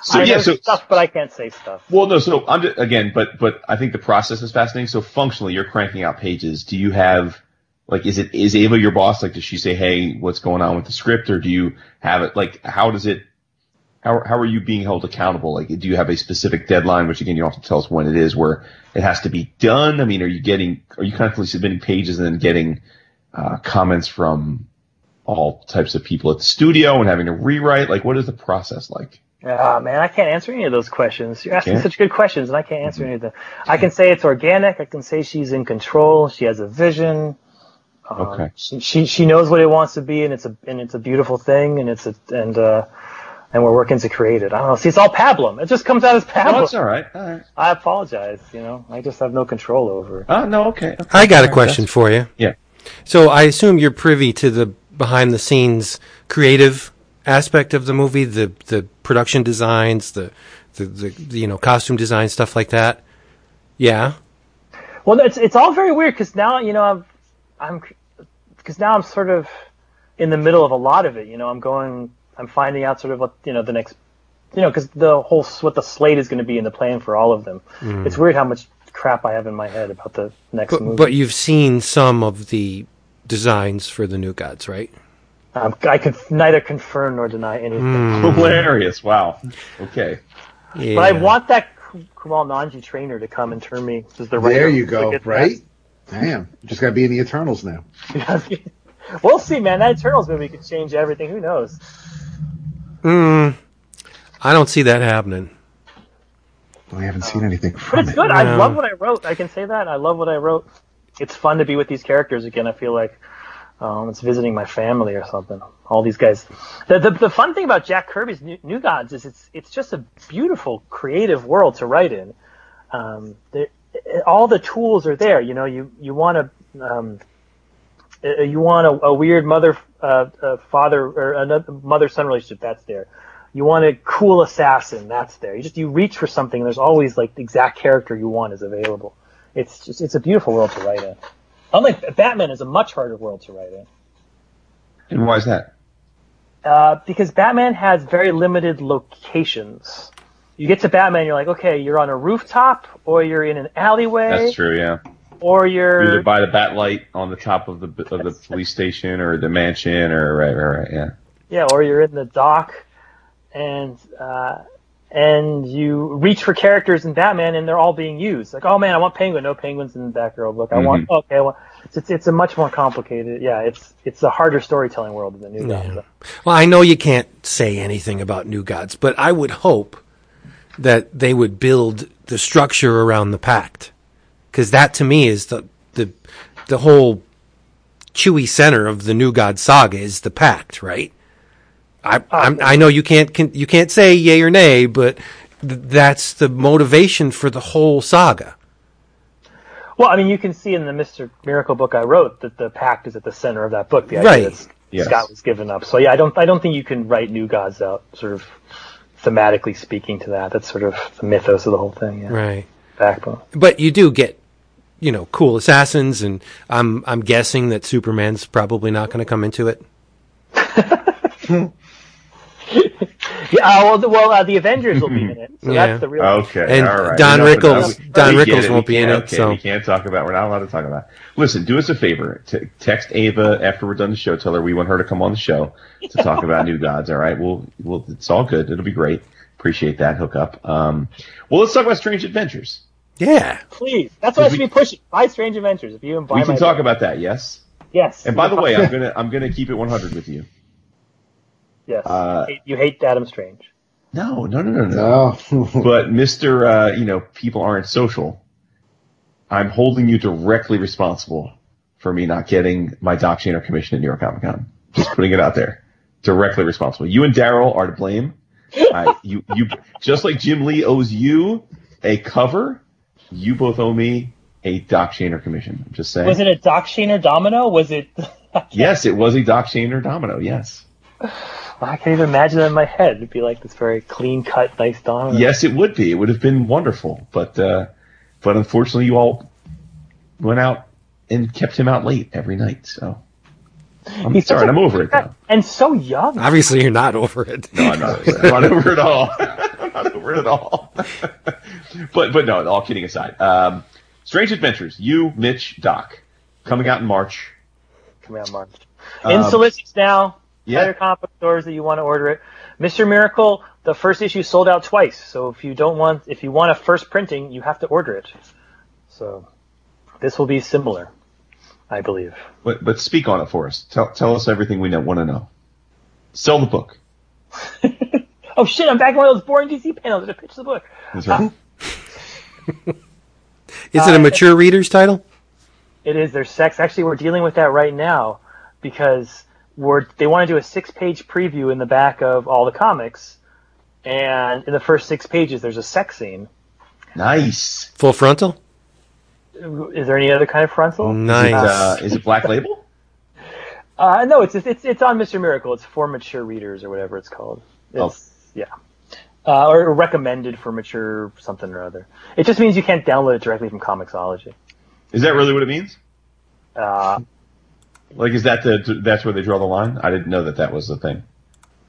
So I know stuff, but I can't say stuff. Well, no. So I'm just, again, but I think the process is fascinating. So functionally, you're cranking out pages. Do you have? Like, is Ava your boss? Like, does she say, "Hey, what's going on with the script?" Or do you have it? Like, how does it? How are you being held accountable? Like, do you have a specific deadline, which again, you don't have to tell us when it is, where it has to be done? I mean, are you constantly submitting pages and then getting comments from all types of people at the studio and having to rewrite? Like, what is the process like? Man, I can't answer any of those questions. You're asking such good questions, and I can't answer any of them. I can say it's organic. I can say she's in control. She has a vision. Okay. She knows what it wants to be, and it's a beautiful thing, and and we're working to create it. I don't know. See, it's all pablum. It just comes out as pablum. No, it's all right. All right. I apologize. You know, I just have no control over it. Oh, no, okay. I got a question for you. Yeah. So I assume you're privy to the behind-the-scenes creative aspect of the movie, the production designs, the costume design, stuff like that. Yeah. Well, it's all very weird because now I'm sort of in the middle of a lot of it. You know, I'm finding out sort of what, the next, because what the slate is going to be in the plan for all of them. Mm. It's weird how much crap I have in my head about the next movie. But you've seen some of the designs for the New Gods, right? I could neither confirm nor deny anything. Mm. Hilarious. Wow. Okay. Yeah. But I want that Kumail Nanjiani trainer to come and turn me as the writer. There you go, right? Damn. You just got to be in the Eternals now. We'll see, man. That Eternals movie could change everything. Who knows? I don't see that happening. We haven't seen anything from it. But it's good. I love what I wrote. I can say that. I love what I wrote. It's fun to be with these characters again. I feel like it's visiting my family or something. All these guys. The fun thing about Jack Kirby's New Gods is it's just a beautiful, creative world to write in. All the tools are there. You know, you want to a weird mother-father or another mother-son relationship. That's there. You want a cool assassin. That's there. You reach for something. And there's always like the exact character you want is available. It's a beautiful world to write in. Unlike Batman, is a much harder world to write in. And why is that? Because Batman has very limited locations. You get to Batman, you're like, okay, you're on a rooftop, or you're in an alleyway. That's true, yeah. Or you're either by the Batlight on the top of the police station or the mansion, or right, yeah. Yeah, or you're in the dock, and you reach for characters in Batman, and they're all being used. Like, oh man, I want Penguin. No Penguin's in the Batgirl book. I want. It's a much more complicated. Yeah, it's a harder storytelling world than the New Gods. So. Well, I know you can't say anything about New Gods, but I would hope that they would build the structure around the Pact, because that to me is the whole chewy center of the New God saga is the Pact, right? I know you can't say yay or nay, but that's the motivation for the whole saga. Well, I mean, you can see in the Mr. Miracle book I wrote that the Pact is at the center of that book. The idea that Scott was given up. So yeah, I don't think you can write New Gods out sort of thematically speaking to that. That's sort of the mythos of the whole thing. Yeah. Right. Backbone. But you do get, cool assassins, and I'm guessing that Superman's probably not going to come into it. The Avengers will be in it. So that's the real. Okay. And all right. Don Rickles won't be in it. Okay, so we can't talk about. We're not allowed to talk about. Listen, do us a favor. Text Ava after we're done the show. Tell her we want her to come on the show to talk about New Gods. All right. We'll. It's all good. It'll be great. Appreciate that hookup. Well, let's talk about Strange Adventures. Yeah. Please. That's what I should be pushing. Buy Strange Adventures if you and buy. We can talk about that. Yes. Yes. And by the way, I'm gonna keep it 100 with you. Yes, you hate Adam Strange. No. But Mr. people aren't social. I'm holding you directly responsible for me not getting my Doc Shaner commission at New York Comic Con. Just putting it out there. Directly responsible. You and Daryl are to blame. You just like Jim Lee owes you a cover, you both owe me a Doc Shaner commission. I'm just saying. Was it a Doc Shaner domino? Was it? Yes, it was a Doc Shaner domino. Yes. I can't even imagine that in my head. It'd be like this very clean-cut, nice domino. Yes, it would be. It would have been wonderful. But unfortunately, you all went out and kept him out late every night. So I'm sorry. I'm over it now. And so young. Obviously, you're not over it. No, I'm not over it. I'm not over it all. I'm not over it at all. But no, all kidding aside. Strange Adventures. You, Mitch, Doc. Coming out in March. In solicits now. Yeah. Other comic stores that you want to order it. Mr. Miracle, the first issue sold out twice. So if you want a first printing, you have to order it. So this will be similar, I believe. But speak on it for us. Tell us everything we want to know. Sell the book. Oh shit! I'm back in one of those boring DC panels to pitch the book. That's right. Is it a mature reader's title? It is. There's sex. Actually, we're dealing with that right now because. They want to do a 6-page preview in the back of all the comics, and in the first 6 pages, there's a sex scene. Nice. Full frontal? Is there any other kind of frontal? Nice. Is it Black Label? No, it's on Mr. Miracle. It's for mature readers or whatever it's called. Or recommended for mature something or other. It just means you can't download it directly from Comixology. Is that really what it means? Like, is that that's where they draw the line? I didn't know that was the thing.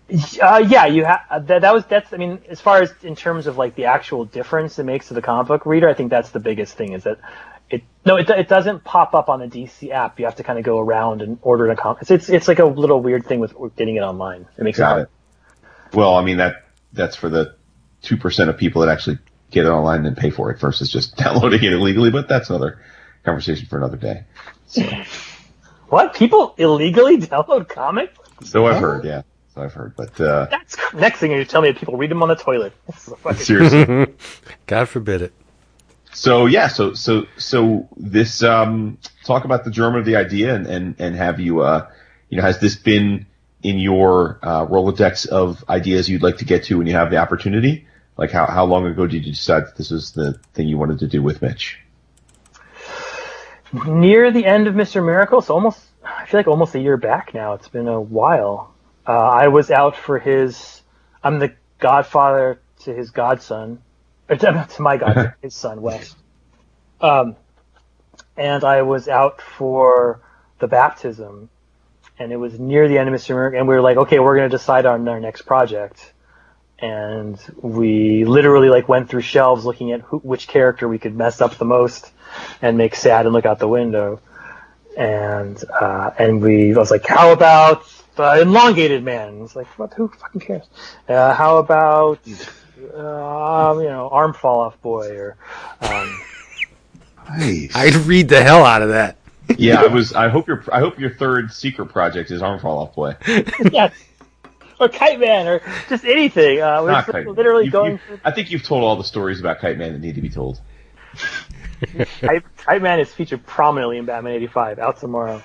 Yeah, you have that's. I mean, as far as in terms of like the actual difference it makes to the comic book reader, I think that's the biggest thing is that it doesn't pop up on the DC app. You have to kind of go around and order a comic. It's like a little weird thing with getting it online. It makes sense. Well, I mean that's for the 2% of people that actually get it online and pay for it versus just downloading it illegally. But that's another conversation for another day. So. What? People illegally download comics? So I've heard, yeah. I've heard, but that's next thing you tell me, people read them on the toilet. Seriously, God forbid it. So yeah, so this talk about the germ of the idea, and have you has this been in your Rolodex of ideas you'd like to get to when you have the opportunity? Like how long ago did you decide that this was the thing you wanted to do with Mitch? Near the end of Mr. Miracle, so almost a year back now. It's been a while. I was out for I'm the godfather to his godson, or to my godson, his son, Wes. And I was out for the baptism, and it was near the end of Mr. Miracle, and we were like, okay, we're going to decide on our next project. And we literally went through shelves looking at which character we could mess up the most and make sad and look out the window. And I was like, how about elongated man? It's like, what? Who fucking cares? How about arm fall off boy? Or nice. I'd read the hell out of that. Yeah, I hope your third secret project is arm fall off boy. Yes. Or Kite Man, or just anything. We're literally going. I think you've told all the stories about Kite Man that need to be told. Kite Man is featured prominently in Batman '85. Out tomorrow.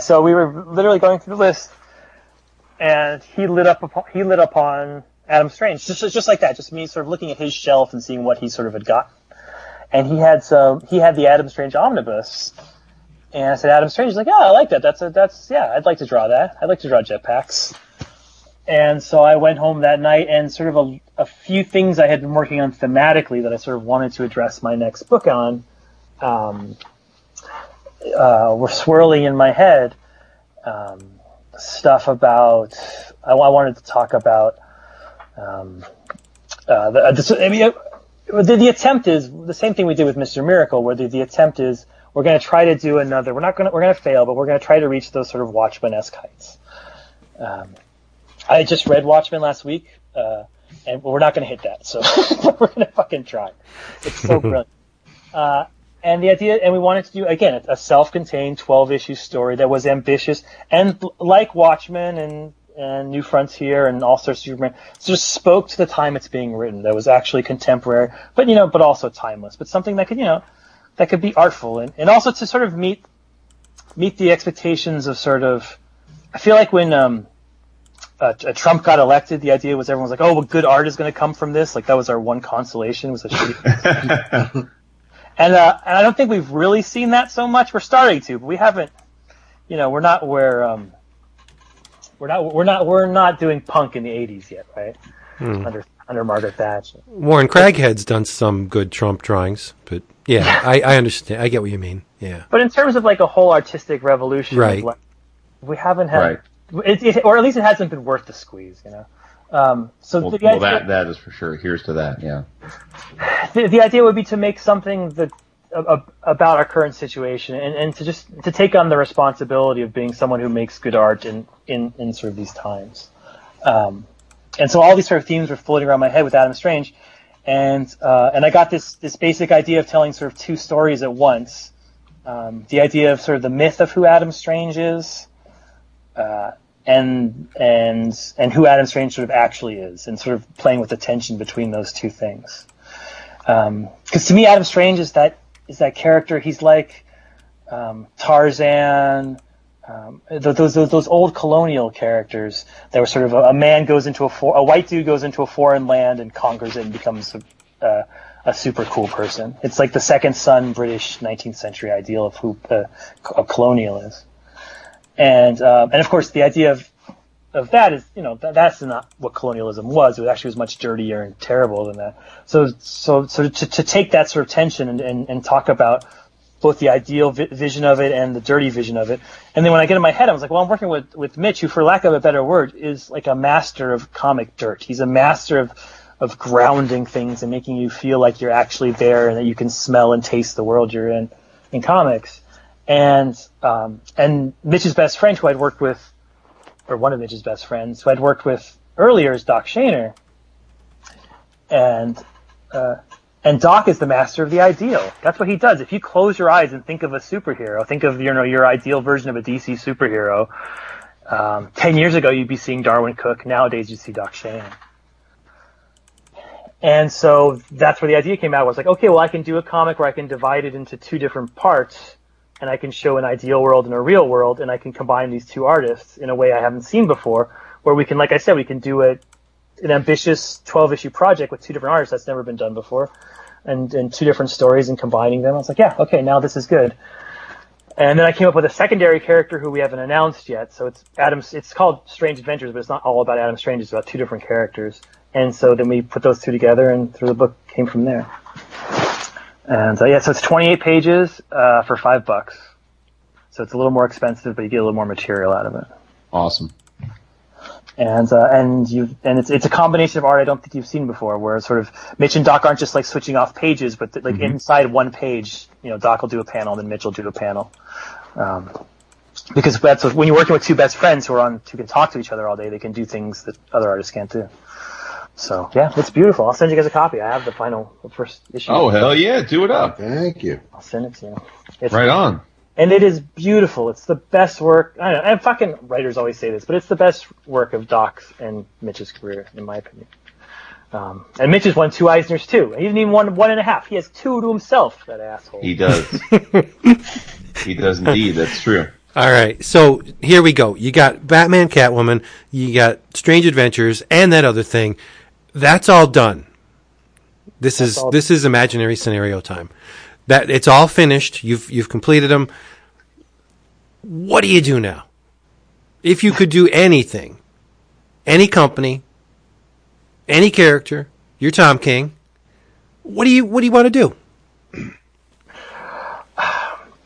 So we were literally going through the list, and he lit upon Adam Strange, just like that. Just me sort of looking at his shelf and seeing what he sort of had gotten, and he had the Adam Strange omnibus. And I said, Adam Strange. He's like, oh, I like that. That's I'd like to draw that. I'd like to draw jetpacks. And so I went home that night, and sort of a few things I had been working on thematically that I sort of wanted to address my next book on were swirling in my head. Stuff about I wanted to talk about the attempt is the same thing we did with Mr. Miracle, where the attempt is. We're going to try to do another. We're going to fail, but we're going to try to reach those sort of Watchmen-esque heights. I just read Watchmen last week, and we're not going to hit that. So we're going to fucking try. It's so brilliant. And the idea, and we wanted to do again a self-contained 12-issue story that was ambitious and like Watchmen and New Frontier and All-Star Superman, just spoke to the time it's being written. That was actually contemporary, but also timeless. But something that could, that could be artful and also to sort of meet the expectations of sort of, I feel like when Trump got elected, the idea was everyone was like, oh, well, good art is going to come from this. Like that was our one consolation was a shitty. And I don't think we've really seen that so much. We're starting to, but we haven't, we're not where, we're not doing punk in the '80s yet. Right. Hmm. Under Margaret Thatcher. Warren Craghead's done some good Trump drawings, but yeah, I understand. I get what you mean. Yeah. But in terms of a whole artistic revolution, right. We haven't had, right. It, or at least it hasn't been worth the squeeze, that is for sure. Here's to that. Yeah. The idea would be to make something that about our current situation and to take on the responsibility of being someone who makes good art in sort of these times. And so all these sort of themes were floating around my head with Adam Strange, and I got this basic idea of telling sort of two stories at once. The idea of sort of the myth of who Adam Strange is, and who Adam Strange sort of actually is, and sort of playing with the tension between those two things. Because to me, Adam Strange is that character. He's like Tarzan. Those old colonial characters that were sort of a man goes into a white dude goes into a foreign land and conquers it and becomes a super cool person. It's like the second son British 19th century ideal of who a colonial is, and of course the idea of that is that's not what colonialism was. It actually was much dirtier and terrible than that. So to take that sort of tension and talk about both the ideal vision of it and the dirty vision of it. And then when I get in my head, I was like, well, I'm working with Mitch, who, for lack of a better word, is like a master of comic dirt. He's a master of grounding things and making you feel like you're actually there and that you can smell and taste the world you're in comics. And Mitch's best friend, who I'd worked with, or one of Mitch's best friends, who I'd worked with earlier is Doc Shaner. And And Doc is the master of the ideal. That's what he does. If you close your eyes and think of a superhero, think of your ideal version of a DC superhero. 10 years ago, you'd be seeing Darwin Cook. Nowadays, you'd see Doc Shannon. And so that's where the idea came out. Was like, okay, well, I can do a comic where I can divide it into two different parts, and I can show an ideal world and a real world, and I can combine these two artists in a way I haven't seen before, where we can, like I said, we can do an ambitious 12-issue project with two different artists that's never been done before, and two different stories and combining them. I was like, yeah, okay, now this is good. And then I came up with a secondary character who we haven't announced yet. So it's called Strange Adventures, but it's not all about Adam Strange. It's about two different characters. And so then we put those two together, and through the book came from there. And so it's 28 pages for $5. So it's a little more expensive, but you get a little more material out of it. Awesome. And it's a combination of art I don't think you've seen before, where sort of Mitch and Doc aren't just like switching off pages, but like inside one page, Doc will do a panel, then Mitch will do a panel, because that's when you're working with two best friends who can talk to each other all day, they can do things that other artists can't do. So yeah, it's beautiful. I'll send you guys a copy. I have the first issue. Oh hell yeah, do it up! Thank you. I'll send it to you. It's right on. And it is beautiful. It's the best work. I don't know, and fucking writers always say this, but it's the best work of Doc's and Mitch's career, in my opinion. And Mitch has won 2 Eisners, too. He didn't even won 1.5. He has 2 to himself, that asshole. He does. He does indeed. That's true. All right. So here we go. You got Batman, Catwoman. You got Strange Adventures and that other thing. That's all done. This is imaginary scenario time. That it's all finished. You've completed them. What do you do now? If you could do anything, any company, any character, you're Tom King. What do you want to do?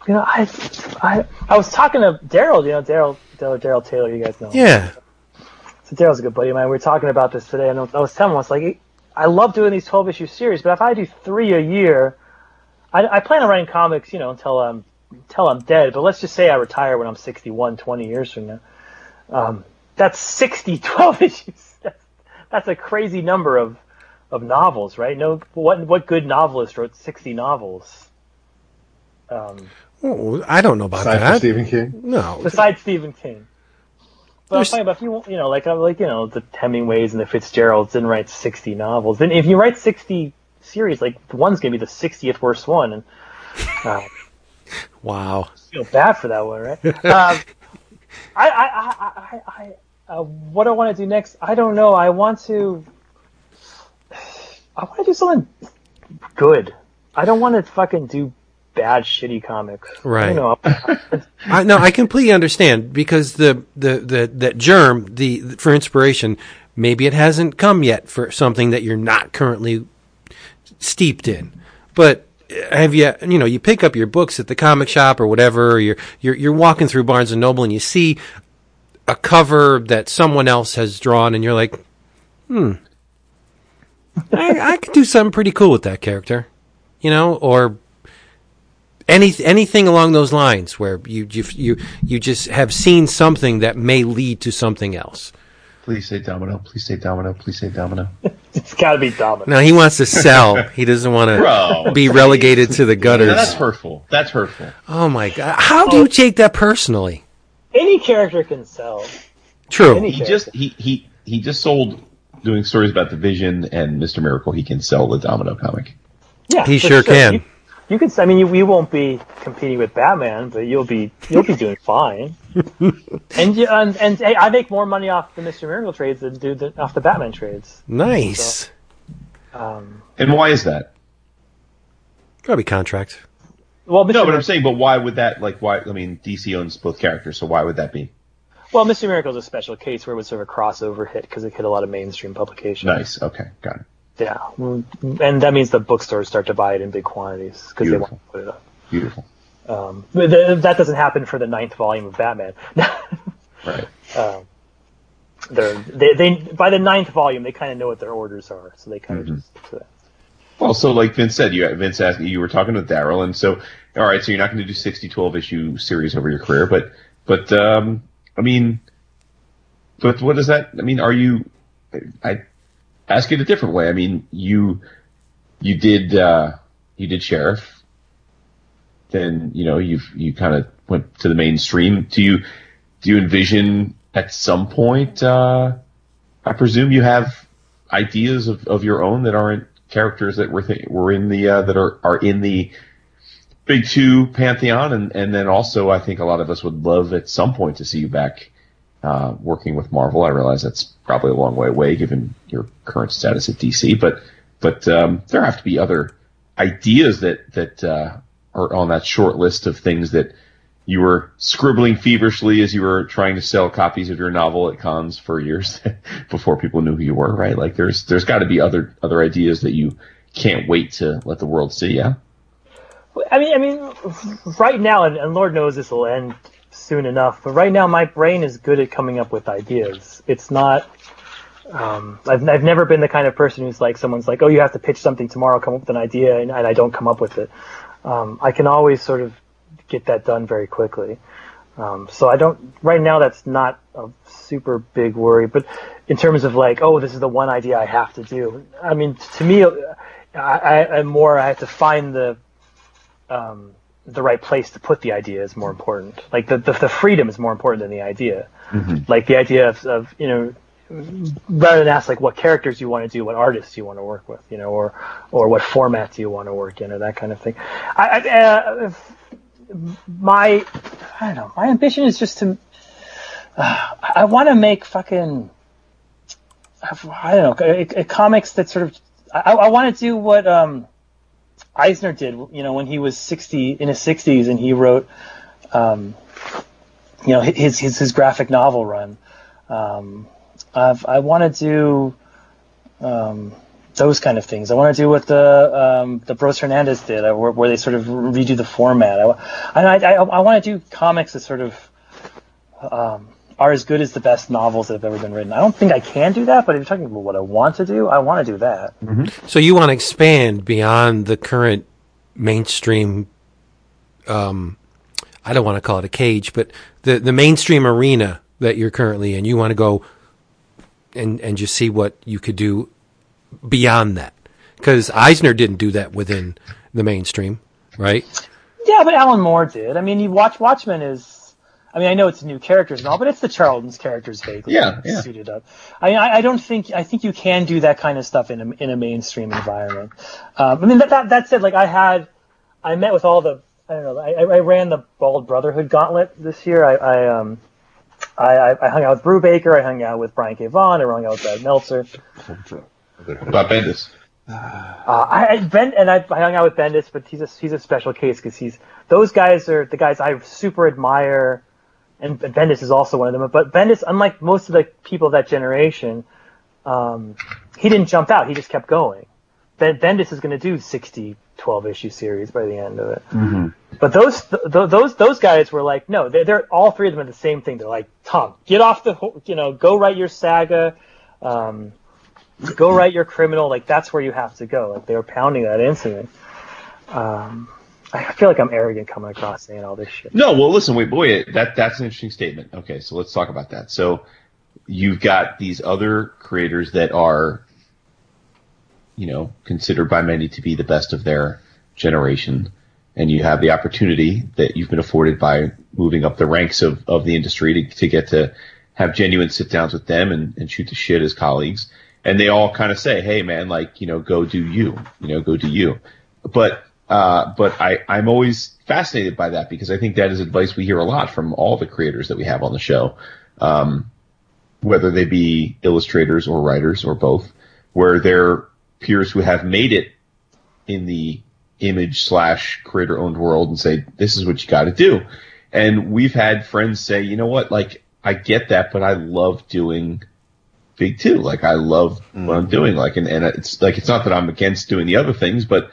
I was talking to Daryl. Daryl Taylor. You guys know. Yeah. So Daryl's a good buddy of mine. We were talking about this today, and I was telling him, I was like, I love doing these 12-issue series, but if I do 3 a year. I plan on writing comics, until I'm dead. But let's just say I retire when I'm 61, 20 years from now. That's 60 12 issues. That's a crazy number of novels, right? No, what good novelist wrote 60 novels? I don't know about that. Besides Stephen King, no. Besides Stephen King, but I'm talking about if you the Hemingways and the Fitzgeralds didn't write 60 novels. Then if you write 60. Series, like one's gonna be the 60th worst one, and wow, I feel bad for that one, right? What I want to do next, I don't know. I want to do something good. I don't want to fucking do bad, shitty comics, right? I completely understand because the germ for inspiration, maybe it hasn't come yet for something that you're not currently steeped in. But have you pick up your books at the comic shop or whatever, or you're walking through Barnes and Noble and you see a cover that someone else has drawn and you're like, I could do something pretty cool with that character, or anything along those lines where you just have seen something that may lead to something else. Please say Domino. Please say Domino. Please say Domino. It's got to be Domino. No, he wants to sell. He doesn't want to be relegated to the gutters. Yeah, that's hurtful. That's hurtful. Oh, my God. How do you take that personally? Any character can sell. True. He just sold doing stories about the Vision and Mr. Miracle. He can sell the Domino comic. Yeah, he sure can. You can. I mean, you won't be competing with Batman, but you'll be doing fine. And I make more money off the Mr. Miracle trades than off the Batman trades. Nice. So, and why is that? Probably contract. Well, why would that? Like, why? I mean, DC owns both characters, so why would that be? Well, Mr. Miracle is a special case where it was sort of a crossover hit because it hit a lot of mainstream publications. Nice. Okay, got it. Yeah, and that means the bookstores start to buy it in big quantities because they want to put it up. Beautiful. That doesn't happen for the 9th volume of Batman. Right. They by the 9th volume they kind of know what their orders are, so they kind of just stick to that. Well, so like Vince said, you were talking to Daryl, and so all right, so you're not going to do 60 12 issue series over your career, but what does that? I mean, Ask it a different way. I mean, you You did Sheriff. Then, you know, you kind of went to the mainstream. Do you envision at some point? I presume you have ideas of your own that aren't characters that were in the that are in the Big Two pantheon, and then also I think a lot of us would love at some point to see you back working with Marvel. I realize that's probably a long way away given your current status at DC, but there have to be other ideas that are on that short list of things that you were scribbling feverishly as you were trying to sell copies of your novel at cons for years before people knew who you were, right? Like there's got to be other ideas that you can't wait to let the world see, yeah? I mean, right now, and Lord knows this will end soon enough, but right now my brain is good at coming up with ideas. It's not... I've never been the kind of person who's like, someone's like, oh, you have to pitch something tomorrow, come up with an idea, and I don't come up with it. I can always sort of get that done very quickly. So I don't, right now that's not a super big worry, but in terms of like, oh, this is the one idea I have to do. I mean, to me, I have to find the right place to put the idea is more important. Like the freedom is more important than the idea. Mm-hmm. Like the idea of, you know, rather than ask like what characters you want to do, what artists you want to work with, you know, or what format do you want to work in, or that kind of thing. My ambition is just to, I want to make comics that sort of, I want to do what Eisner did, you know, when he was in his 60s and he wrote, you know, his graphic novel run. I want to do those kind of things. I want to do what the Bros Hernandez did, where they sort of redo the format. I want to do comics that sort of are as good as the best novels that have ever been written. I don't think I can do that, but if you're talking about what I want to do, I want to do that. Mm-hmm. So you want to expand beyond the current mainstream, I don't want to call it a cage, but the mainstream arena that you're currently in. You want to go and just see what you could do beyond that, because Eisner didn't do that within the mainstream, right? Yeah, but Alan Moore did. I mean, you watch Watchmen is, I mean, I know it's new characters and all, but it's the Charlton's characters vaguely suited up. I mean, I think you can do that kind of stuff in a mainstream environment. I mean, that said, like I met with all the, I don't know, I ran the Bald Brotherhood Gauntlet this year. I hung out with Brubaker, I hung out with Brian K. Vaughan, I hung out with Brad Meltzer. What about Bendis? I hung out with Bendis, but he's a special case because those guys are the guys I super admire, and Bendis is also one of them. But Bendis, unlike most of the people of that generation, he didn't jump out; he just kept going. Bendis is going to do 60 12-issue series by the end of it. Mm-hmm. But those guys were like, no, they're all three of them are the same thing. They're like, Tom, get off the, you know, go write your saga, go write your criminal. Like that's where you have to go. Like they were pounding that into me. I feel like I'm arrogant coming across saying all this shit. No, well, listen, wait, boy, that's an interesting statement. Okay, so let's talk about that. So you've got these other creators that are, you know, considered by many to be the best of their generation. And you have the opportunity that you've been afforded by moving up the ranks of the industry to get to have genuine sit downs with them and shoot the shit as colleagues. And they all kind of say, hey man, like, you know, go do you. But I'm always fascinated by that because I think that is advice we hear a lot from all the creators that we have on the show. Whether they be illustrators or writers or both, where they're peers who have made it in the image/creator-owned world and say, this is what you got to do. And we've had friends say, you know what, like, I get that, but I love doing Big Two. Like, I love what I'm doing. Like, and it's like, it's not that I'm against doing the other things, but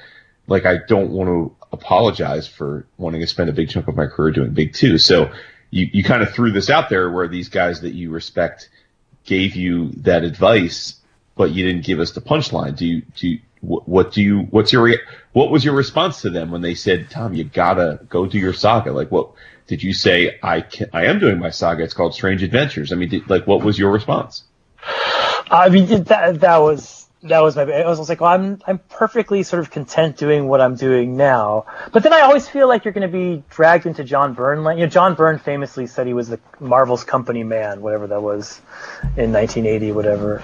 like, I don't want to apologize for wanting to spend a big chunk of my career doing Big Two. So you kind of threw this out there where these guys that you respect gave you that advice, but you didn't give us the punchline. What was your response to them when they said, Tom, you gotta go do your saga? Like, what did you say? I am doing my saga. It's called Strange Adventures. I mean, what was your response? I mean, that was that was my. I was like, well, I'm perfectly sort of content doing what I'm doing now. But then I always feel like you're going to be dragged into John Byrne. You know, John Byrne famously said he was the Marvel's company man, whatever that was, in 1980, whatever.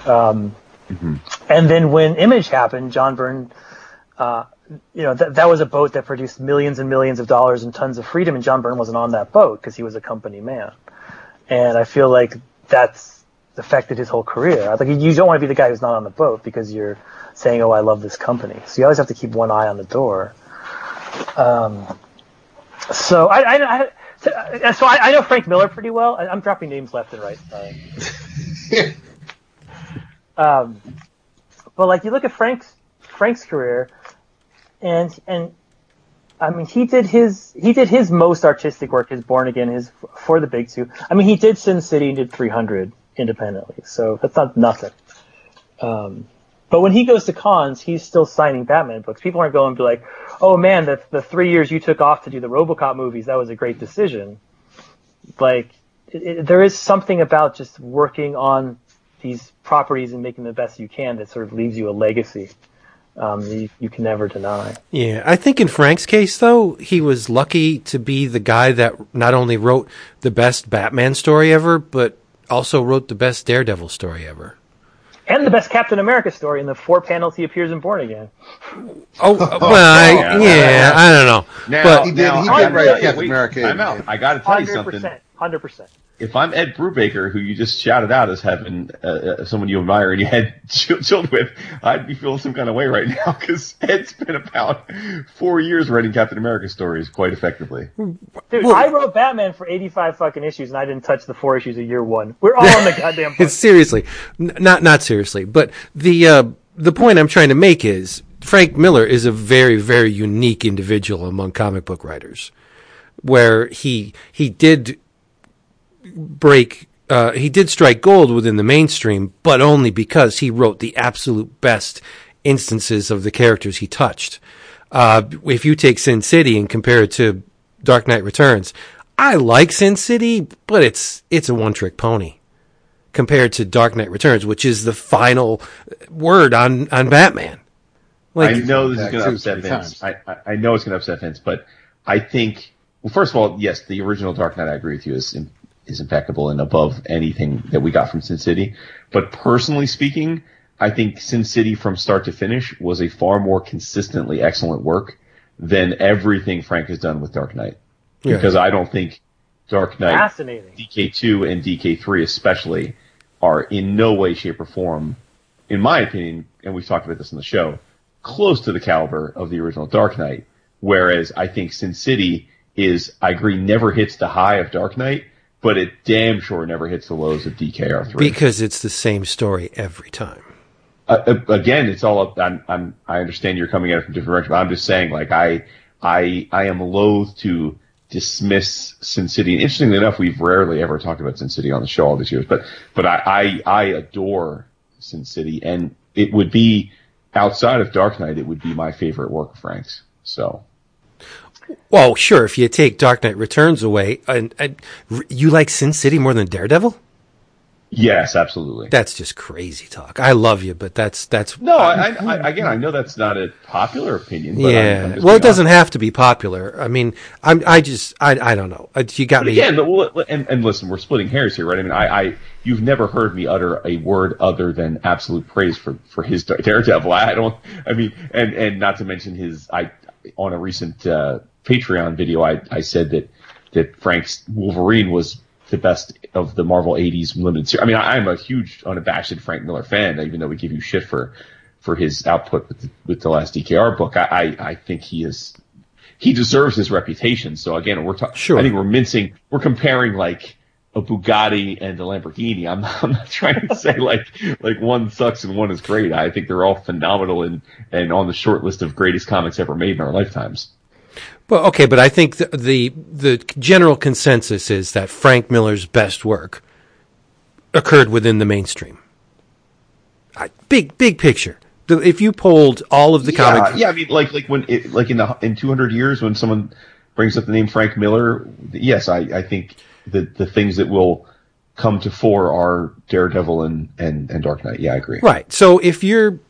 And then when Image happened, John Byrne, that was a boat that produced millions and millions of dollars and tons of freedom, and John Byrne wasn't on that boat because he was a company man. And I feel like that's affected his whole career. I think you don't want to be the guy who's not on the boat because you're saying, "Oh, I love this company." So you always have to keep one eye on the door. So I know Frank Miller pretty well. I'm dropping names left and right. Sorry. But like you look at Frank's career, and I mean he did his most artistic work, his Born Again, his For the Big Two. I mean he did Sin City and did 300. Independently, so that's not nothing. But when he goes to cons, he's still signing Batman books. People aren't going to be like, "Oh man, the 3 years you took off to do the RoboCop movies, that was a great decision." Like, there is something about just working on these properties and making the best you can that sort of leaves you a legacy you can never deny. Yeah, I think in Frank's case, though, he was lucky to be the guy that not only wrote the best Batman story ever, but also wrote the best Daredevil story ever. And the best Captain America story in the 4 panels he appears in Born Again. Oh, well, I don't know. He did write Captain America. Time out. I got to tell you something. 100%. If I'm Ed Brubaker, who you just shouted out as having someone you admire and you had children with, I'd be feeling some kind of way right now because Ed's been about 4 years writing Captain America stories quite effectively. Dude, I wrote Batman for 85 fucking issues and I didn't touch the 4 issues of year one. We're all on the goddamn book. Seriously. Not seriously. But the point I'm trying to make is Frank Miller is a very, very unique individual among comic book writers where he did... He did strike gold within the mainstream, but only because he wrote the absolute best instances of the characters he touched. If you take Sin City and compare it to Dark Knight Returns, I like Sin City, but it's a one-trick pony compared to Dark Knight Returns, which is the final word on Batman. Like, I know this is going to upset Vince. I know it's going to upset Vince, but I think, well, first of all, yes, the original Dark Knight, I agree with you, is impeccable and above anything that we got from Sin City. But personally speaking, I think Sin City from start to finish was a far more consistently excellent work than everything Frank has done with Dark Knight. Yeah. Because I don't think Dark Knight, DK2 and DK3 especially, are in no way, shape, or form, in my opinion, and we've talked about this on the show, close to the caliber of the original Dark Knight. Whereas I think Sin City is, I agree, never hits the high of Dark Knight, but it damn sure never hits the lows of DKR3 because it's the same story every time. Again, it's all up. I understand you're coming at it from different directions, but I'm just saying, like, I am loath to dismiss Sin City. And interestingly enough, we've rarely ever talked about Sin City on the show all these years, but I adore Sin City, and it would be outside of Dark Knight, it would be my favorite work of Frank's. So. Well, sure, if you take Dark Knight Returns away, and you like Sin City more than Daredevil? Yes, absolutely. That's just crazy talk. I love you, but that's no. I know that's not a popular opinion. But yeah, it doesn't have to be popular. I mean, I don't know. You got me again. And listen, we're splitting hairs here, right? I mean, you've never heard me utter a word other than absolute praise for his Daredevil. I don't. I mean, and not to mention on a recent Patreon video, I said that Frank's Wolverine was the best of the Marvel 80s limited series. I mean, I'm a huge, unabashed Frank Miller fan, even though we give you shit for his output with the last DKR book. I think he deserves his reputation. So again, I think we're comparing like a Bugatti and a Lamborghini. I'm not trying to say like one sucks and one is great. I think they're all phenomenal and on the short list of greatest comics ever made in our lifetimes. Well, okay, but I think the general consensus is that Frank Miller's best work occurred within the mainstream. Big picture. If you polled all of the comics, I mean, like when it, like in 200 years when someone brings up the name Frank Miller, yes, I think the things that will come to fore are Daredevil and Dark Knight. Yeah, I agree. Right. So if you're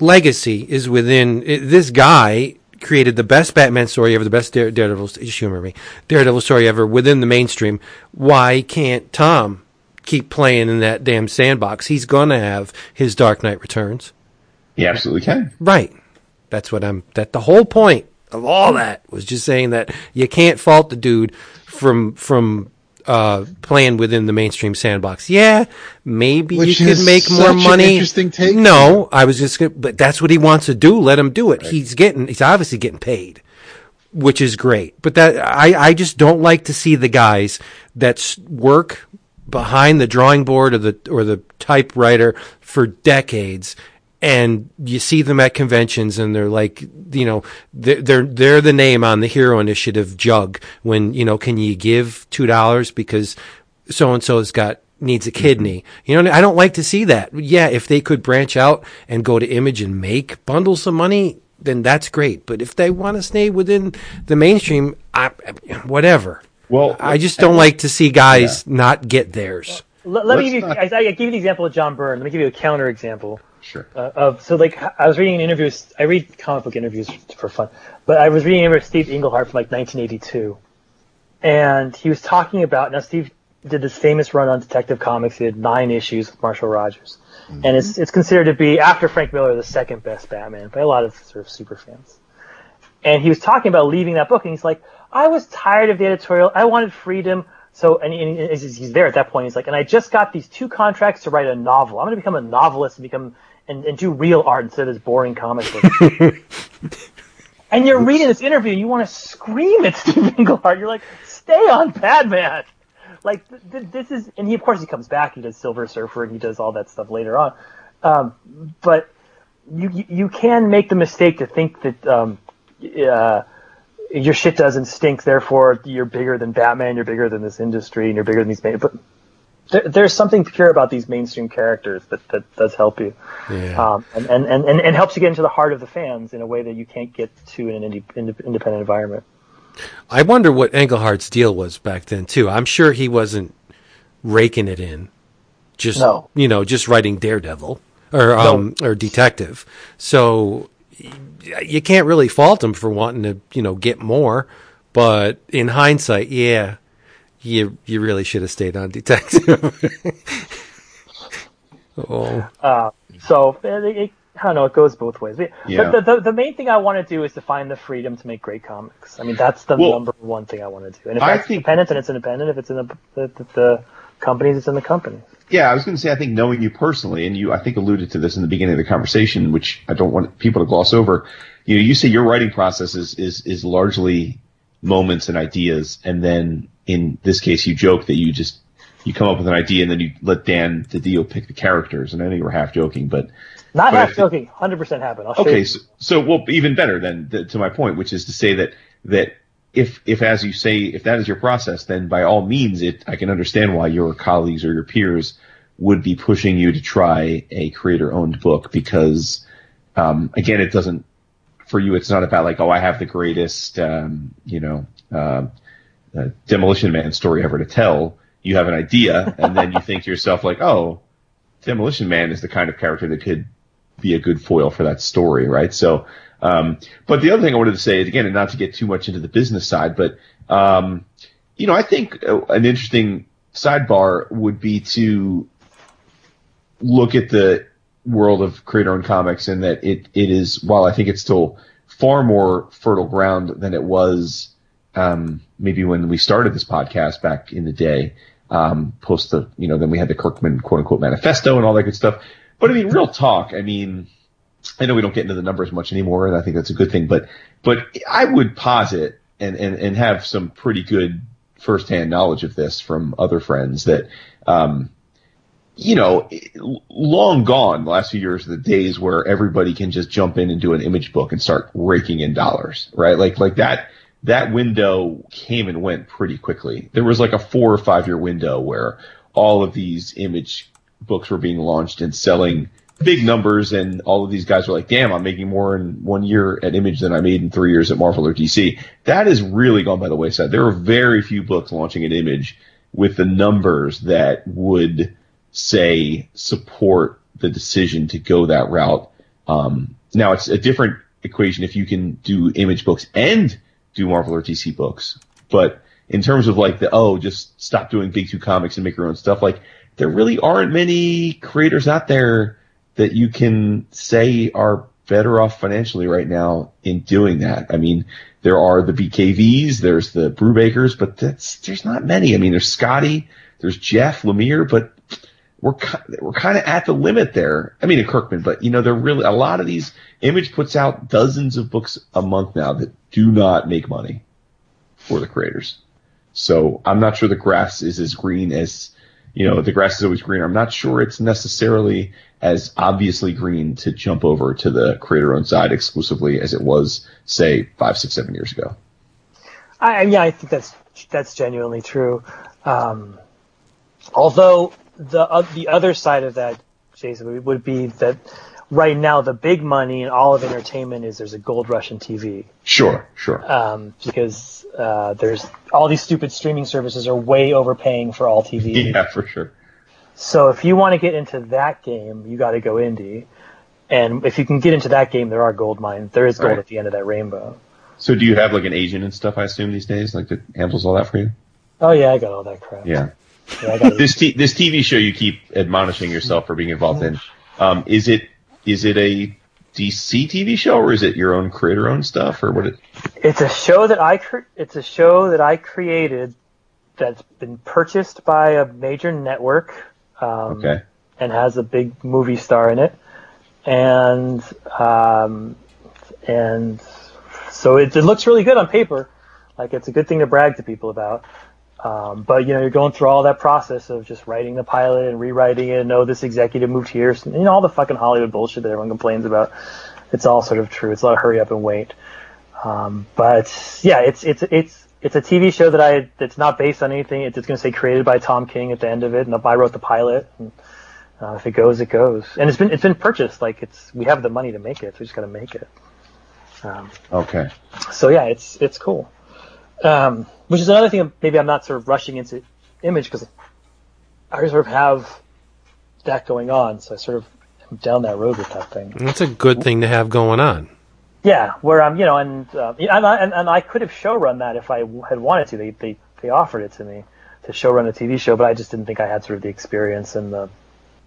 legacy is within it. This guy created the best Batman story ever, the best Daredevil, just humor me, Daredevil story ever within the mainstream. Why can't Tom keep playing in that damn sandbox? He's going to have his Dark Knight Returns. He absolutely can. Right. That's what I'm, that the whole point of all that was just saying that you can't fault the dude from playing within the mainstream sandbox. Yeah, maybe which you could make more money. An interesting take. No, I was just gonna, but that's what he wants to do. Let him do it. Right. He's obviously getting paid, which is great. But that I just don't like to see the guys that work behind the drawing board or the typewriter for decades. And you see them at conventions, and they're like, you know, they're the name on the Hero Initiative jug. When, you know, can you give $2 because so and so's needs a kidney? You know, I don't like to see that. Yeah, if they could branch out and go to Image and make bundles of money, then that's great. But if they want to stay within the mainstream, whatever. Well, I just don't like to see guys not get theirs. I give you the example of John Byrne. Let me give you a counter example. Sure. I was reading an interview. I read comic book interviews for fun, but I was reading an interview with Steve Englehart from like 1982, and he was talking about, now Steve did this famous run on Detective Comics. He did 9 issues with Marshall Rogers, mm-hmm. and it's considered to be, after Frank Miller, the second best Batman by a lot of sort of super fans. And he was talking about leaving that book, and he's like, I was tired of the editorial. I wanted freedom. So, and he's there at that point. He's like, and I just got these 2 contracts to write a novel. I'm going to become a novelist and and do real art instead of this boring comic book. And you're reading this interview, and you want to scream at Steve Englehart. You're like, stay on Batman. Like, this is... And he, of course, he comes back. He does Silver Surfer, and he does all that stuff later on. But you can make the mistake to think that your shit doesn't stink, therefore you're bigger than Batman, you're bigger than this industry, and you're bigger than these... But there's something pure about these mainstream characters that does help you, yeah. And helps you get into the heart of the fans in a way that you can't get to in an independent environment. I wonder what Englehart's deal was back then too. I'm sure he wasn't raking it in, just writing Daredevil or Detective. So you can't really fault him for wanting to get more. But in hindsight, yeah. You really should have stayed on Detective. I don't know. It goes both ways. Yeah. But the main thing I want to do is to find the freedom to make great comics. I mean, that's the number one thing I want to do. And if it's independent, then it's independent. If it's in the companies, it's in the company. Yeah, I was going to say, I think knowing you personally, and you, I think, alluded to this in the beginning of the conversation, which I don't want people to gloss over. You say your writing process is largely moments and ideas, and then. In this case, you joke that you come up with an idea and then you let Dan the deal pick the characters. And I know you were half joking, but not half joking, 100% happened. Okay, so even better than to my point, which is to say that if as you say, if that is your process, then by all means, I can understand why your colleagues or your peers would be pushing you to try a creator-owned book because, again, it doesn't for you. It's not about like, oh, I have the greatest, Demolition Man story ever to tell. You have an idea, and then you think to yourself, like, oh, Demolition Man is the kind of character that could be a good foil for that story, right? So, but the other thing I wanted to say is, again, and not to get too much into the business side, but, I think an interesting sidebar would be to look at the world of creator-owned comics, and that it is, while I think it's still far more fertile ground than it was maybe when we started this podcast back in the day, post the, then we had the Kirkman quote unquote manifesto and all that good stuff. But I mean, real talk. I mean, I know we don't get into the numbers much anymore, and I think that's a good thing, but I would posit and have some pretty good firsthand knowledge of this from other friends that, long gone the last few years are the days where everybody can just jump in and do an Image book and start raking in dollars, right? Like that. That window came and went pretty quickly. There was like a 4 or 5 year window where all of these Image books were being launched and selling big numbers, and all of these guys were like, damn, I'm making more in 1 year at Image than I made in 3 years at Marvel or DC. That has really gone by the wayside. There are very few books launching at Image with the numbers that would, say, support the decision to go that route Now it's a different equation if you can do Image books and do Marvel or DC books, but in terms of like just stop doing big two comics and make your own stuff, like there really aren't many creators out there that you can say are better off financially right now in doing that. I mean, there are the BKVs, there's the Brewbakers, but there's not many. I mean, there's Scotty, there's Jeff Lemire, but we're kind of at the limit there. I mean, at Kirkman, but they're really a lot of these. Image puts out dozens of books a month now that do not make money for the creators. So I'm not sure the grass is as green as, the grass is always greener. I'm not sure it's necessarily as obviously green to jump over to the creator-owned side exclusively as it was, say, 5, 6, 7 years ago. I think that's genuinely true. Although the other side of that, Jason, would be that right now the big money in all of entertainment is there's a gold rush in TV. Sure. Because there's all these stupid streaming services are way overpaying for all TV. Yeah, for sure. So if you want to get into that game, you got to go indie. And if you can get into that game, there is gold right at the end of that rainbow. So do you have like an agent and stuff, I assume, these days, like that handles all that for you? Oh yeah, I got all that crap. Yeah, this TV show you keep admonishing yourself for being involved in, is it a DC TV show or is it your own creator-owned stuff or what? It's a show that I created that's been purchased by a major network, and has a big movie star in it, and so it looks really good on paper, like it's a good thing to brag to people about. But you're going through all that process of just writing the pilot and rewriting it. And this executive moved here. All the fucking Hollywood bullshit that everyone complains about. It's all sort of true. It's a lot of hurry up and wait. But yeah, it's a TV show that's not based on anything. It's going to say created by Tom King at the end of it, and I wrote the pilot. And if it goes, it goes. And it's been purchased. Like we have the money to make it. So we just got to make it. Okay. So yeah, it's cool. Which is another thing, maybe I'm not sort of rushing into Image because I sort of have that going on, so I sort of am down that road with that thing. That's a good thing to have going on. Yeah, where I'm, and I could have showrun that if I had wanted to. They offered it to me to showrun a TV show, but I just didn't think I had sort of the experience and I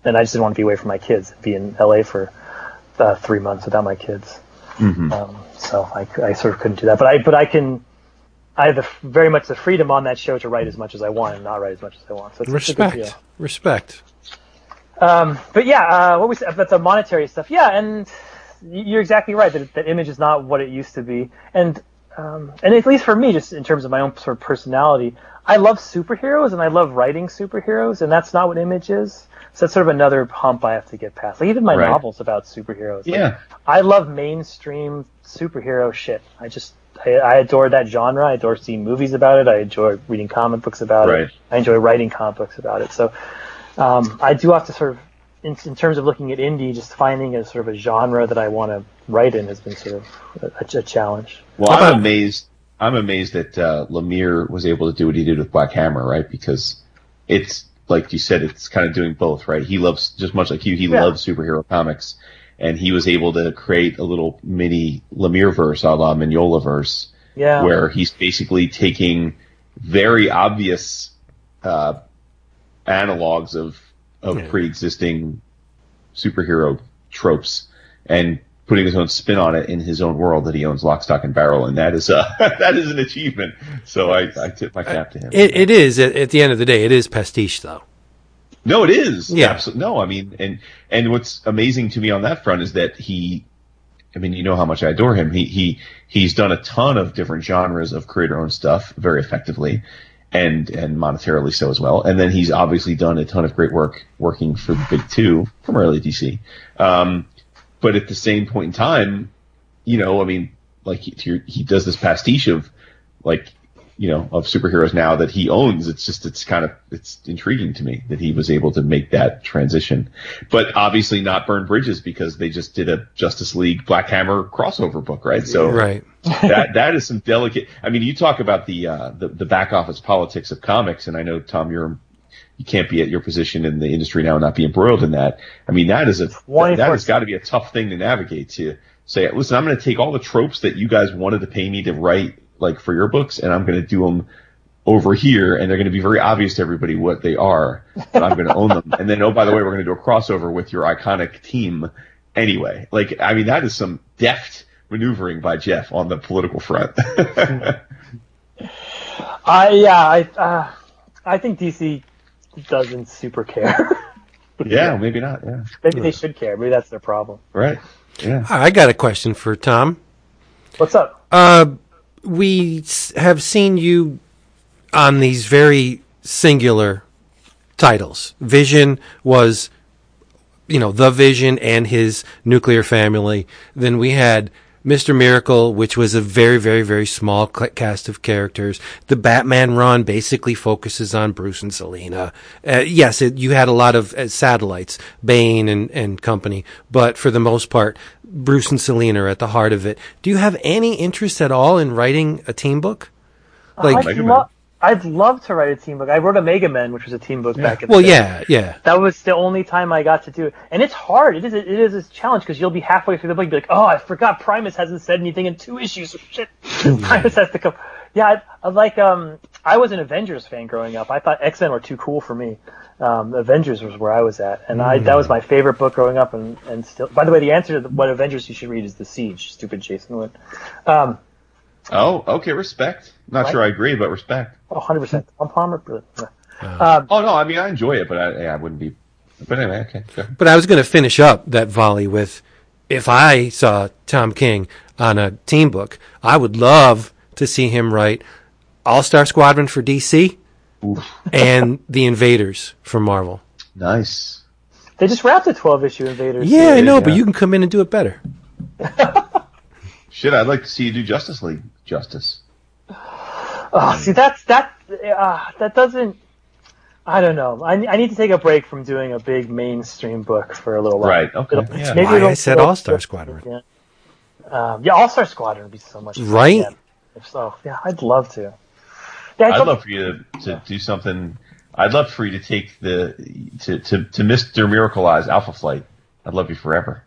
just didn't want to be away from my kids, be in LA for 3 months without my kids. Mm-hmm. So I sort of couldn't do that, but I have very much the freedom on that show to write as much as I want and not write as much as I want. So it's a good deal. Respect. But yeah, what we said about the monetary stuff. Yeah, and you're exactly right that Image is not what it used to be. And at least for me, just in terms of my own sort of personality, I love superheroes and I love writing superheroes, and that's not what Image is. So that's sort of another hump I have to get past. Like even my novels about superheroes. Yeah. Like, I love mainstream superhero shit. I adore that genre. I adore seeing movies about it. I enjoy reading comic books about it. I enjoy writing comic books about it. So I do have to sort of, in terms of looking at indie, just finding a sort of a genre that I want to write in has been sort of a challenge. Well, I'm amazed that Lemire was able to do what he did with Black Hammer, right? Because it's, like you said, it's kind of doing both, right? He loves, just much like you, loves superhero comics. And he was able to create a little mini Lemire-verse, a la Mignola-verse, where he's basically taking very obvious analogs of pre-existing superhero tropes and putting his own spin on it in his own world that he owns lock, stock, and barrel. And that is that is an achievement. So I tip my cap to him. It is. At the end of the day, it is pastiche, though. No, it is. Yeah. Absolutely. No, I mean, and what's amazing to me on that front is that how much I adore him. He's done a ton of different genres of creator-owned stuff very effectively and monetarily so as well. And then he's obviously done a ton of great work working for the big two, primarily DC. But at the same point in time, he does this pastiche of of superheroes now that he owns. It's intriguing to me that he was able to make that transition, but obviously not burn bridges because they just did a Justice League Black Hammer crossover book. Right. So that is some delicate, you talk about the back office politics of comics. And I know Tom, you're you can't be at your position in the industry now and not be embroiled in that. I mean, that has got to be a tough thing to navigate, to say, listen, I'm going to take all the tropes that you guys wanted to pay me to write, like for your books, and I'm going to do them over here, and they're going to be very obvious to everybody what they are, but I'm going to own them. And then, oh, by the way, we're going to do a crossover with your iconic team anyway. Like, I mean, that is some deft maneuvering by Jeff on the political front. I think DC doesn't super care. Yeah, maybe not. Yeah. Maybe they should care. Maybe that's their problem. Right. Yeah. I got a question for Tom. What's up? We have seen you on these very singular titles. Vision was, the Vision and his nuclear family. Then we had Mr. Miracle, which was a very, very, very small cast of characters. The Batman run basically focuses on Bruce and Selina. You had a lot of satellites, Bane and company, but for the most part, Bruce and Selina are at the heart of it. Do you have any interest at all in writing a team book? I'd love to write a team book. I wrote a Mega Man, which was a team book back in the day. Yeah. That was the only time I got to do it. And it's hard. It is a challenge, because you'll be halfway through the book and be like, oh, I forgot Primus hasn't said anything in 2 issues. Shit. Primus has to come. Yeah, I was an Avengers fan growing up. I thought X-Men were too cool for me. Avengers was where I was at. And that was my favorite book growing up. And still, by the way, the answer to what Avengers you should read is The Siege. Stupid Jason Wood. Oh, okay, respect. Not sure I agree, but respect. Oh, 100%. Tom Palmer, brilliant. No, I mean, I enjoy it, but I wouldn't be... But anyway, okay. Sure. But I was going to finish up that volley with, if I saw Tom King on a team book, I would love to see him write All-Star Squadron for DC and The Invaders for Marvel. Nice. They just wrapped a 12-issue Invaders. Yeah, I know, but you can come in and do it better. Shit, I'd like to see you do Justice League justice. Oh, see, that doesn't. I don't know. I need to take a break from doing a big mainstream book for a little while. Right. Okay. Maybe I said All-Star Squadron. All-Star Squadron would be so much fun. Right. If so, I'd love to. Yeah, I'd love for you to do something. I'd love for you to take to Mr. Miracleize Alpha Flight. I'd love you forever.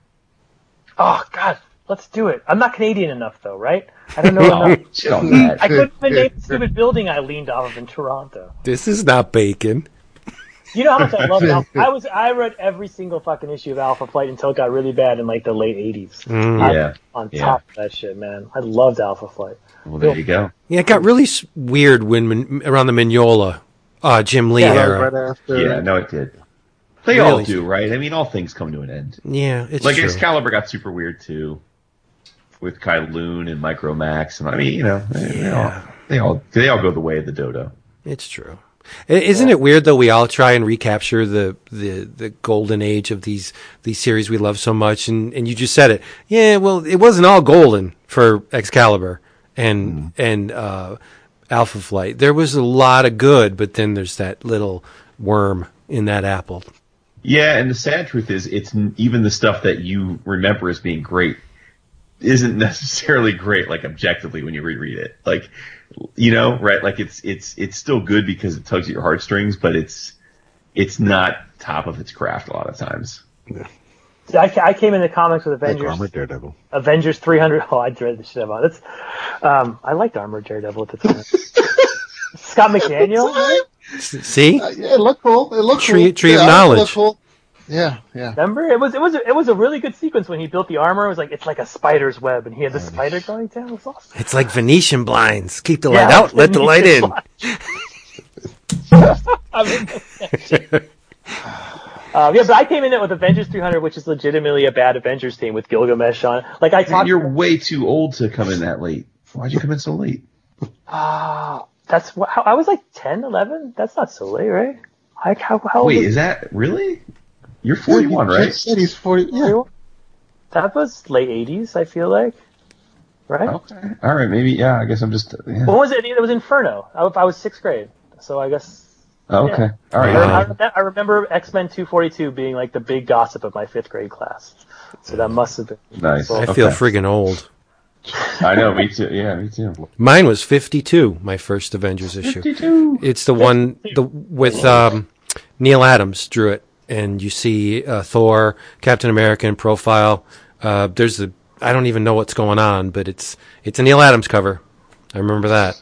Oh God. Let's do it. I'm not Canadian enough, though, right? I don't know enough. I couldn't even name the stupid building I leaned off of in Toronto. This is not bacon. You know how much I love Alpha. I read every single fucking issue of Alpha Flight until it got really bad in like the late 80s. Top of that shit, man. I loved Alpha Flight. Well, there you go. Yeah, it got really weird when around the Mignola, Jim Lee era. Right after. Yeah, no, it did. They really all do, right? I mean, all things come to an end. Yeah, it's true. Excalibur got super weird too, with Kylun and Micromax, and I mean, they all go the way of the dodo. It's true. Isn't it weird though? We all try and recapture the golden age of these series we love so much, and you just said it. Yeah, well, it wasn't all golden for Excalibur and Alpha Flight. There was a lot of good, but then there's that little worm in that apple. Yeah, and the sad truth is, it's even the stuff that you remember as being great isn't necessarily great, like objectively, when you reread it, like, right, like it's still good because it tugs at your heartstrings, but it's not top of its craft a lot of times. Yeah. See, I came into comics with Avengers 300. Oh, I dreaded the shit about it. I liked Armored Daredevil at the time. Scott McDaniel. See, it looked cool. It looked Tree of Knowledge. Yeah. Remember, it was a really good sequence when he built the armor. It was like, it's like a spider's web, and he had the spider going down. It was awesome. It's like Venetian blinds. Keep the light out, let the light in. But I came in it with Avengers 300, which is legitimately a bad Avengers team with Gilgamesh on it. Like you're way too old to come in that late. Why'd you come in so late? That's what I was like 10, 11. That's not so late, right? Like how? Wait, is that really? You're 41, right? He's 40. Yeah. That was late 80s, I feel like. Right? Okay. All right, maybe, yeah, I guess I'm just... Yeah. What was it? It was Inferno. I was 6th grade, so I guess... Oh, okay. Yeah. All right. I remember X-Men 242 being like the big gossip of my 5th grade class, so that must have been... Nice. So, I feel friggin' old. I know, me too. Yeah, me too. Mine was 52, my first Avengers issue. It's the one with... Neil Adams drew it, and you see Thor, Captain America in profile. There's a, I don't even know what's going on, but it's a Neil Adams cover. I remember that.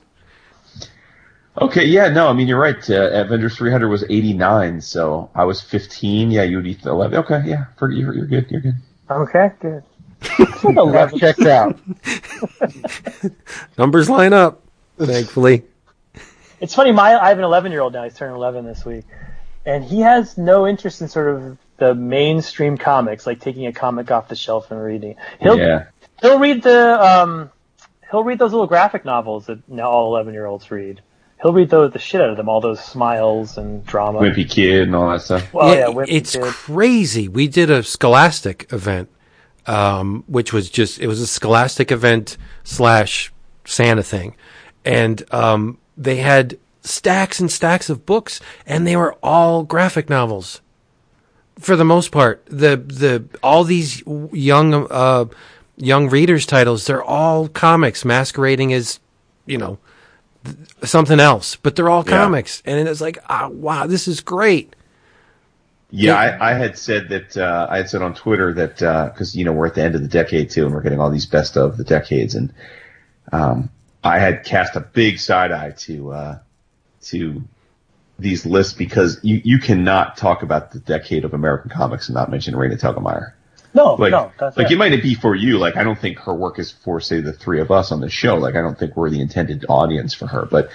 Okay, yeah, no, I mean, you're right. Avengers 300 was 89, so I was 15. Yeah, you would eat 11. Okay, yeah, you're good, you're good. Okay, good. That checks out. Numbers line up, thankfully. It's funny, I have an 11-year-old now. He's turning 11 this week. And he has no interest in sort of the mainstream comics, like taking a comic off the shelf and reading. He'll read the he'll read those little graphic novels that now all 11-year-olds read. He'll read the shit out of them, all those Smiles and Drama. Wimpy Kid and all that stuff. Well, yeah, Wimpy Kid. It's crazy. We did a Scholastic event, which was just, it was a Scholastic event / Santa thing. And they had stacks and stacks of books, and they were all graphic novels for the most part. The all these young readers' titles, they're all comics masquerading as, you know, something else, but they're all comics. And it's like, wow, this is great. I had said that I had said on Twitter that because we're at the end of the decade too, and we're getting all these best of the decades, and I had cast a big side eye to these lists, because you cannot talk about the decade of American comics and not mention Raina Telgemeier. It might not be for you. Like, I don't think her work is for, say, the three of us on the show. Like, I don't think we're the intended audience for her. But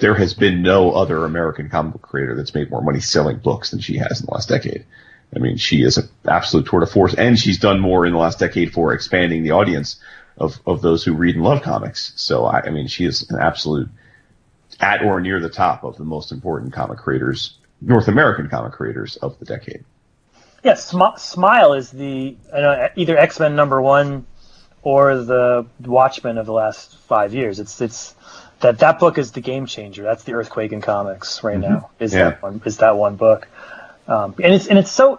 there has been no other American comic book creator that's made more money selling books than she has in the last decade. I mean, she is an absolute tour de force, and she's done more in the last decade for expanding the audience of those who read and love comics. So, I mean, she is an absolute at or near the top of the most important comic creators, North American comic creators of the decade. Yeah, Smile is the either X-Men #1 or the Watchmen of the last 5 years. It's that book is the game changer. That's the earthquake in comics right now. Is that one book? And it's so,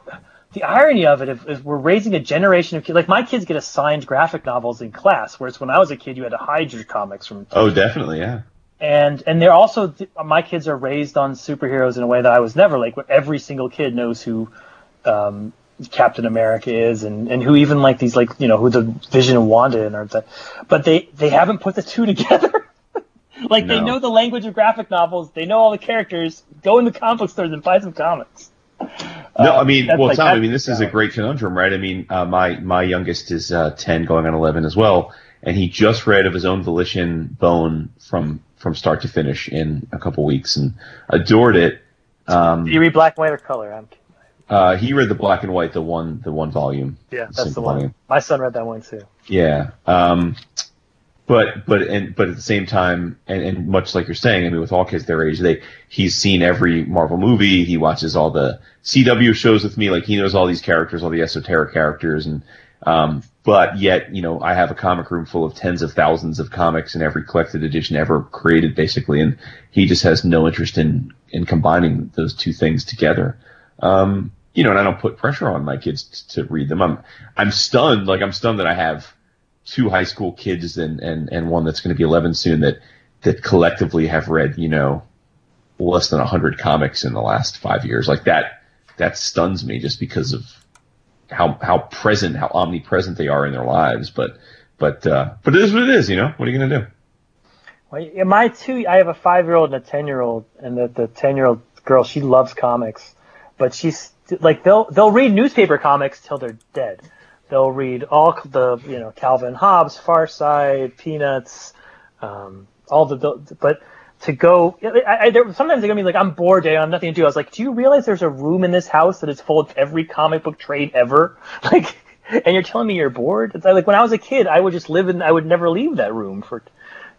the irony of it is we're raising a generation of kids. Like, my kids get assigned graphic novels in class, whereas when I was a kid, you had to hide your comics from. Oh, definitely, yeah. And they're also, my kids are raised on superheroes in a way that I was never. Like, every single kid knows who Captain America is, and who even like these, like, who the Vision and Wanda and are, but they haven't put the two together. Like, no. They know the language of graphic novels, they know all the characters. Go into comic stores and buy some comics. This is a great conundrum, right? I mean, my youngest is 10, going on 11 as well, and he just read of his own volition Bone from start to finish in a couple weeks and adored it. Do you read black and white or color? I'm kidding. He read the black and white, the one volume. Yeah, that's the one. Volume. My son read that one too. Yeah, but at the same time, and much like you're saying, I mean, with all kids their age, he's seen every Marvel movie. He watches all the CW shows with me. Like, he knows all these characters, all the esoteric characters, and but yet, I have a comic room full of tens of thousands of comics in every collected edition ever created, basically, and he just has no interest in combining those two things together. And I don't put pressure on my kids to read them. I'm stunned. Like, I'm stunned that I have two high school kids and one that's going to be 11 soon that collectively have read, less than 100 comics in the last 5 years. Like, that stuns me just because of how omnipresent they are in their lives. But it is what it is, what are you going to do? Well, I have a 5-year-old and a 10-year-old, and the 10-year-old girl, she loves comics. But she's like, they'll read newspaper comics till they're dead. They'll read all the Calvin Hobbes, Farside, Peanuts, all the. But to go, sometimes they're gonna be like, I'm bored, I have nothing to do. I was like, do you realize there's a room in this house that is full of every comic book trade ever? Like, and you're telling me you're bored? It's like, when I was a kid, I would just I would never leave that room for.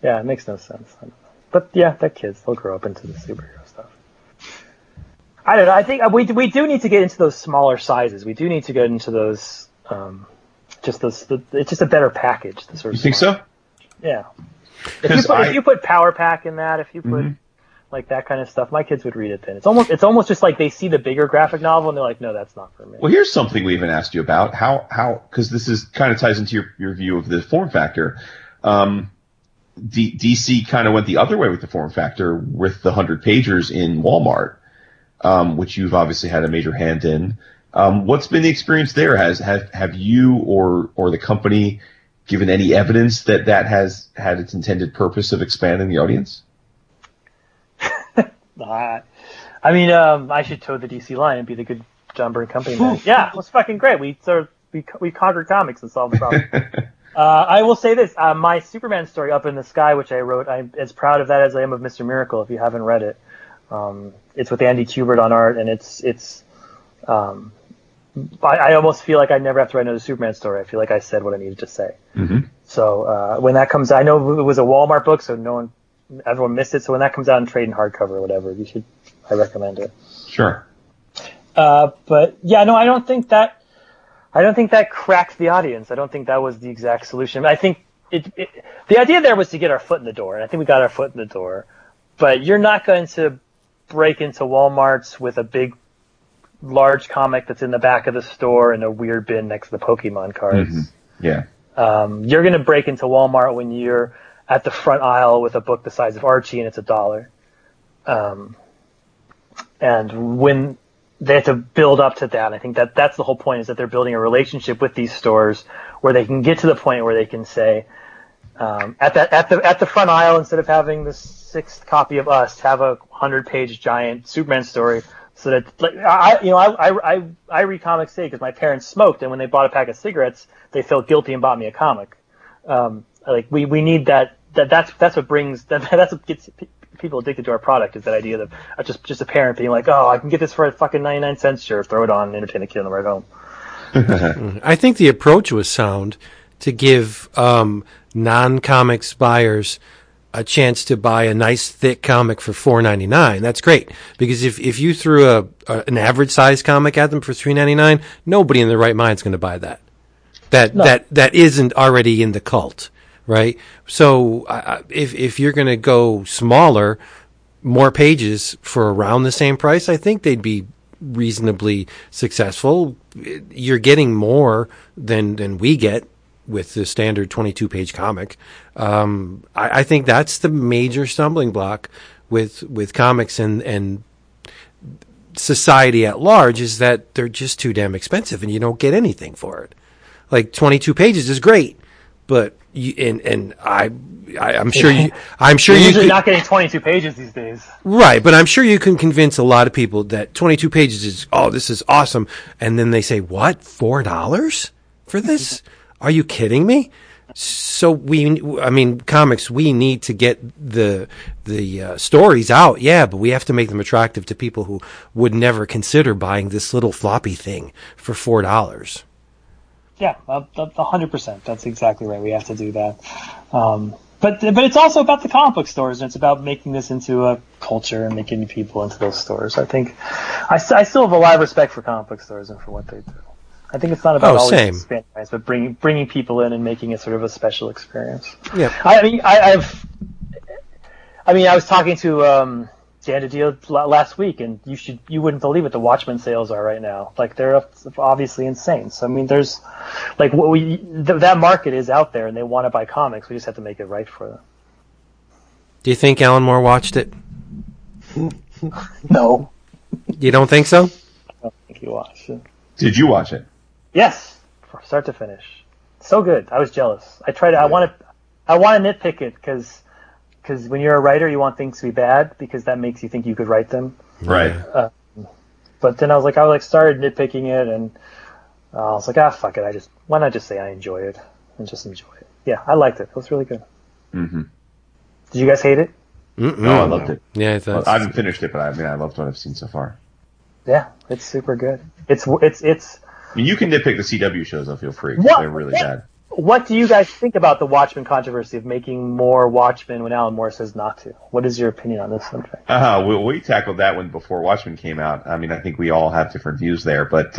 Yeah, it makes no sense. But yeah, that kids, they'll grow up into the superhero stuff. I don't know. I think we do need to get into those smaller sizes. We do need to get into those, it's just a better package. The sort of, you think so? Yeah. If you put Power Pack in that, if you put like that kind of stuff, my kids would read it then. It's almost just like they see the bigger graphic novel and they're like, no, that's not for me. Well, here's something we haven't asked you about. How, cause this is kind of ties into your view of the form factor. DC kind of went the other way with the form factor with the 100 pagers in Walmart. which you've obviously had a major hand in. What's been the experience there? Have you or the company given any evidence that that has had its intended purpose of expanding the audience? I mean, I should toe the DC line and be the good John Byrne company man. Yeah, it was fucking great. We conquered comics and solved the problem. I will say this: my Superman story, Up in the Sky, which I wrote, I'm as proud of that as I am of Mr. Miracle. If you haven't read it, it's with Andy Kubert on art, and it's. I almost feel like I never have to write another Superman story. I feel like I said what I needed to say. Mm-hmm. So when that comes out, I know it was a Walmart book, so everyone missed it. So when that comes out in trade and hardcover or whatever, I recommend it. Sure. But yeah, no, I don't think that cracked the audience. I don't think that was the exact solution. I think the idea there was to get our foot in the door, and I think we got our foot in the door. But you're not going to break into Walmarts with a big, large comic that's in the back of the store in a weird bin next to the Pokemon cards. Mm-hmm. Yeah. You're going to break into Walmart when you're at the front aisle with a book the size of Archie and it's $1. And when they have to build up to that, I think that that's the whole point, is that they're building a relationship with these stores where they can get to the point where they can say, at the front aisle, instead of having the 6th copy of Us, have a 100-page giant Superman story. So that, like, I read comics today because my parents smoked, and when they bought a pack of cigarettes, they felt guilty and bought me a comic. Like we need that's what brings that's what gets people addicted to our product, is that idea of just a parent being like, oh, I can get this for a fucking 99 cents, sure, throw it on, and entertain the kid on the ride home. I think the approach was sound to give non-comics buyers a chance to buy a nice thick comic for $4.99. That's great, because if you threw an average size comic at them for $3.99, nobody in their right mind's going to buy that. That isn't already in the cult, right? So if you're going to go smaller, more pages for around the same price, I think they'd be reasonably successful. You're getting more than we get with the standard 22-page comic. I think that's the major stumbling block with comics and society at large, is that they're just too damn expensive and you don't get anything for it. Like 22 pages is great, but I'm sure you're usually not getting 22 pages these days, right? But I'm sure you can convince a lot of people that 22 pages is, oh, this is awesome, and then they say, what, $4 for this? Are you kidding me? So comics, we need to get the stories out, yeah, but we have to make them attractive to people who would never consider buying this little floppy thing for $4. Yeah, 100%. That's exactly right. We have to do that. But it's also about the comic book stores, and it's about making this into a culture and making people into those stores. I think I still have a lot of respect for comic book stores and for what they do. I think it's not about always expanding, but bringing people in and making it sort of a special experience. Yeah. I was talking to Dan DiDio last week, and you wouldn't believe what the Watchmen sales are right now. Like, they're obviously insane. So I mean, there's like that market is out there, and they want to buy comics. We just have to make it right for them. Do you think Alan Moore watched it? No. You don't think so? I don't think he watched it. Did you watch it? Yes, from start to finish. So good. I was jealous. I tried. Yeah. I want to nitpick it because when you're a writer, you want things to be bad because that makes you think you could write them. Right. But then I started nitpicking it, and I was like, fuck it. Why not just say I enjoy it and just enjoy it? Yeah, I liked it. It was really good. Mm-hmm. Did you guys hate it? Mm-mm. No, I loved it. Yeah, I haven't finished it, but I loved what I've seen so far. Yeah, it's super good. It's. I mean, you can nitpick the CW shows. I feel free. They're really bad. What do you guys think about the Watchmen controversy of making more Watchmen when Alan Moore says not to? What is your opinion on this subject? We tackled that one before Watchmen came out. I mean, I think we all have different views there, but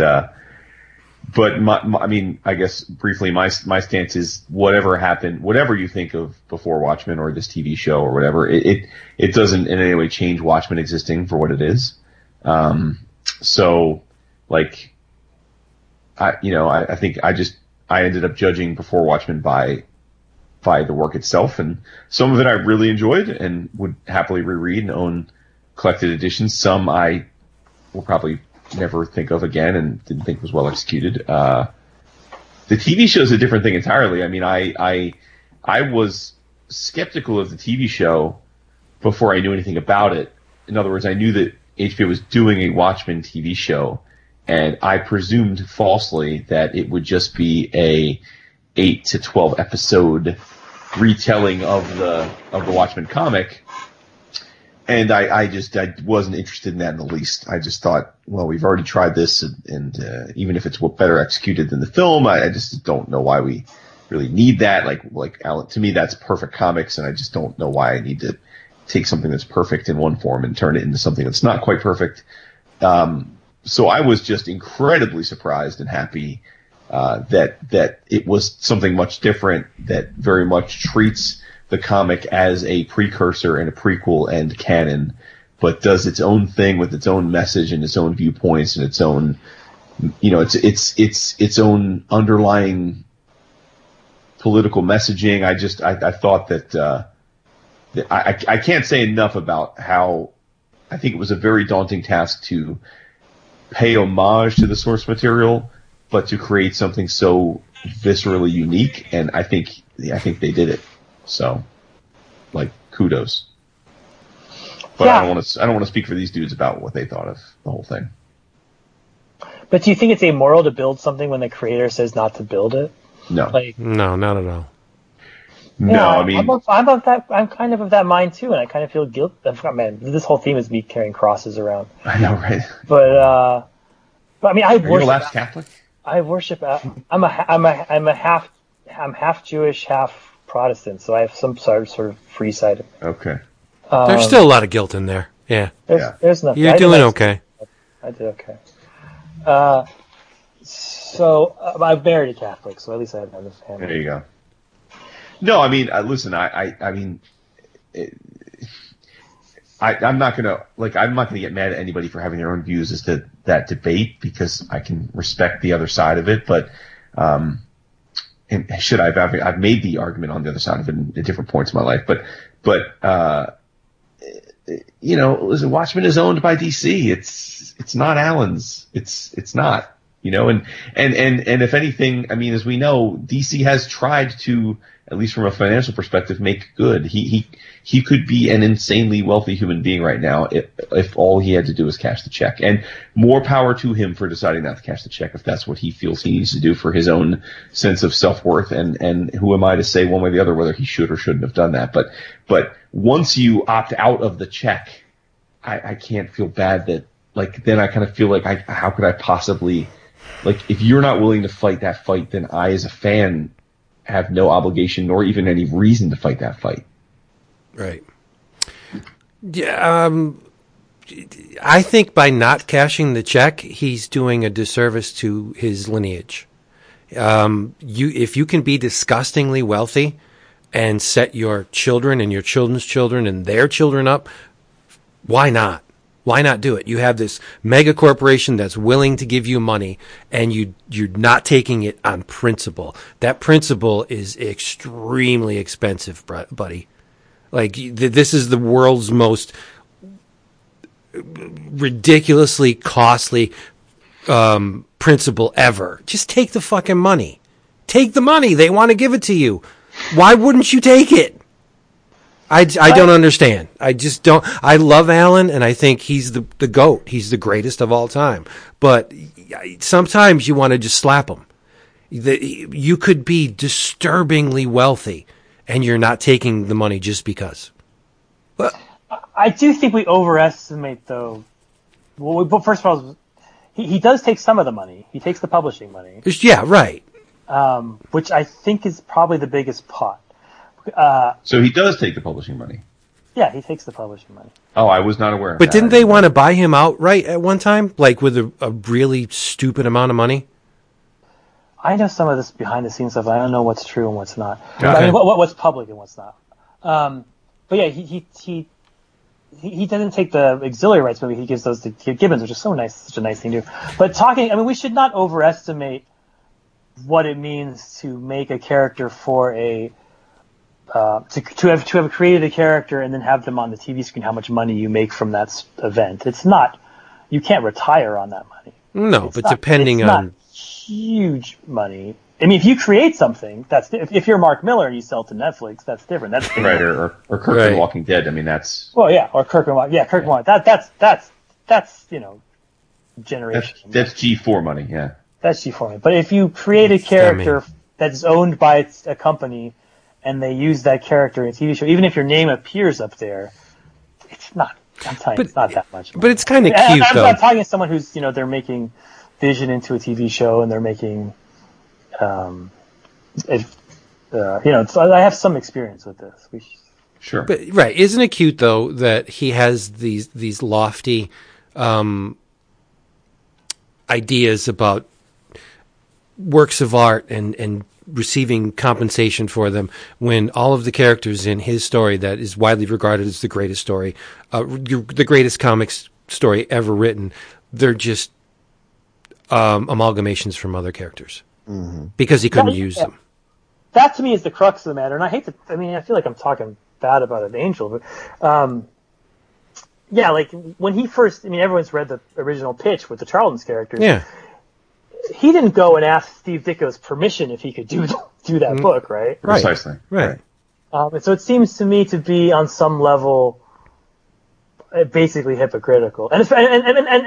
my stance is whatever happened, whatever you think of before Watchmen or this TV show or whatever, it doesn't in any way change Watchmen existing for what it is. So, like, I think I ended up judging before Watchmen by the work itself, and some of it I really enjoyed and would happily reread and own collected editions. Some I we'll probably never think of again and didn't think was well executed. The TV show is a different thing entirely. I mean, I was skeptical of the TV show before I knew anything about it. In other words, I knew that HBO was doing a Watchmen TV show, and I presumed falsely that it would just be a 8 to 12 episode retelling of the Watchmen comic. And I wasn't interested in that in the least. I just thought, well, we've already tried this, and even if it's better executed than the film, I just don't know why we really need that. Like Alan, to me, that's perfect comics, and I just don't know why I need to take something that's perfect in one form and turn it into something that's not quite perfect. So I was just incredibly surprised and happy that it was something much different that very much treats the comic as a precursor and a prequel and canon, but does its own thing with its own message and its own viewpoints and its own, its own underlying political messaging. I thought that I can't say enough about how I think it was a very daunting task to pay homage to the source material, but to create something so viscerally unique. And I think they did it. So, kudos. But yeah. I don't want to speak for these dudes about what they thought of the whole thing. But do you think it's amoral to build something when the creator says not to build it? No. No, not at all. No, yeah, I mean, I'm kind of that mind too, and I kind of feel guilt. Man, this whole theme is me carrying crosses around. I know, right? But I mean, I worship. Are you a lapsed Catholic? I worship. I'm half Jewish, half Protestant, so I have some sort of free side of it. Okay. There's still a lot of guilt in there. Yeah. There's nothing. You're doing okay. I did okay. So I've married a Catholic, so at least I have another family. There you go. No, I mean, listen. I'm not gonna get mad at anybody for having their own views as to that debate, because I can respect the other side of it. But and should I've made the argument on the other side of it at different points in my life. But listen, Watchmen is owned by DC. It's not Allen's. It's not. And if anything, I mean, as we know, DC has tried to, at least from a financial perspective, make good. He could be an insanely wealthy human being right now if all he had to do was cash the check. And more power to him for deciding not to cash the check if that's what he feels he needs to do for his own sense of self-worth. And who am I to say one way or the other whether he should or shouldn't have done that? But once you opt out of the check, I can't feel bad that, then I kind of feel like how could I possibly... if you're not willing to fight that fight, then I, as a fan, have no obligation nor even any reason to fight that fight. Right. Yeah. I think by not cashing the check, he's doing a disservice to his lineage. If you can be disgustingly wealthy and set your children and your children's children and their children up, why not? Why not do it? You have this mega corporation that's willing to give you money, and you're not taking it on principle. That principle is extremely expensive, buddy. This is the world's most ridiculously costly principle ever. Just take the fucking money. Take the money. They want to give it to you. Why wouldn't you take it? I don't understand. I just don't. I love Allen, and I think he's the GOAT. He's the greatest of all time. But sometimes you want to just slap him. You could be disturbingly wealthy, and you're not taking the money just because. But, I do think we overestimate, though. Well, first of all, he does take some of the money. He takes the publishing money. Yeah, right. Which I think is probably the biggest pot. So he does take the publishing money. Yeah, he takes the publishing money. Oh, I was not aware of that. But didn't they want to buy him outright at one time, with a really stupid amount of money? I know some of this behind-the-scenes stuff. I don't know what's true and what's not. Okay. I mean, what's public and what's not. But yeah, he doesn't take the auxiliary rights, but he gives those to Kid Gibbons, which is such a nice thing to do. But we should not overestimate what it means to make a character for a... to have created a character and then have them on the TV screen, how much money you make from that event. It's not you can't retire on that money. No, it's but not, depending on not huge money. I mean, if you create something, that's if you're Mark Miller and you sell it to Netflix, that's different. That's different. Right, or Kirk right. and Walking Dead. I mean, that's well, yeah, or Kirk and Walking. Yeah, Kirk yeah. and Walking. That's you know, generation. That's G4 money. Yeah, that's G4 money. But if you create a character that's owned by a company, and they use that character in a TV show, even if your name appears up there, it's not. I'm telling you, it's not that much money. But it's kind of cute, though. I'm talking to someone who's, you know, they're making Vision into a TV show, and they're making, you know, so I have some experience with this. Sure. But right, isn't it cute though that he has these lofty ideas about works of art and receiving compensation for them when all of the characters in his story that is widely regarded as the greatest story, the greatest comics story ever written, they're just amalgamations from other characters mm-hmm. because he couldn't use them. That to me is the crux of the matter. And I hate to, I mean, I feel like I'm talking bad about an angel, but yeah, like when he first, I mean, everyone's read the original pitch with the Charlton's characters. Yeah. He didn't go and ask Steve Ditko's permission if he could do that mm-hmm. book, right? Right. Precisely. Right. And so it seems to me to be on some level basically hypocritical, and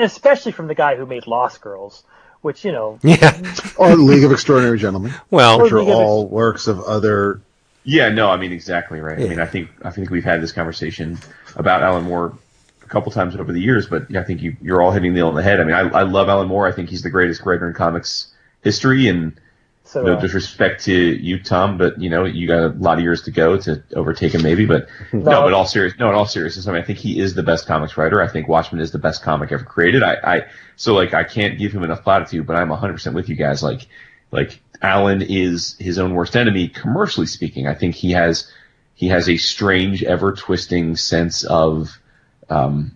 especially from the guy who made Lost Girls, which you know, yeah, or League of Extraordinary Gentlemen. Well, which are all works of other. Yeah. No. I mean, exactly right. Yeah. I mean, I think we've had this conversation about Alan Moore a couple times over the years, but I think you're all hitting the nail on the head. I mean, I love Alan Moore. I think he's the greatest writer in comics history, and so, no disrespect to you, Tom, but you know, you got a lot of years to go to overtake him, maybe. But in all seriousness, I mean, I think he is the best comics writer. I think Watchmen is the best comic ever created. I can't give him enough platitude, but I'm 100% with you guys. Like Alan is his own worst enemy, commercially speaking. I think he has a strange, ever twisting sense of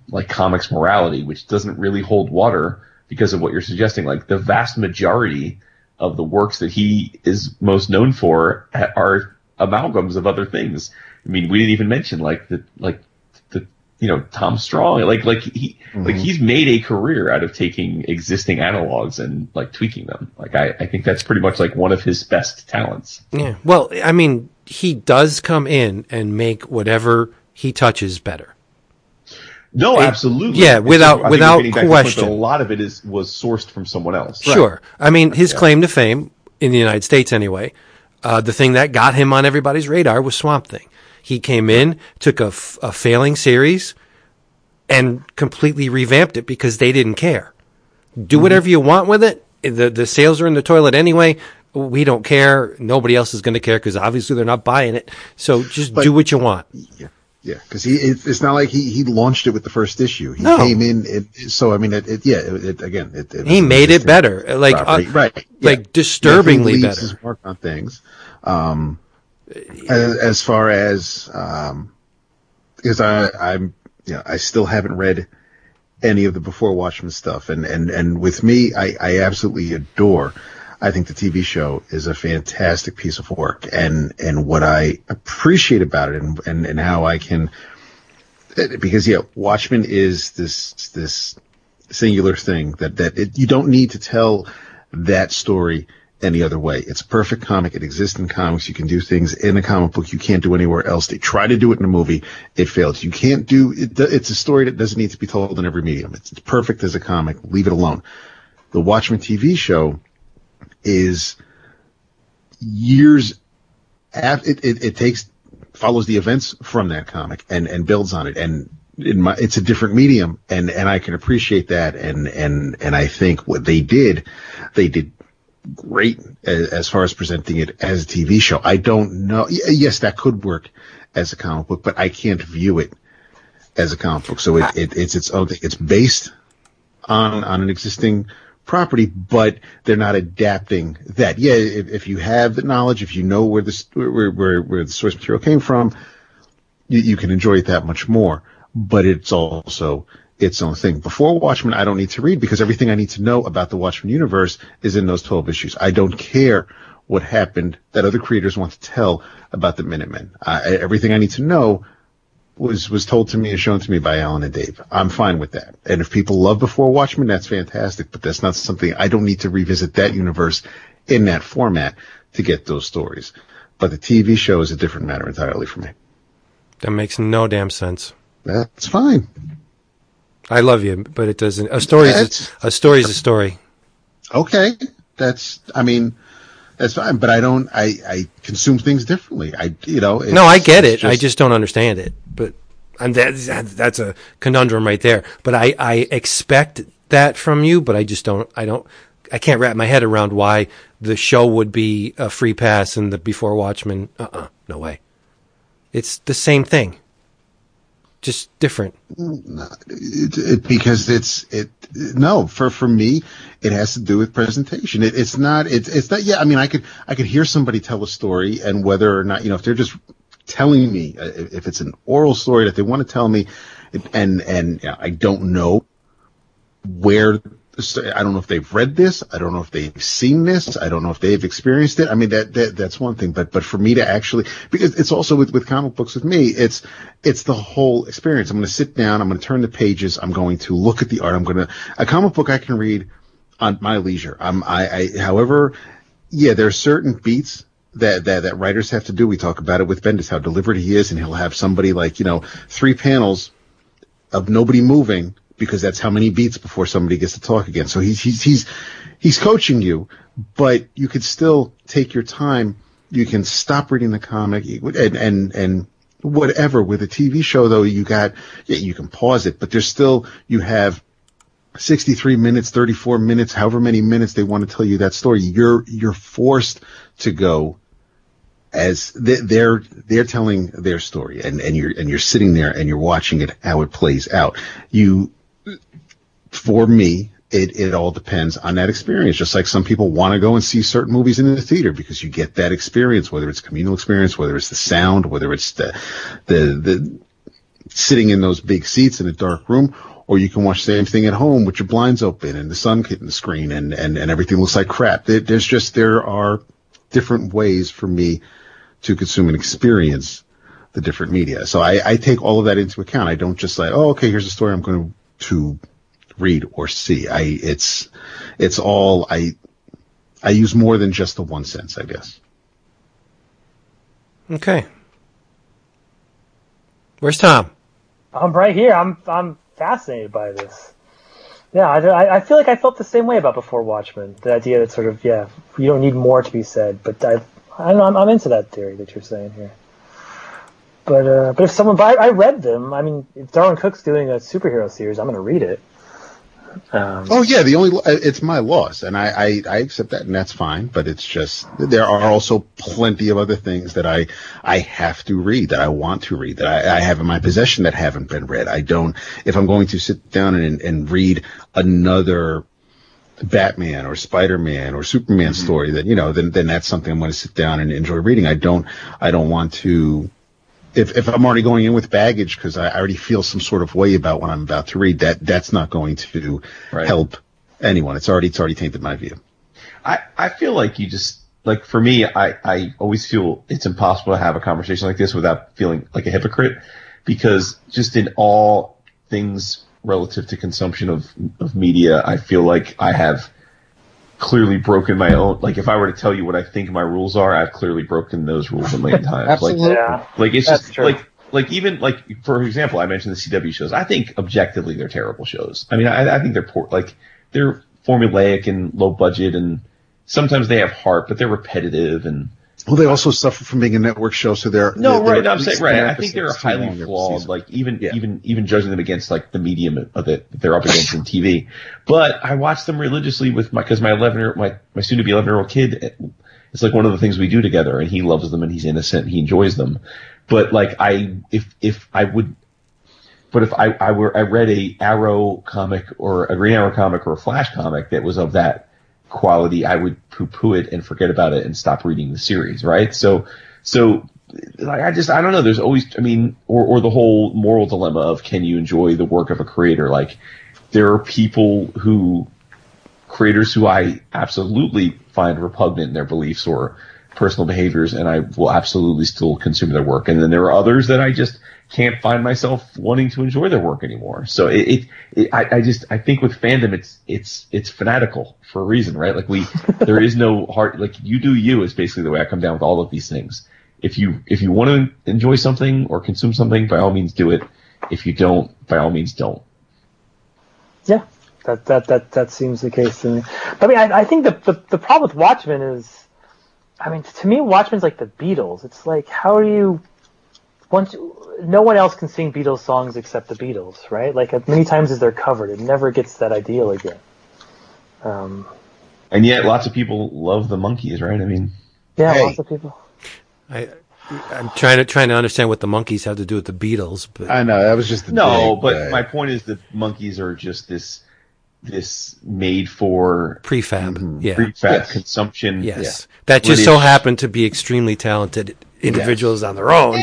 like comics morality, which doesn't really hold water because of what you're suggesting. Like the vast majority of the works that he is most known for are amalgams of other things. I mean, we didn't even mention like the you know, Tom Strong, he mm-hmm. like he's made a career out of taking existing analogs and like tweaking them. Like I think that's pretty much like one of his best talents. Yeah. Well, I mean, he does come in and make whatever he touches better. No, absolutely. Yeah, without question. A lot of it was sourced from someone else. Sure. Right. I mean, his claim to fame in the United States, anyway, the thing that got him on everybody's radar was Swamp Thing. He came in, took a failing series, and completely revamped it because they didn't care. Do whatever you want with it. The sales are in the toilet anyway. We don't care. Nobody else is going to care because obviously they're not buying it. So just do what you want. Yeah. Yeah, because it's not like he launched it with the first issue. He came in, so I mean, it he made it better, like right, like disturbingly he leaves better. His work on things, as far as because I still haven't read any of the before Watchmen stuff, and with me, I absolutely adore. I think the TV show is a fantastic piece of work, and what I appreciate about it, and how I can, because Watchmen is this singular thing that you don't need to tell that story any other way. It's a perfect comic. It exists in comics. You can do things in a comic book you can't do anywhere else. They try to do it in a movie. It fails. You can't do it. It's a story that doesn't need to be told in every medium. It's perfect as a comic. Leave it alone. The Watchmen TV show is years after follows the events from that comic and builds on it, and it's a different medium, and I can appreciate that, and I think what they did great as far as presenting it as a TV show. I don't know. Yes, that could work as a comic book, but I can't view it as a comic book. So it's its own thing. It's based on an existing property, but they're not adapting that. Yeah, if you have the knowledge, if you know where the source material came from, you can enjoy it that much more. But it's also its own thing. Before Watchmen, I don't need to read because everything I need to know about the Watchmen universe is in those 12 issues. I don't care what happened that other creators want to tell about the Minutemen. Everything I need to know was told to me and shown to me by Alan and Dave. I'm fine with that. And if people love Before Watchmen, that's fantastic, but that's not something, I don't need to revisit that universe in that format to get those stories. But the TV show is a different matter entirely for me. That makes no damn sense. That's fine. I love you, but it doesn't. A story is a story. Okay. That's fine, but I don't. I consume things differently. No, I get it. Just, I just don't understand it. But that's a conundrum right there. But I expect that from you. But I just don't. I can't wrap my head around why the show would be a free pass and the Before Watchmen. No way. It's the same thing, just different. For me, it has to do with presentation. It's not. Yeah, I mean, I could hear somebody tell a story, and whether or not, if they're just telling me, if it's an oral story that they want to tell me, and I don't know where. I don't know if they've read this. I don't know if they've seen this. I don't know if they've experienced it. I mean, that's one thing. But for me to actually, because it's also with comic books with me, it's the whole experience. I'm going to sit down. I'm going to turn the pages. I'm going to look at the art. A comic book I can read on my leisure. However, there are certain beats that writers have to do. We talk about it with Bendis, how deliberate he is, and he'll have somebody like, 3 panels of nobody moving, because that's how many beats before somebody gets to talk again. So he's coaching you, but you could still take your time. You can stop reading the comic and whatever. With a TV show, though, you can pause it, but there's still, you have 63 minutes, 34 minutes, however many minutes they want to tell you that story. You're forced to go as they're telling their story, and you're sitting there and you're watching it, how it plays out. For me, it all depends on that experience. Just like some people want to go and see certain movies in the theater because you get that experience, whether it's communal experience, whether it's the sound, whether it's the sitting in those big seats in a dark room, or you can watch the same thing at home with your blinds open and the sun hitting the screen and everything looks like crap. There are different ways for me to consume and experience the different media. So I take all of that into account. I don't just like, here's a story I'm going to read or see. I use more than just the one sense, I guess. Okay. Where's Tom? I'm right here. I'm fascinated by this. Yeah, I feel like I felt the same way about Before Watchmen. The idea that sort of, you don't need more to be said, but I don't know, I'm into that theory that you're saying here. But if someone, I read them. I mean, if Darwin Cook's doing a superhero series, I'm going to read it. It's my loss, and I accept that, and that's fine. But it's just, there are also plenty of other things that I have to read, that I want to read, that I have in my possession that haven't been read. I don't, if I'm going to sit down and read another Batman or Spider-Man or Superman story, that then that's something I'm going to sit down and enjoy reading. I don't want to. If I'm already going in with baggage because I already feel some sort of way about what I'm about to read, that's not going to help anyone. It's already tainted my view. I feel like for me, I always feel it's impossible to have a conversation like this without feeling like a hypocrite, because just in all things relative to consumption of media, I feel like I have clearly broken my own. Like, if I were to tell you what I think my rules are, I've clearly broken those rules a million times. Absolutely. Even for example, I mentioned the CW shows. I think objectively they're terrible shows. I mean, I think they're poor. Like, they're formulaic and low budget, and sometimes they have heart, but they're repetitive. And they also suffer from being a network show, so they're I'm saying I think they're highly flawed. Like, even judging them against like the medium that they're up against in TV. But I watch them religiously with because my 11-year-old, my soon to be 11-year-old kid. It's like one of the things we do together, and he loves them, and he's innocent, and he enjoys them. But like if I read a Arrow comic or a Green Arrow comic or a Flash comic that was of that quality, I would poo-poo it and forget about it and stop reading the series, right? So like, I don't know. There's always, or the whole moral dilemma of, can you enjoy the work of a creator? Like, there are creators who I absolutely find repugnant in their beliefs or personal behaviors, and I will absolutely still consume their work. And then there are others that I just can't find myself wanting to enjoy their work anymore. So I think with fandom, it's fanatical for a reason, right? Like there is no hard, like you do you is basically the way I come down with all of these things. If you want to enjoy something or consume something, by all means do it. If you don't, by all means don't. Yeah. That seems the case to me. But I mean, I think the problem with Watchmen is, I mean, to me, Watchmen's like the Beatles. It's like, how are you? Once no one else can sing Beatles songs except the Beatles, right? Like many times as they're covered, it never gets that ideal again. And yet, lots of people love the Monkees, right? I mean, yeah, hey, lots of people. I'm trying to understand what the Monkees have to do with the Beatles. But I know that was just but my point is that Monkees are just this made for prefab yes. consumption. Yes. Yeah. That just so happened to be extremely talented individuals on their own.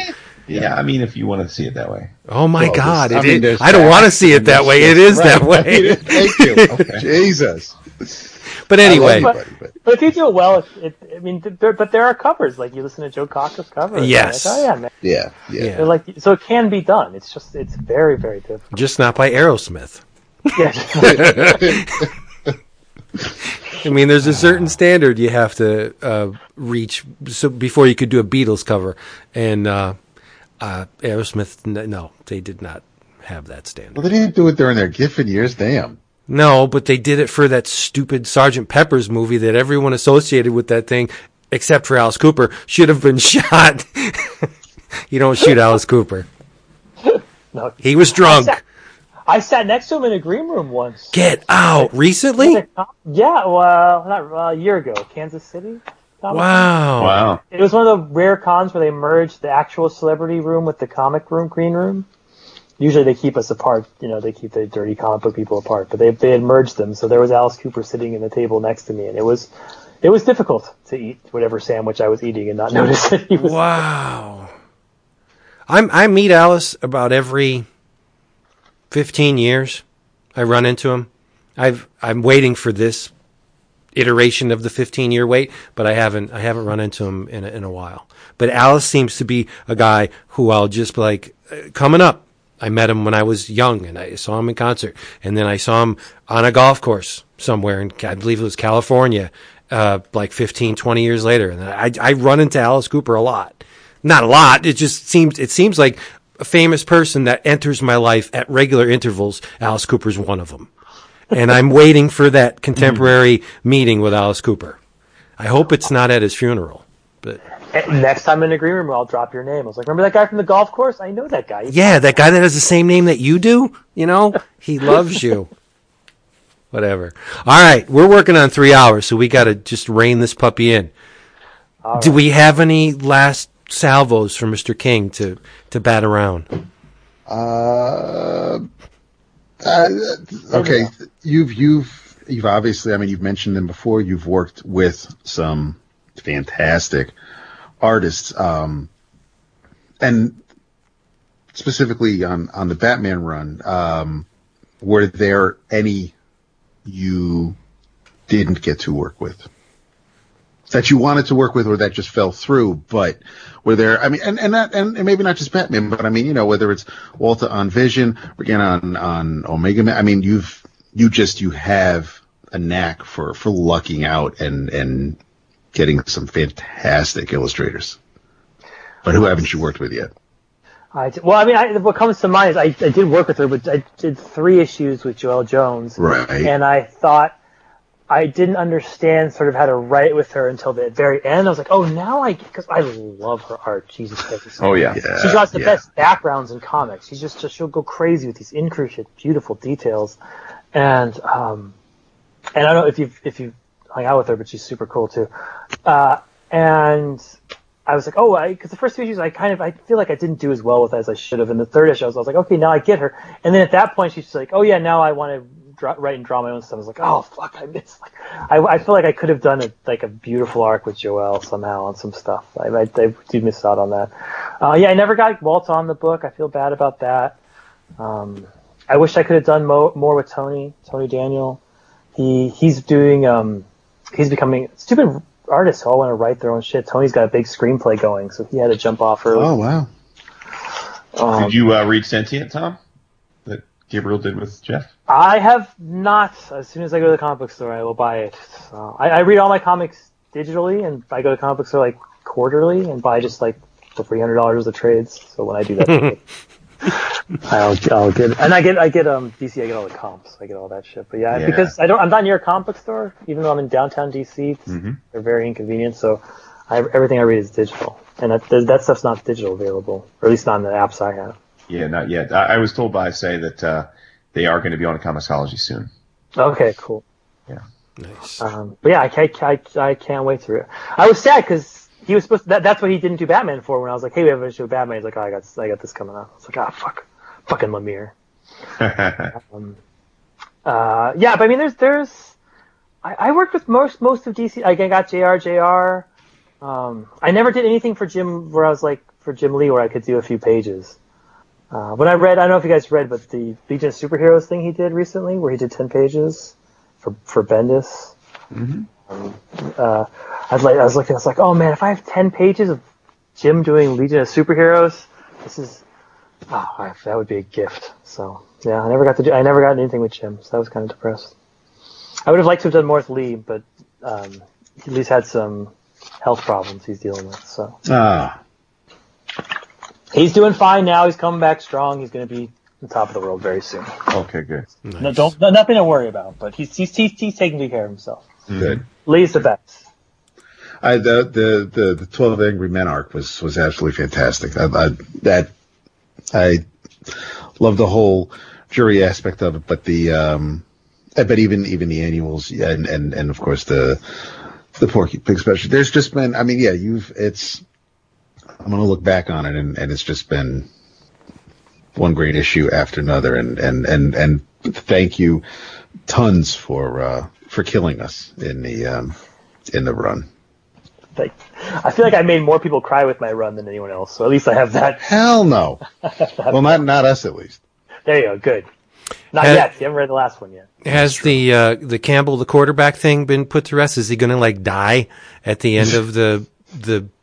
Yeah. I mean, if you want to see it that way. Oh my God. I don't want to see it that way. It is that way. Thank you. Okay. Jesus. But anyway. But if you do it well, there are covers. Like you listen to Joe Cocker's cover. Yes. Like, oh yeah, man. Yeah. Like, so it can be done. It's just, it's very, very difficult. Just not by Aerosmith. Yes. I mean, there's a certain standard you have to reach before you could do a Beatles cover, and Aerosmith, no, they did not have that standard. Well, they didn't do it during their Giffen years, damn. No, but they did it for that stupid Sgt. Pepper's movie that everyone associated with that thing, except for Alice Cooper, should have been shot. You don't shoot Alice Cooper. No, he was drunk. I sat next to him in a green room once. Get out! Recently? Yeah, well, not a year ago. Kansas City? Wow. It was one of the rare cons where they merged the actual celebrity room with the comic room, green room. Usually they keep us apart. You know, they keep the dirty comic book people apart. But they had merged them, so there was Alice Cooper sitting in the table next to me, and it was difficult to eat whatever sandwich I was eating and not notice that he was... Wow. I meet Alice about every... 15 years, I run into him. I'm waiting for this iteration of the 15-year wait, but I haven't run into him in a while. But Alice seems to be a guy who I'll just be like, coming up. I met him when I was young, and I saw him in concert, and then I saw him on a golf course somewhere, and I believe it was California, like 15, 20 years later. And I run into Alice Cooper a lot. Not a lot. It seems like a famous person that enters my life at regular intervals. Alice Cooper's one of them. And I'm waiting for that contemporary meeting with Alice Cooper. I hope it's not at his funeral. But next time in the green room, I'll drop your name. I was like, remember that guy from the golf course? I know that guy. Yeah, that guy that has the same name that you do? You know, he loves you. Whatever. All right, we're working on 3 hours, so we got to just rein this puppy in. All do right. We have any last salvos for Mr. King to bat around? Okay, you've obviously, I mean, you've mentioned them before. You've worked with some fantastic artists, and specifically on the Batman run. Were there any you didn't get to work with? That you wanted to work with, or that just fell through, but were there? I mean, and maybe not just Batman, but I mean, you know, whether it's Walter on Vision, again on Omega Man. I mean, you have a knack for lucking out and getting some fantastic illustrators. But who haven't you worked with yet? What comes to mind is I did work with her, but I did 3 issues with Joelle Jones, right? And I thought. I didn't understand sort of how to write with her until the very end. I was like, oh, now because I love her art. Jesus Christ. Oh, yeah. She draws the best backgrounds in comics. She's just, she'll go crazy with these intricate, beautiful details. And I don't know if you hung out with her, but she's super cool too. And I was like, because the first 2 issues, I feel like I didn't do as well with as I should have. In the third issue, I was like, okay, now I get her. And then at that point, she's like, oh yeah, now I want to write and draw my own stuff. I was like, oh fuck, I missed. Like, I feel like I could have done a beautiful arc with Joelle somehow on some stuff. I do miss out on that. I never got Walt on the book. I feel bad about that. I wish I could have done more with Tony Daniel. He's becoming stupid. artists all want to write their own shit. Tony's got a big screenplay going, so he had to jump off early. Oh, wow. Did you read Sentient, Tom, that Gabriel did with Jeff? I have not. As soon as I go to the comic book store, I will buy it. So I read all my comics digitally, and I go to the comic book store like quarterly and buy just like the $300 of the trades. So when I do that, I'll get, and I get DC. I get all the comps. I get all that shit. But yeah. Because I'm not near a comic book store, even though I'm in downtown DC. Mm-hmm. They're very inconvenient. So everything I read is digital, and that stuff's not digital available, or at least not in the apps I have. Yeah, not yet. I was told by Say that they are going to be on a Comixology soon. Okay, cool. Yeah, nice. But yeah, I can't wait to read. I was sad because he was supposed to, that's what he didn't do Batman for. When I was like, hey, we have an issue of Batman, he's like, oh, I got this coming up. I was like, ah, fuck, fucking Lemire. Yeah, but I mean, there's. I worked with most of DC. I got JR. I never did anything for Jim where I was like for Jim Lee where I could do a few pages. When I don't know if you guys read, but the Legion of Superheroes thing he did recently, where he did 10 pages for Bendis. Mm-hmm. I was like, oh man, if I have 10 pages of Jim doing Legion of Superheroes, this is that would be a gift. So yeah, I never got anything with Jim, so I was kind of depressed. I would have liked to have done more with Lee, but he at least had some health problems he's dealing with. So he's doing fine now. He's coming back strong. He's going to be on top of the world very soon. Okay, good. Nice. No, nothing to worry about. But he's taking good care of himself. Good. Lee's the best. The 12 Angry Men arc was absolutely fantastic. I love the whole jury aspect of it, but even the annuals and of course the Porky Pig special. There's just been, I mean, yeah, I'm going to look back on it, and it's just been one great issue after another, and thank you tons for killing us in the run. I feel like I made more people cry with my run than anyone else, so at least I have that. Hell no. Well, not us, at least. There you go. Good. Not yet. You haven't read the last one yet. Has the Campbell, the quarterback thing, been put to rest? Is he going to like die at the end of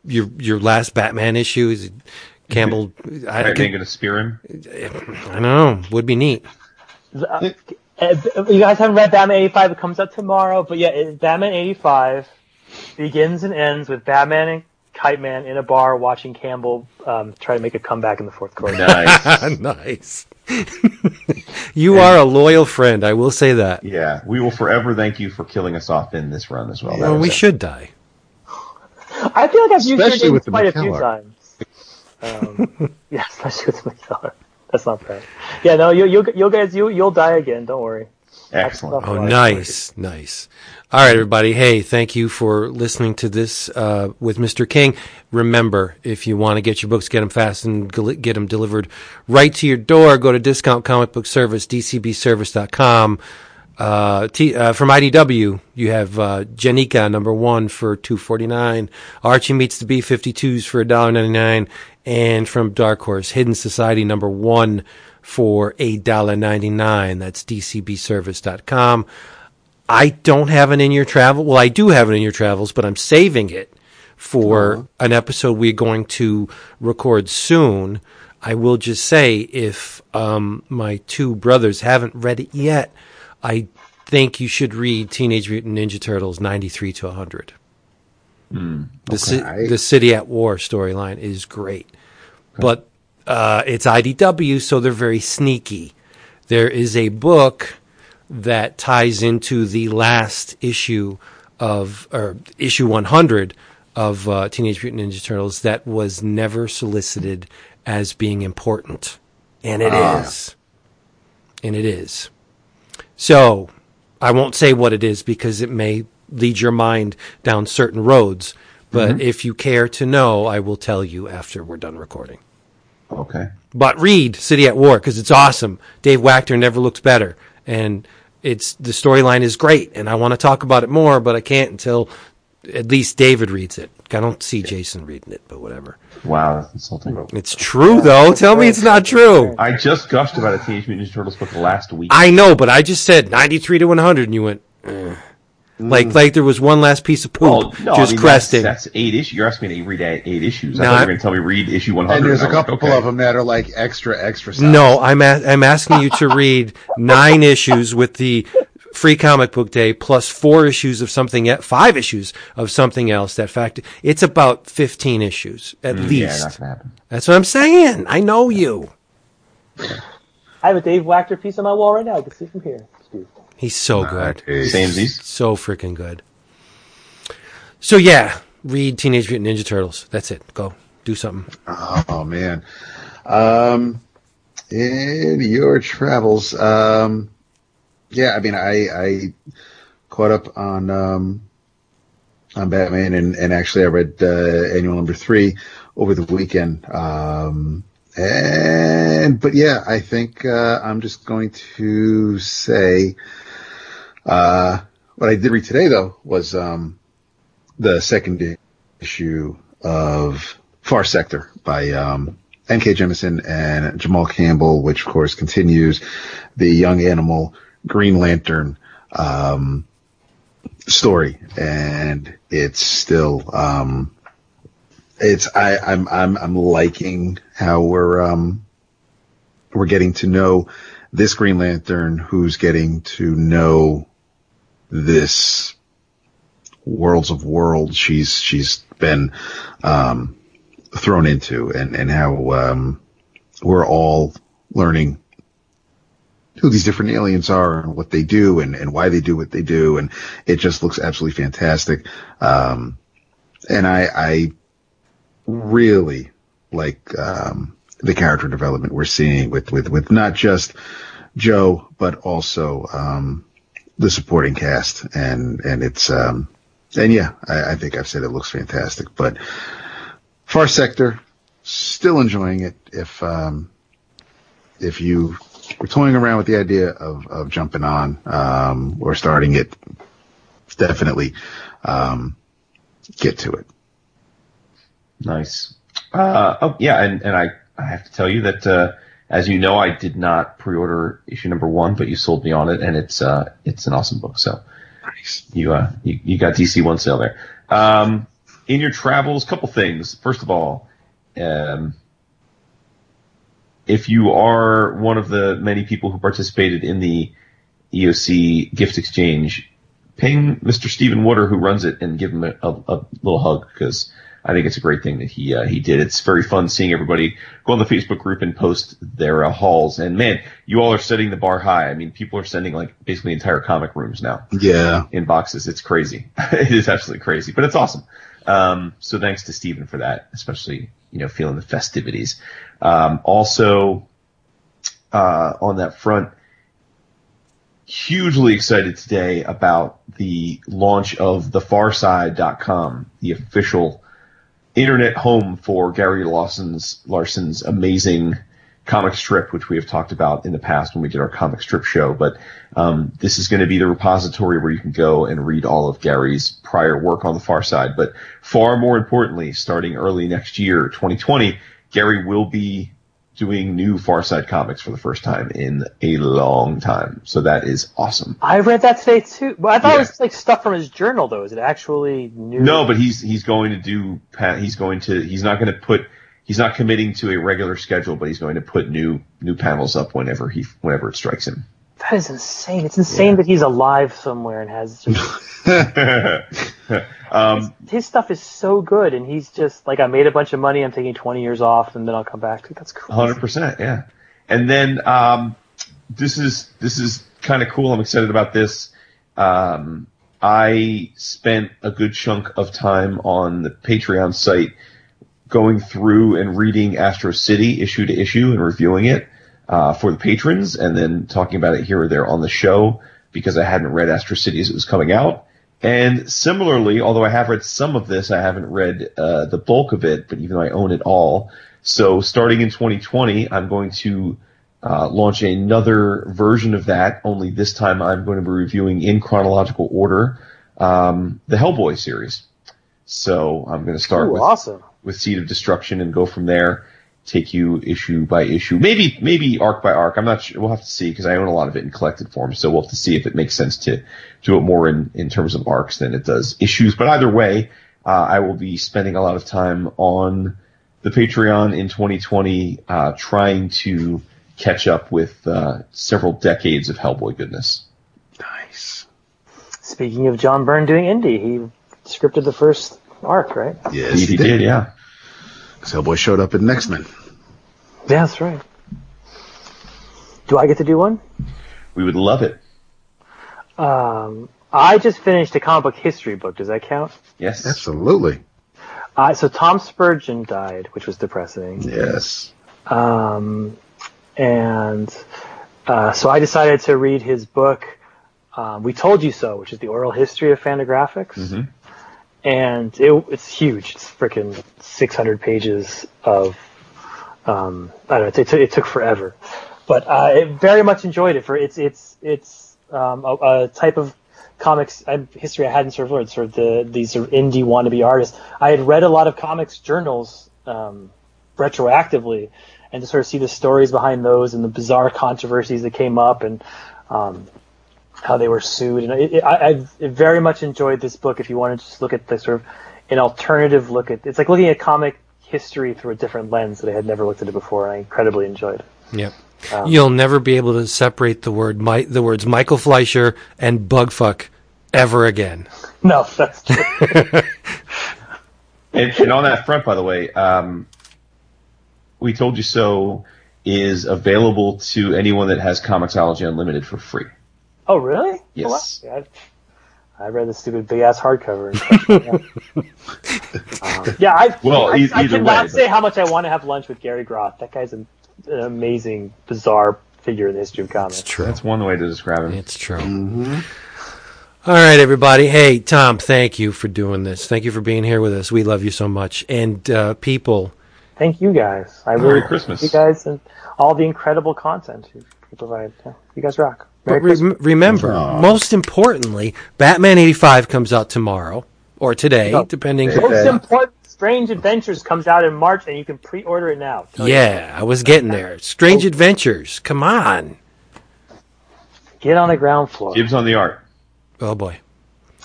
your last Batman issue? Is Campbell? Are they going to spear him? I don't know. Would be neat. You guys haven't read Batman 85. It comes out tomorrow, but yeah, Batman 85 begins and ends with Batman and Kite Man in a bar watching Campbell try to make a comeback in the fourth quarter. Nice. Nice. You are a loyal friend, I will say that. Yeah, we will forever thank you for killing us off in this run as well. Yeah, we should die. I feel like I've used your name quite a few times. Yeah, especially with the McKellar. That's not bad. Yeah, no, you'll die again. Don't worry. Excellent. Oh, nice. All right, everybody. Hey, thank you for listening to this with Mr. King. Remember, if you want to get your books, get them fast and get them delivered right to your door. Go to Discount Comic Book Service, dcbservice.com. From IDW, you have Janika #1 for $2.49. Archie Meets the B-52s for $1.99. And from Dark Horse, Hidden Society #1 for $8.99. That's dcbservice.com. I don't have it in your travel. Well, I do have it in your travels, but I'm saving it for an episode we're going to record soon. I will just say, if my two brothers haven't read it yet, I think you should read Teenage Mutant Ninja Turtles 93-100. The City at War storyline is great, but it's IDW, so they're very sneaky. There is a book that ties into the last issue or issue 100 of Teenage Mutant Ninja Turtles that was never solicited as being important, and it is. And it is. So I won't say what it is because it may lead your mind down certain roads, but if you care to know, I will tell you after we're done recording. Okay. But read City at War because it's awesome. Dave Wachter never looks better, and the storyline is great, and I want to talk about it more, but I can't until at least David reads it. I don't see Jason reading it, but whatever. Wow, that's insulting. It's true, though. Tell me it's not true. I just gushed about a Teenage Mutant Ninja Turtles book last week. I know, but I just said 93-100, and you went, Like there was one last piece of poop cresting. That's eight issues. You're asking me to read 8 issues. I thought you were going to tell me read issue 100. And there's a couple of them that are like extra stuff. No, I'm asking you to read 9 issues with the Free Comic Book Day plus 5 issues of something else. That fact, it's about 15 issues at least. Yeah, that's gonna happen. That's what I'm saying. I know you. I have a Dave Wachter piece on my wall right now. I can see from here. It's beautiful. He's so good. Samesies. So freaking good. So yeah, read Teenage Mutant Ninja Turtles. That's it. Go do something. Oh man. In your travels, yeah, I mean, I caught up on Batman, and actually I read Annual Number 3 over the weekend. But yeah, I think I'm just going to say what I did read today, though, was the second issue of Far Sector by N.K. Jemisin and Jamal Campbell, which, of course, continues the Young Animal Green Lantern story, and it's still I'm liking how we're getting to know this Green Lantern, who's getting to know this worlds of worlds she's been thrown into, and how we're all learning who these different aliens are and what they do and why they do what they do. And it just looks absolutely fantastic. And I really like the character development we're seeing with not just Joe, but also the supporting cast. And it's and yeah, I think I've said it looks fantastic. But Far Sector, still enjoying it. If you we're toying around with the idea of jumping on or starting it, definitely get to it. Nice. I have to tell you that as you know, I did not pre-order issue number 1, but you sold me on it, and it's an awesome book. So nice. You got DC one sale there. In your travels, couple things. First of all, if you are one of the many people who participated in the EOC gift exchange, ping Mr. Stephen Water, who runs it, and give him a little hug, because I think it's a great thing that he did. It's very fun seeing everybody go on the Facebook group and post their hauls. And, man, you all are setting the bar high. I mean, people are sending, like, basically entire comic rooms now. Yeah. In boxes. It's crazy. It is absolutely crazy, but it's awesome. So thanks to Stephen for that, especially, feeling the festivities. Also, on that front, hugely excited today about the launch of thefarside.com, the official internet home for Gary Larson's amazing comic strip, which we have talked about in the past when we did our comic strip show. But this is going to be the repository where you can go and read all of Gary's prior work on the Far Side. But far more importantly, starting early next year, 2020, Gary will be doing new Far Side comics for the first time in a long time. So that is awesome. I read that today too. Well, I thought it was like stuff from his journal, though. Is it actually new? No, but he's not committing to a regular schedule, but he's going to put new panels up whenever it strikes him. That is insane. It's insane that he's alive somewhere and has. His stuff is so good, and he's just like, I made a bunch of money. I'm taking 20 years off, and then I'll come back. That's cool. 100%, yeah. And then this is kind of cool. I'm excited about this. I spent a good chunk of time on the Patreon site, going through and reading Astro City issue to issue and reviewing it for the patrons, and then talking about it here or there on the show, because I hadn't read Astro City as it was coming out. And similarly, although I have read some of this, I haven't read the bulk of it, but even though I own it all. So starting in 2020, I'm going to launch another version of that, only this time I'm going to be reviewing in chronological order the Hellboy series. So I'm going to start with Seed of Destruction and go from there. take you issue by issue, maybe arc by arc. I'm not sure. We'll have to see because I own a lot of it in collected form, so we'll have to see if it makes sense to do it more in terms of arcs than it does issues. But either way, I will be spending a lot of time on the Patreon in 2020 trying to catch up with several decades of Hellboy goodness. Nice. Speaking of John Byrne doing indie, he scripted the first arc, right? Yes, he did, yeah. Because Hellboy showed up in X-Men. Yeah, that's right. Do I get to do one? We would love it. I just finished a comic book history book. Does that count? Yes. Absolutely. So Tom Spurgeon died, which was depressing. Yes. So I decided to read his book, We Told You So, which is the oral history of Fantagraphics. Mm-hmm. And it's huge. It's freaking 600 pages of, I don't know, it took forever. But I very much enjoyed it. For It's a type of comics history I hadn't sort of learned, sort of these sort of indie wannabe artists. I had read a lot of comics journals retroactively, and to sort of see the stories behind those and the bizarre controversies that came up and how they were sued. And I very much enjoyed this book. If you want to just look at the sort of an alternative look at, it's like looking at comic history through a different lens that I had never looked at it before. And I incredibly enjoyed it. Yep. You'll never be able to separate the words Michael Fleischer and bugfuck ever again. No, that's true. and on that front, by the way, We Told You So is available to anyone that has Comixology Unlimited for free. Oh, really? Yes. Well, I read the stupid big-ass hardcover. I cannot say how much I want to have lunch with Gary Groth. That guy's an amazing, bizarre figure in the history of comics. It's true. That's one way to describe him. It's true. Mm-hmm. All right, everybody. Hey, Tom, thank you for doing this. Thank you for being here with us. We love you so much. And people... Thank you, guys. Merry Christmas. You guys and all the incredible content you provide. You guys rock. Remember, most importantly, Batman 85 comes out tomorrow, or today, depending. Most important, Strange Adventures comes out in March, and you can pre-order it now. Yeah, I was getting there. Strange Adventures, come on. Get on the ground floor. Gibbs on the art. Oh, boy.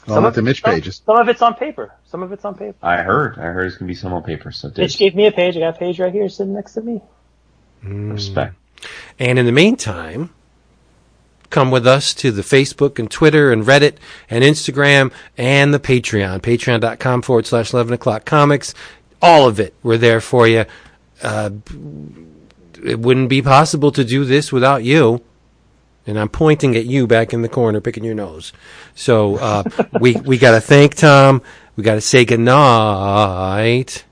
Some of the Mitch pages. Some of it's on paper. I heard it's going to be some on paper. So Mitch gave me a page. I got a page right here sitting next to me. Respect. And in the meantime... Come with us to the Facebook and Twitter and Reddit and Instagram and the Patreon. Patreon.com/11o'clock comics. All of it. We're there for you. It wouldn't be possible to do this without you. And I'm pointing at you back in the corner, picking your nose. So we got to thank Tom. We got to say goodnight.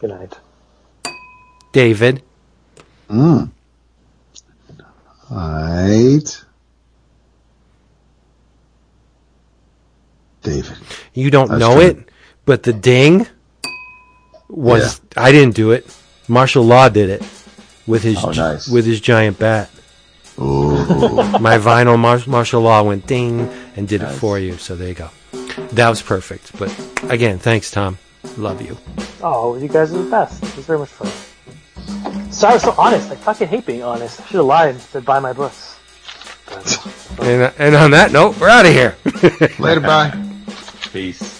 Good night. David. Right. David. You don't know it, but the ding was I didn't do it. Martial Law did it with his with his giant bat. Ooh. My vinyl Martial Law went ding and did it for you. So there you go. That was perfect. But again, thanks, Tom. Love you. Oh, you guys are the best. It was very much fun. So I was so honest. I fucking hate being honest. I should have lied and said, buy my books. And on that note, we're out of here. Later, bye. Peace.